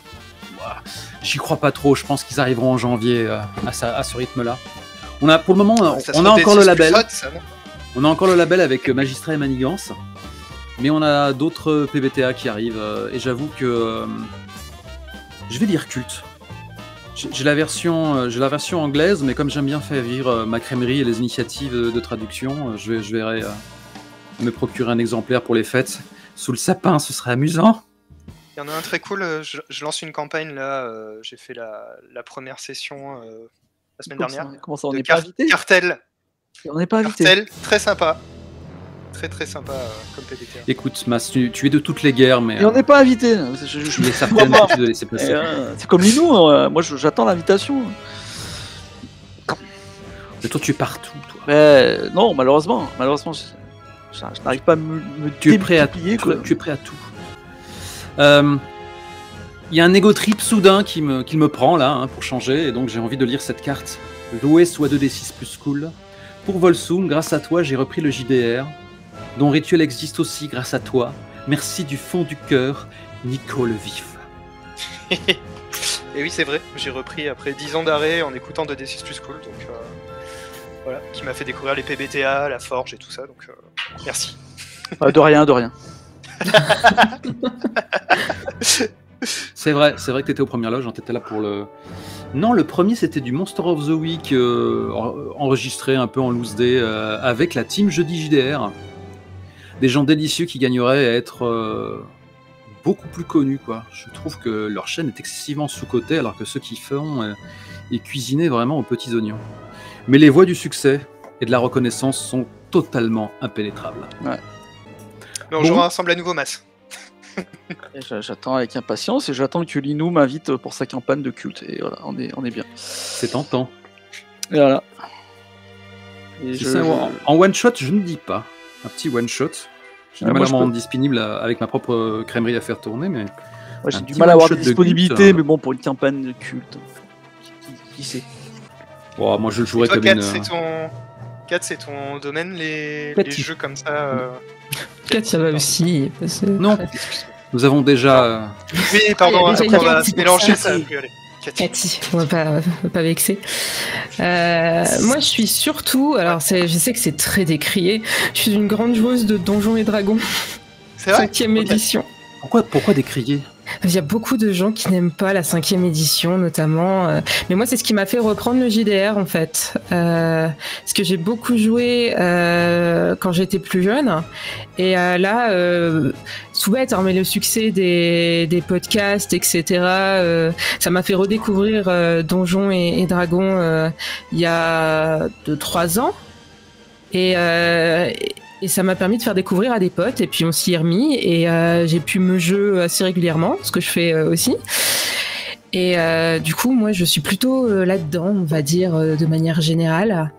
J'y crois pas trop, je pense qu'ils arriveront en janvier euh, à, sa, à ce rythme-là. On a pour le moment, ça on a encore le label. Hot, ça, on a encore le label avec Magistrat et Manigance, mais on a d'autres P B T A qui arrivent. Euh, et j'avoue que euh, je vais lire Culte. J'ai la version, euh, j'ai la version anglaise, mais comme j'aime bien faire vivre euh, ma crèmerie et les initiatives de, de traduction, euh, je vais, je verrai euh, me procurer un exemplaire pour les fêtes sous le sapin. Ce serait amusant. Il y en a un très cool, je, je lance une campagne là, euh, j'ai fait la, la première session euh, la semaine comment dernière. Ça, comment ça, on n'est pas invité ? Cartel. On n'est pas invité. Cartel, très sympa. Très très sympa euh, comme P D T. Écoute, Mas, tu, tu es de toutes les guerres, mais. Et euh, on n'est pas invité. Je, je, je, je voulais certainement te laisser passer. Euh, C'est comme Linou, euh, moi j'attends l'invitation. Mais toi tu es partout, toi. Mais, non, malheureusement. Malheureusement, je, je, je n'arrive pas à me, me tu es prêt à tu, tu es prêt à tout. Il euh, y a un égo trip soudain qui me, qui me prend là hein, pour changer, et donc j'ai envie de lire cette carte. Loué soit deux D six plus cool. Pour Volsung, grâce à toi, j'ai repris le J D R, dont Rituel existe aussi grâce à toi. Merci du fond du cœur, Nico Levif. Et oui, c'est vrai, j'ai repris après dix ans d'arrêt en écoutant deux D six plus cool, donc euh, voilà, qui m'a fait découvrir les P B T A, la Forge et tout ça, donc euh, merci. Euh, de rien, de rien. C'est vrai, c'est vrai que t'étais aux premières loges, hein, t'étais là pour le... Non, le premier c'était du Monster of the Week euh, enregistré un peu en loose day euh, avec la team Jeudi J D R. Des gens délicieux qui gagneraient à être euh, beaucoup plus connus, quoi. Je trouve que leur chaîne est excessivement sous-cotée alors que ceux qui font euh, est cuisinés vraiment aux petits oignons. Mais les voies du succès et de la reconnaissance sont totalement impénétrables. Ouais. Mais on bon. jouera ensemble à nouveau, Mas. J'attends avec impatience et j'attends que Linou m'invite pour sa campagne de culte. Et voilà, on est, on est bien. C'est tentant. Et voilà. Et je, ça, je... En one-shot, je ne dis pas. Un petit one-shot. J'ai du mal à me rendre disponible avec ma propre crèmerie à faire tourner. mais ouais, J'ai du mal à avoir des disponibilités, de mais bon, pour une campagne de culte. Qui, qui sait oh, moi, je le jouerais comme Kat, une... C'est ton... c'est ton domaine, les, les jeux comme ça. Euh... quatre, ça va aussi. Non, nous avons déjà. Euh... Oui, pardon, ah, déjà on va se mélanger ça. Cathy, on va pas, pas vexer. Euh, moi, je suis surtout. Alors, je sais que c'est très décrié. Je suis une grande joueuse de Donjons et Dragons. C'est vrai. Cinquième okay. édition. Pourquoi, pourquoi décrier? Il y a beaucoup de gens qui n'aiment pas la cinquième édition, notamment. Mais moi, c'est ce qui m'a fait reprendre le J D R, en fait. Euh, parce que j'ai beaucoup joué euh, quand j'étais plus jeune. Et euh, là, euh, sous bête, hein, mais le succès des, des podcasts, et cetera, euh, ça m'a fait redécouvrir euh, Donjons et, et Dragons euh, il y a deux, trois ans. Et... Euh, et Et ça m'a permis de faire découvrir à des potes, et puis on s'y est remis, et euh, j'ai pu me jouer assez régulièrement, ce que je fais euh, aussi. Et euh, du coup, moi, je suis plutôt euh, là-dedans, on va dire, euh, de manière générale,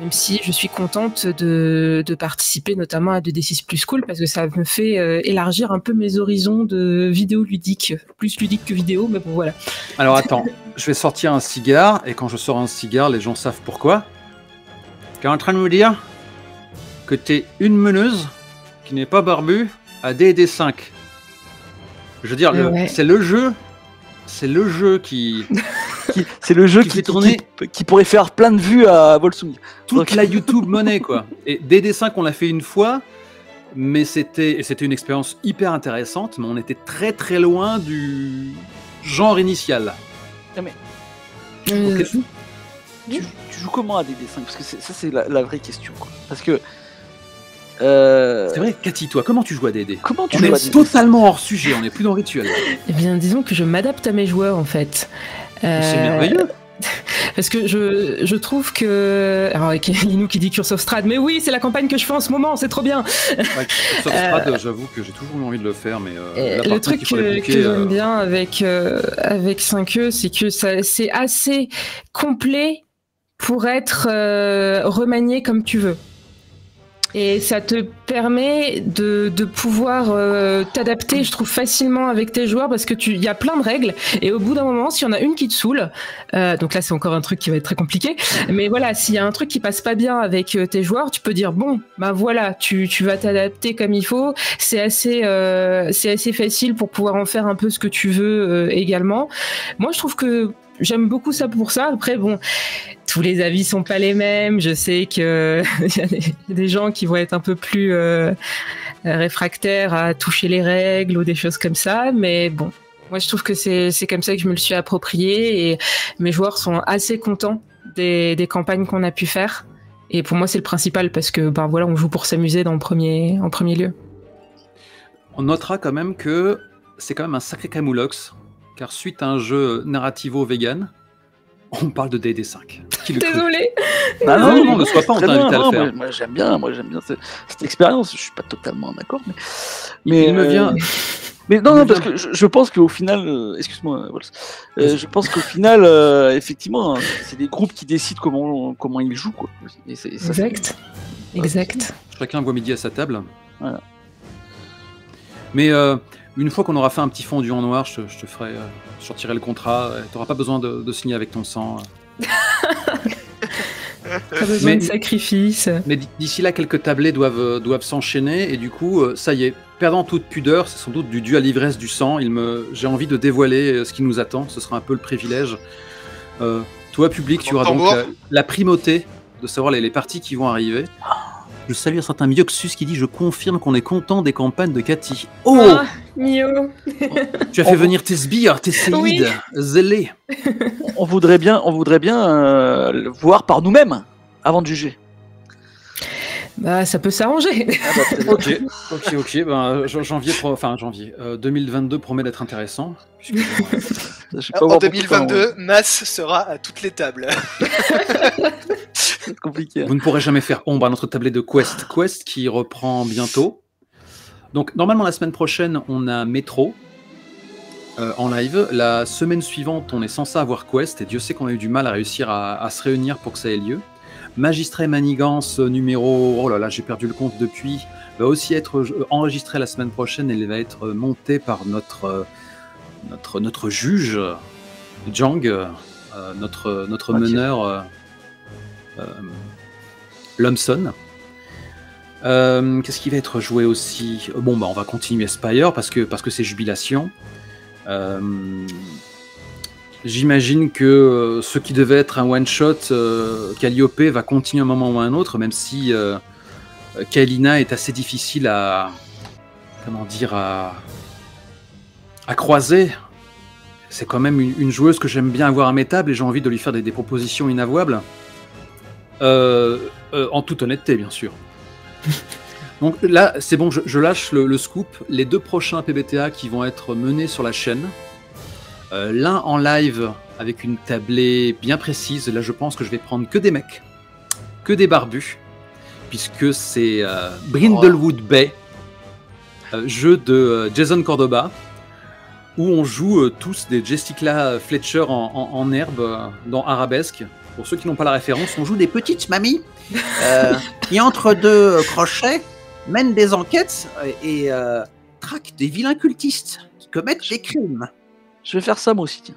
même si je suis contente de, de participer notamment à deux D six plus cool, parce que ça me fait euh, élargir un peu mes horizons de vidéo ludique, plus ludique que vidéo, mais bon, voilà. Alors attends, je vais sortir un cigare, et quand je sors un cigare, les gens savent pourquoi. T'es en train de me dire que t'es une meneuse qui n'est pas barbue à D et D cinq. Je veux dire, ouais. c'est le jeu, c'est le jeu qui qui, c'est le jeu qui, qui, fait tourner qui, qui pourrait faire plein de vues à Volsung. Toute Donc... la YouTube monnaie, quoi. Et des dessins qu'on l'a fait une fois, mais c'était c'était une expérience hyper intéressante, mais on était très très loin du genre initial. Non mais... Euh... Tu, tu, tu joues comment à des dessins? Parce que ça, c'est la, la vraie question, quoi. Parce que... Euh... C'est vrai, Cathy, toi, comment tu joues à D et D? Comment tu On joues est totalement hors sujet, on n'est plus dans le rituel. Eh bien, disons que je m'adapte à mes joueurs, en fait. Euh... C'est merveilleux. Parce que je, je trouve que... Alors, Linou qui dit Curse of Strahd, mais oui, c'est la campagne que je fais en ce moment, c'est trop bien. Ouais, Curse of Strahd, euh... j'avoue que j'ai toujours envie de le faire, mais... Euh, le truc que, bloquer, que j'aime euh... bien avec, euh, avec cinq E, c'est que ça, c'est assez complet pour être euh, remanié comme tu veux. Et ça te permet de, de pouvoir euh, t'adapter, je trouve, facilement avec tes joueurs, parce que tu, y a plein de règles, et au bout d'un moment, s'il y en a une qui te saoule, euh, donc là c'est encore un truc qui va être très compliqué, mais voilà, s'il y a un truc qui passe pas bien avec euh, tes joueurs, tu peux dire bon, bah voilà, tu, tu vas t'adapter comme il faut, c'est assez, euh, c'est assez facile pour pouvoir en faire un peu ce que tu veux euh, également. Moi je trouve que j'aime beaucoup ça pour ça. Après, bon, tous les avis sont pas les mêmes. Je sais que y a des, des gens qui vont être un peu plus euh, réfractaires à toucher les règles ou des choses comme ça. Mais bon, moi, je trouve que c'est, c'est comme ça que je me le suis approprié. Et mes joueurs sont assez contents des, des campagnes qu'on a pu faire. Et pour moi, c'est le principal parce que, ben voilà, on joue pour s'amuser dans le premier, en premier lieu. On notera quand même que c'est quand même un sacré camoulox. Car suite à un jeu narrativo-vegan, on parle de D et D cinq. Désolé. Bah non, non, non, ne sois pas honte à le faire. Moi, moi j'aime bien, moi j'aime bien cette, cette expérience. Je suis pas totalement d'accord, mais, mais il me vient. Euh... Mais non, non, parce que je, je pense qu'au final, euh, excuse-moi, Wals, euh, je pense qu'au final, euh, effectivement, c'est des groupes qui décident comment comment ils jouent, quoi. Et c'est, ça, exact, c'est... exact. Chacun voit midi à sa table. Voilà. Mais euh, une fois qu'on aura fait un petit fondu en noir, je, je te ferai, je sortirai le contrat. Tu n'auras pas besoin de, de signer avec ton sang. Pas besoin mais, de sacrifice. Mais d'ici là, quelques tablés doivent, doivent s'enchaîner. Et du coup, ça y est, perdant toute pudeur, c'est sans doute du dû à l'ivresse du sang. Il me, j'ai envie de dévoiler ce qui nous attend. Ce sera un peu le privilège. Euh, toi, public, tu auras donc la, la primauté de savoir les, les parties qui vont arriver. Je salue un certain Mioxus qui dit « Je confirme qu'on est content des campagnes de Cathy. » Oh ah, Mio. Tu as fait on... venir tes sbires, tes séides, oui. Zélés. On voudrait bien, on voudrait bien euh, le voir par nous-mêmes avant de juger. Bah, ça peut s'arranger. Ah bah, ok, ok, ok. Ben, janvier, pro... enfin, janvier euh, deux mille vingt-deux promet d'être intéressant. Je sais pas en deux mille vingt-deux, Mas sera à toutes les tables. C'est compliqué. Hein. Vous ne pourrez jamais faire ombre à notre tablé de Quest. Quest qui reprend bientôt. Donc, normalement, la semaine prochaine, on a Métro euh, en live. La semaine suivante, on est censé avoir Quest. Et Dieu sait qu'on a eu du mal à réussir à, à se réunir pour que ça ait lieu. Magistrat et Manigance numéro... Oh là là, j'ai perdu le compte depuis. Va aussi être enregistré la semaine prochaine et il va être monté par notre, notre, notre juge, Jang, euh, notre, notre Mathieu. meneur, euh, euh, Lumson. Euh, qu'est-ce qui va être joué aussi? Bon, bah, on va continuer Spire parce que, parce que c'est Jubilation. Euh, J'imagine que ce qui devait être un one-shot, euh, Calliope va continuer un moment ou un autre, même si euh, Kalina est assez difficile à... Comment dire à, à croiser. C'est quand même une, une joueuse que j'aime bien avoir à mes tables et j'ai envie de lui faire des, des propositions inavouables. Euh, euh, en toute honnêteté, bien sûr. Donc là, c'est bon, je, je lâche le, le scoop. Les deux prochains P B T A qui vont être menés sur la chaîne... Euh, l'un en live avec une tablée bien précise. Là, je pense que je vais prendre que des mecs, que des barbus, puisque c'est euh, Brindlewood oh. Bay, euh, jeu de euh, Jason Cordoba, où on joue euh, tous des Jessica Fletcher en, en, en herbe euh, dans Arabesque. Pour ceux qui n'ont pas la référence, on joue des petites mamies euh, qui, entre deux crochets, mènent des enquêtes et, et euh, traquent des vilains cultistes qui commettent des crimes. Je vais faire ça moi aussi, tiens.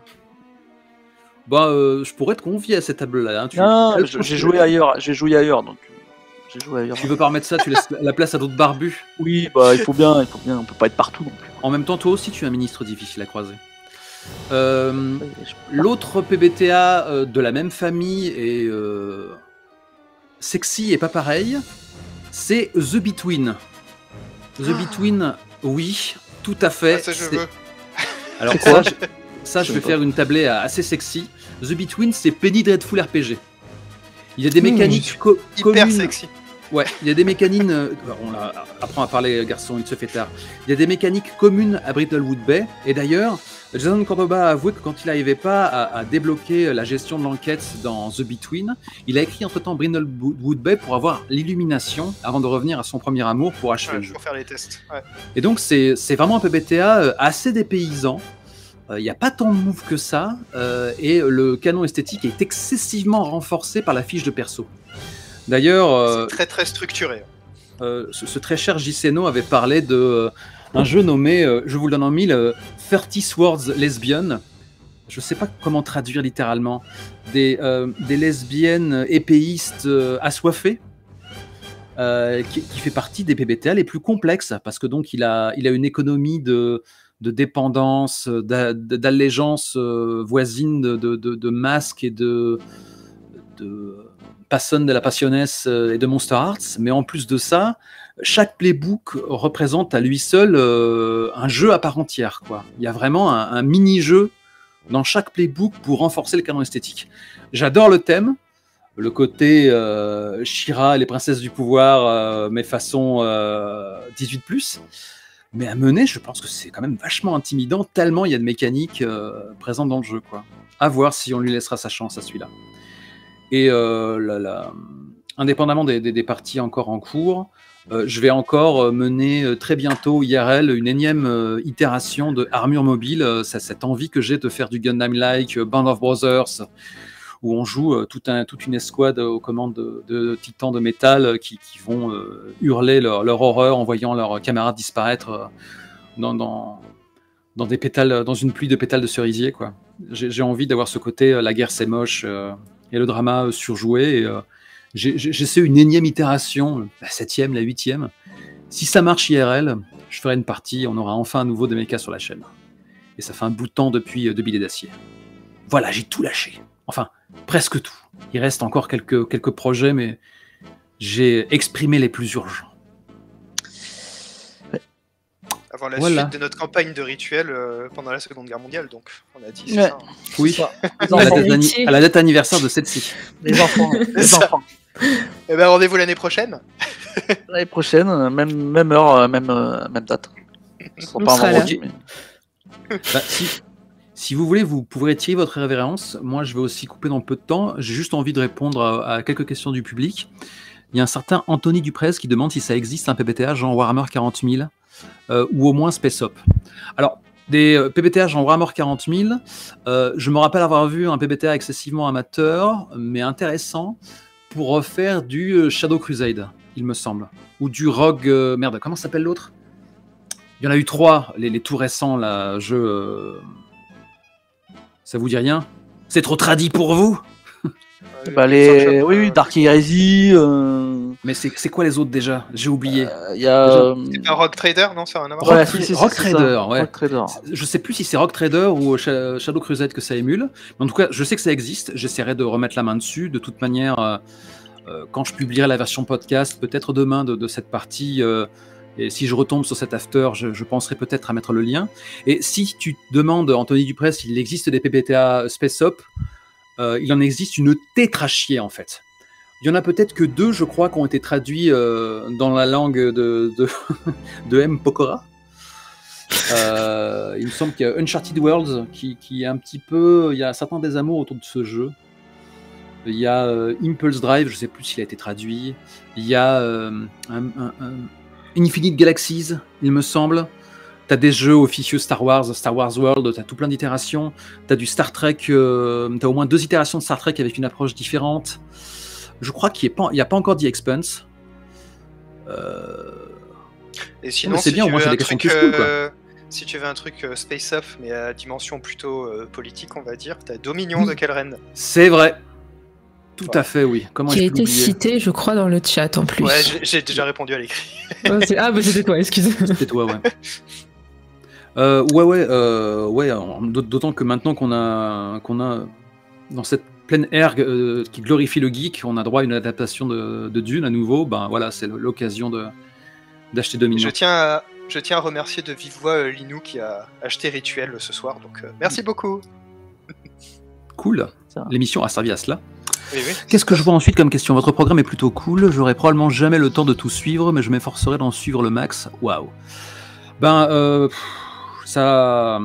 Bah, euh, je pourrais te convier à cette table-là. Hein. Tu non, veux... je, j'ai joué ailleurs, j'ai joué ailleurs, donc j'ai joué ailleurs. Tu veux pas remettre ça, tu laisses la place à d'autres barbus. Oui, bah il faut bien, il faut bien, on peut pas être partout non plus. En même temps, toi aussi, tu es un ministre difficile à croiser. Euh, l'autre P B T A euh, de la même famille est euh, sexy et pas pareil, c'est The Between. The ah. Between, oui, tout à fait. Ah, ça, je veux. Alors ça, je, ça, je vais faire une tablée assez sexy. The Between, c'est Penny Dreadful R P G. Il y a des mmh, mécaniques co- hyper communes. Sexy. Ouais, il y a des mécaniques. On apprend à parler, garçon, il se fait tard. Il y a des mécaniques communes à Brittlewood Bay. Et d'ailleurs, Jason Cordoba a avoué que quand il n'arrivait pas à, à débloquer la gestion de l'enquête dans The Between, il a écrit entre-temps Brittlewood Bay pour avoir l'illumination avant de revenir à son premier amour pour achever ouais, le jeu. Pour faire les tests. Ouais. Et donc, c'est, c'est vraiment un P B T A assez dépaysant. Il euh, n'y a pas tant de moves que ça. Euh, et le canon esthétique est excessivement renforcé par la fiche de perso. D'ailleurs, euh, c'est très très structuré. Euh, ce, ce très cher Giseno avait parlé de euh, un jeu nommé, euh, je vous le donne en mille, euh, thirty Swords Lesbian. Je sais pas comment traduire littéralement des euh, des lesbiennes épéistes euh, assoiffées, euh, qui, qui fait partie des P B T A les plus complexes parce que donc il a il a une économie de de dépendance, d'a, d'allégeance euh, voisine de de, de de masques et de de Passion de la Passionesse et de Monster Hearts, mais en plus de ça, chaque playbook représente à lui seul euh, un jeu à part entière, quoi. Il y a vraiment un, un mini-jeu dans chaque playbook pour renforcer le canon esthétique. J'adore le thème, le côté euh, Shira et les princesses du pouvoir, euh, mais façon euh, dix-huit plus, mais à mener, je pense que c'est quand même vachement intimidant, tellement il y a de mécaniques euh, présentes dans le jeu, quoi. À voir si on lui laissera sa chance à celui-là. Et euh, là, là, indépendamment des, des, des parties encore en cours, euh, je vais encore mener euh, très bientôt I R L une énième euh, itération de Armure Mobile. Euh, c'est cette envie que j'ai de faire du Gundam-like, euh, Band of Brothers, où on joue euh, tout un, toute une escouade euh, aux commandes de, de titans de métal euh, qui, qui vont euh, hurler leur, leur horreur en voyant leurs camarades disparaître euh, dans, dans, dans, des pétales, dans une pluie de pétales de cerisier, quoi. J'ai, j'ai envie d'avoir ce côté, euh, la guerre c'est moche... Euh, et le drama surjoué. Et, euh, j'ai, j'ai, j'essaie une énième itération, la septième, la huitième. Si ça marche I R L, je ferai une partie, on aura enfin à nouveau des mechas sur la chaîne. Et ça fait un bout de temps depuis euh, deux billets d'acier. Voilà, j'ai tout lâché. Enfin, presque tout. Il reste encore quelques, quelques projets, mais j'ai exprimé les plus urgents. Avant la voilà. suite de notre campagne de rituel euh, pendant la Seconde Guerre mondiale, donc on a dit c'est ouais. ça. Hein. Oui, c'est à, la date, à la date anniversaire de celle-ci. Les enfants. Les enfants. Eh ben rendez-vous l'année prochaine. L'année prochaine, même, même heure, même, même date. Ce sera pas un vendredi. Mais... Bah, si, si vous voulez, vous pourrez tirer votre révérence. Moi, je vais aussi couper dans peu de temps. J'ai juste envie de répondre à, à quelques questions du public. Il y a un certain Anthony Duprez qui demande si ça existe un P B T A genre Warhammer quarante mille. Euh, ou au moins Space Op. Alors, des euh, P B T A genre Warhammer quarante mille, euh, je me rappelle avoir vu un P B T A excessivement amateur, mais intéressant, pour refaire du euh, Shadow Crusade, il me semble. Ou du Rogue... Euh, merde, comment s'appelle l'autre ? Il y en a eu trois, les, les tout récents, là, jeu... Euh... Ça vous dit rien ? C'est trop tradi pour vous ? Bah les... Oui, oui, Dark Heresy... Euh... Mais c'est, c'est quoi les autres déjà ? J'ai oublié. Euh, y a... déjà... C'est un Rogue Trader, non ? C'est un Rogue, ouais, c'est, c'est, Rogue c'est Trader, ça. Ouais. Rogue Trader. Je sais plus si c'est Rogue Trader ou Shadow Crusade que ça émule. Mais en tout cas, je sais que ça existe. J'essaierai de remettre la main dessus. De toute manière, euh, quand je publierai la version podcast, peut-être demain de, de cette partie... Euh, et si je retombe sur cet after, je, je penserai peut-être à mettre le lien. Et si tu demandes, Anthony Duprez, s'il existe des P B T A Space Op... Euh, il en existe une tétrachier en fait. Il y en a peut-être que deux, je crois, qui ont été traduits euh, dans la langue de, de, de M. Pokora. Euh, il me semble qu'il y a Uncharted Worlds qui, qui est un petit peu... Il y a certains désamours autour de ce jeu. Il y a euh, Impulse Drive, je ne sais plus s'il a été traduit. Il y a euh, un, un, un Infinite Galaxies, il me semble. T'as des jeux officieux Star Wars, Star Wars World, t'as tout plein d'itérations, t'as du Star Trek, euh, t'as au moins deux itérations de Star Trek avec une approche différente. Je crois qu'il n'y a pas encore The Expanse. Euh... Et sinon, non, c'est si bien, au moins c'est des questions qui cool, euh, si tu veux un truc euh, Space Off, mais à dimension plutôt euh, politique, on va dire, t'as Dominion mmh. de Kelren. C'est vrai. Tout ouais. à fait, oui. Comment qui a été cité, je crois, dans le chat en plus. Ouais, j'ai, j'ai déjà répondu à l'écrit. oh, ah, bah c'était toi, excusez-moi. C'était toi, ouais. Euh, ouais, ouais, euh, ouais. D'autant que maintenant qu'on a, qu'on a dans cette pleine ère euh, qui glorifie le geek, on a droit à une adaptation de, de Dune à nouveau. Ben voilà, c'est l'occasion de d'acheter Dominion. Je tiens à, je tiens à remercier de vive voix euh, Linou qui a acheté Rituel ce soir. Donc euh, merci beaucoup. Cool. L'émission a servi à cela. Oui, oui. Qu'est-ce que je vois ensuite comme question? Votre programme est plutôt cool. J'aurai probablement jamais le temps de tout suivre, mais je m'efforcerai d'en suivre le max. Waouh. Ben, euh, ça.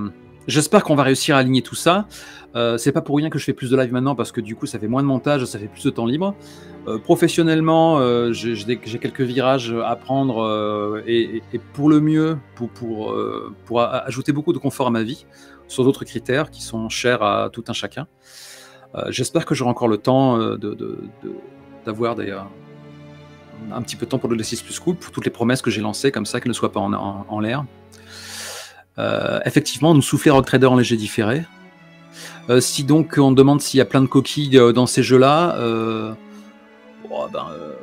J'espère qu'on va réussir à aligner tout ça. Euh, c'est pas pour rien que je fais plus de live maintenant, parce que du coup, ça fait moins de montage, ça fait plus de temps libre. Euh, professionnellement, euh, j'ai quelques virages à prendre euh, et, et pour le mieux, pour, pour, euh, pour ajouter beaucoup de confort à ma vie, sur d'autres critères qui sont chers à tout un chacun. Euh, j'espère que j'aurai encore le temps euh, de, de, de, d'avoir des, euh, un petit peu de temps pour le Les six plus cool, pour toutes les promesses que j'ai lancées, comme ça, qu'elles ne soient pas en, en, en l'air. Euh, effectivement, nous souffler Rock Trader en léger différé. Euh, si donc on demande s'il y a plein de coquilles euh, dans ces jeux-là, euh, oh, ben, euh,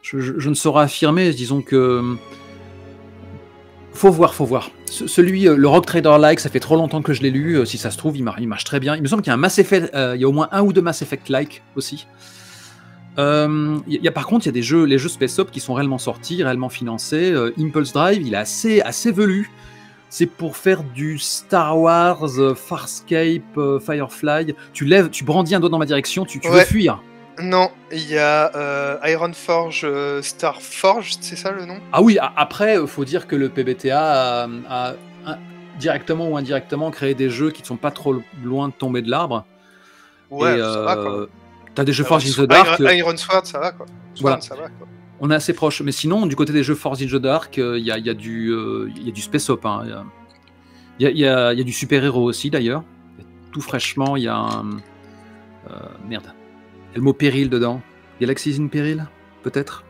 je, je, je ne saurais affirmer. Disons que faut voir, faut voir. C celui, euh, le Rock Trader like, ça fait trop longtemps que je l'ai lu. Euh, si ça se trouve, il, mar il marche très bien. Il me semble qu'il y a un Mass Effect, euh, il y a au moins un ou deux Mass Effect like aussi. Euh, y y a, par contre, il y a des jeux, les jeux Space Op qui sont réellement sortis, réellement financés. Euh, Impulse Drive, il est assez, assez velu. C'est pour faire du Star Wars, euh, Farscape, euh, Firefly. Tu lèves, tu brandis un doigt dans ma direction, tu, tu ouais. veux fuir. Non, il y a euh, Ironforge, euh, Starforge, c'est ça le nom? Ah oui, après, il faut dire que le P B T A a, a, a directement ou indirectement créé des jeux qui ne sont pas trop loin de tomber de l'arbre. Ouais, et, ça euh, va quoi. T'as des jeux Iron Forge in the Dark. Iron, Iron Sword, ça va quoi. Sword, voilà. Ça va, quoi. On est assez proche, mais sinon, du côté des jeux Forge in the Dark, il euh, y, y, euh, y a du Space Op, hein. y, a, y, a, y a du super-héros aussi, d'ailleurs. Tout fraîchement, il y a un... Euh, merde. Il y a le mot péril dedans. Galaxies in Peril, peut-être,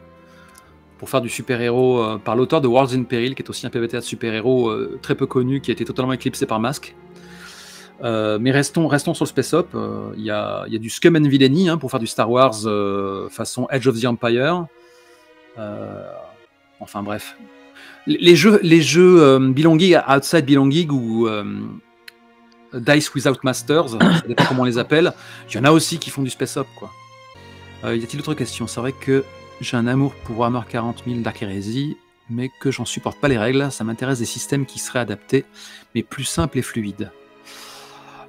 pour faire du super-héros euh, par l'auteur de Worlds in Peril, qui est aussi un P B T A de super-héros euh, très peu connu, qui a été totalement éclipsé par Masque. Euh, mais restons, restons sur le Space Op. Il euh, y, a, y a du Scum and Villainy, hein, pour faire du Star Wars euh, façon Edge of the Empire. Euh, enfin bref, les, les jeux, les jeux euh, belonging, outside belonging ou euh, dice without masters, ça dépend comment on les appelle. Il y en a aussi qui font du space up quoi. Euh, y a-t-il d'autres questions? C'est vrai que j'ai un amour pour Warhammer quarante mille Dark Heresy, mais que j'en supporte pas les règles. Ça m'intéresse des systèmes qui seraient adaptés, mais plus simples et fluides.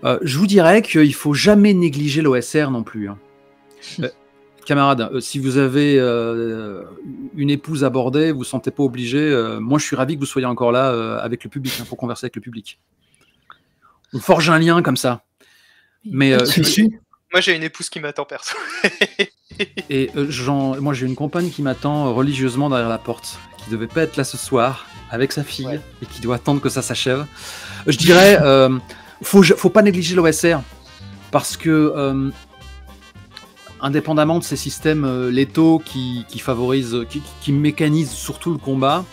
Euh, je vous dirais qu'il faut jamais négliger l'O S R non plus. Hein. euh, Camarades, euh, si vous avez euh, une épouse abordée, vous ne vous sentez pas obligé. Euh, moi, je suis ravi que vous soyez encore là euh, avec le public, hein, pour converser avec le public. On forge un lien comme ça. Mais euh, je, je... moi, j'ai une épouse qui m'attend perso. Et euh, genre, moi, j'ai une compagne qui m'attend religieusement derrière la porte, qui devait pas être là ce soir avec sa fille, ouais, et qui doit attendre que ça s'achève. Je dirais, euh, faut, faut pas négliger l'O S R parce que. Euh, indépendamment de ces systèmes létaux qui, qui favorisent, qui, qui mécanisent surtout le combat,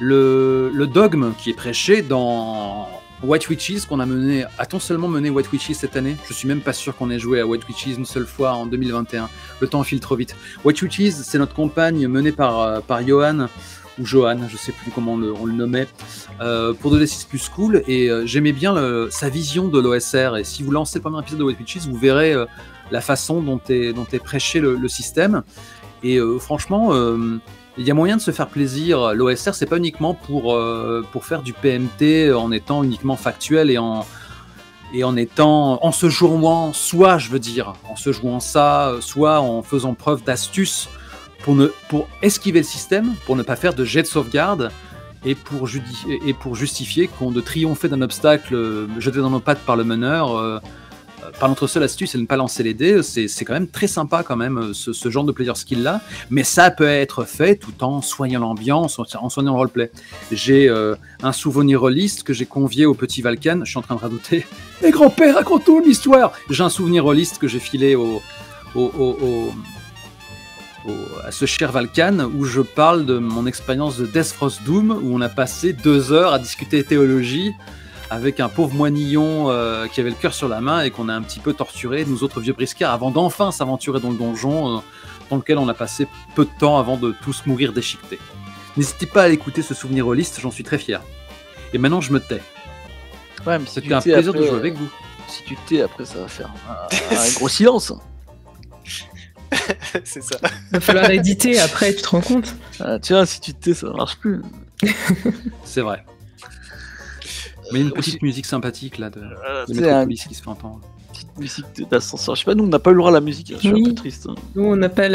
le, le dogme qui est prêché dans White Witches, qu'on a mené, a-t-on seulement mené White Witches cette année? Je suis même pas sûr qu'on ait joué à White Witches une seule fois en deux mille vingt et un. Le temps file trop vite. White Witches, c'est notre campagne menée par, par Johan, ou Johan, je sais plus comment on le, on le nommait, euh, pour The Les six Plus Cool, et euh, j'aimais bien le, sa vision de l'O S R, et si vous lancez le premier épisode de White Witches, vous verrez euh, la façon dont est, dont est prêché le, le système, et euh, franchement, euh, il y a moyen de se faire plaisir. L'O S R, c'est pas uniquement pour, euh, pour faire du P M T en étant uniquement factuel et en, et en étant, en se jouant, soit je veux dire, en se jouant ça, soit en faisant preuve d'astuces, Pour, ne, pour esquiver le système, pour ne pas faire de jet de sauvegarde, et pour, et pour justifier qu'on de triompher d'un obstacle euh, jeté dans nos pattes par le meneur, euh, par notre seule astuce, c'est de ne pas lancer les dés. C'est quand même très sympa quand même, ce, ce genre de player skill là, mais ça peut être fait tout en soignant l'ambiance, en soignant le roleplay. J'ai euh, un souvenir rôliste que j'ai convié au petit Valkan, je suis en train de radoter, mais grand-père, raconte-nous une histoire. J'ai un souvenir rôliste que j'ai filé au... au, au, au Au, à ce cher Valkan, où je parle de mon expérience de Death Frost Doom, où on a passé deux heures à discuter théologie avec un pauvre moinillon euh, qui avait le cœur sur la main et qu'on a un petit peu torturé, nous autres vieux briscards, avant d'enfin s'aventurer dans le donjon euh, dans lequel on a passé peu de temps avant de tous mourir déchiquetés. N'hésitez pas à écouter ce souvenir au liste, j'en suis très fier. et maintenant je me tais. Ouais, mais si c'était un plaisir après, de jouer avec vous. Si tu te tais après, ça va faire un, un gros silence. C'est ça. Il va falloir éditer après, tu te rends compte. Ah, tiens, si tu te tais, ça marche plus. C'est vrai. Mais une petite musique sympathique là de, euh, de Métropolis un... qui se fait entendre. Petite musique d'ascenseur. Je sais pas, nous on n'a pas eu le droit à la musique, hein. Je suis oui. un peu triste. Hein. Nous on n'a pas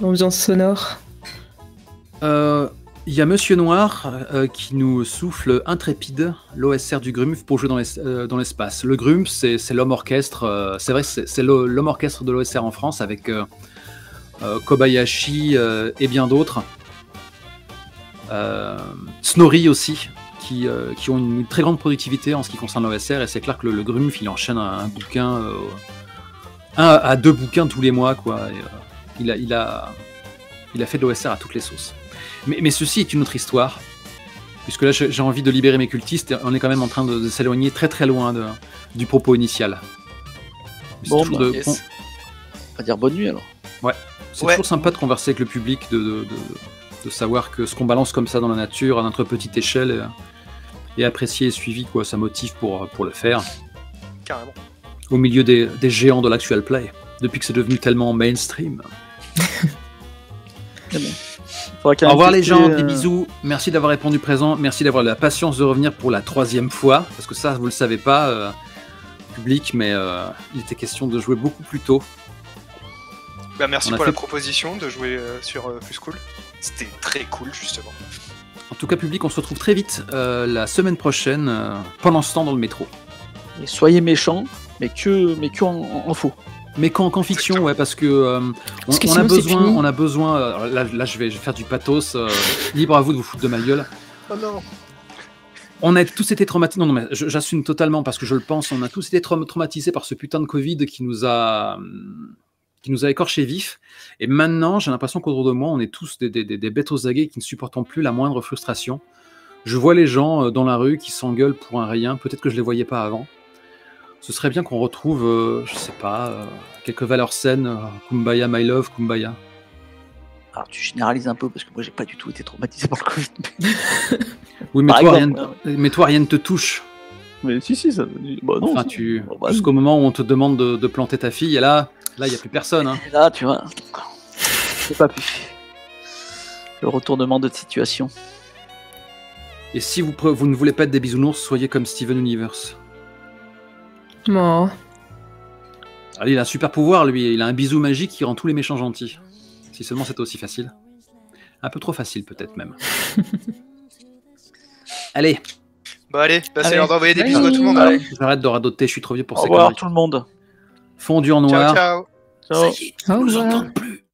l'ambiance sonore. Il euh, y a Monsieur Noir euh, qui nous souffle intrépide l'O S R du Grumph pour jouer dans l'espace. Euh, les le Grumph, c'est l'homme orchestre, euh, c'est vrai, c'est l'homme orchestre de l'O S R en France avec euh, euh, Kobayashi euh, et bien d'autres. Euh, Snorri aussi. Qui, euh, qui ont une très grande productivité en ce qui concerne l'O S R, et c'est clair que le, le Grumph il enchaîne un, un bouquin, euh, un à deux bouquins tous les mois, quoi. Et, euh, il, a, il, a, il a fait de l'O S R à toutes les sauces. Mais, mais ceci est une autre histoire, puisque là j'ai envie de libérer mes cultistes, et on est quand même en train de, de s'éloigner très très loin de, du propos initial. Bon, bah, de, yes. on... on va dire bonne nuit alors. Ouais, c'est ouais. toujours sympa de converser avec le public, de, de, de, de savoir que ce qu'on balance comme ça dans la nature, à notre petite échelle. Euh, et apprécié et suivi, quoi, ça motive pour, pour le faire. Carrément. Au milieu des, des géants de l'actual play, depuis que c'est devenu tellement mainstream. Bon. Au revoir les gens, euh... des bisous, merci d'avoir répondu présent, merci d'avoir la patience de revenir pour la troisième fois, parce que ça, vous le savez pas, euh, public, mais euh, il était question de jouer beaucoup plus tôt. Bah, merci On pour la fait... proposition de jouer euh, sur euh, Plus Cool, c'était très cool justement. En tout cas, public, on se retrouve très vite euh, la semaine prochaine, euh, pendant ce temps dans le métro. Et soyez méchants, mais que, mais que en, en faux. Mais qu'en qu fiction, ouais, parce que, euh, on, parce que on, a besoin, on a besoin. Alors là, là je, vais, je vais faire du pathos. Euh, libre à vous de vous foutre de ma gueule. Oh non. On a tous été traumatisés. Non, non, mais j'assume totalement parce que je le pense. On a tous été tra traumatisés par ce putain de Covid qui nous a. Hum, qui nous a écorché vif, et maintenant j'ai l'impression qu'autour de moi on est tous des, des, des, des bêtes aux aguets qui ne supportent plus la moindre frustration. Je vois les gens dans la rue qui s'engueulent pour un rien, peut-être que je ne les voyais pas avant. Ce serait bien qu'on retrouve, euh, je sais pas, euh, quelques valeurs saines, euh, Kumbaya my love, Kumbaya. Alors tu généralises un peu parce que moi j'ai pas du tout été traumatisé par le Covid. Oui, mais toi, exemple, rien, ouais. mais toi rien ne te touche. Mais si, si, ça bah, non, enfin, tu... bah, bah, jusqu'au moment où on te demande de, de planter ta fille, et là, là, il n'y a plus personne. Hein. Là, tu vois, c'est pas pu. Le retournement de situation. Et si vous, vous ne voulez pas être des bisounours, soyez comme Steven Universe. Non. Oh. Allez, il a un super pouvoir, lui. Il a un bisou magique qui rend tous les méchants gentils. Si seulement c'était aussi facile. Un peu trop facile, peut-être même. Allez. Bah allez, passez l'heure d'envoyer des bisous à tout le monde. Allez. J'arrête de radoter, je suis trop vieux pour ces conneries. Au revoir tout le monde. Fondu en noir. Ciao, ciao. Ciao. Ça y est, je ne vous entends plus.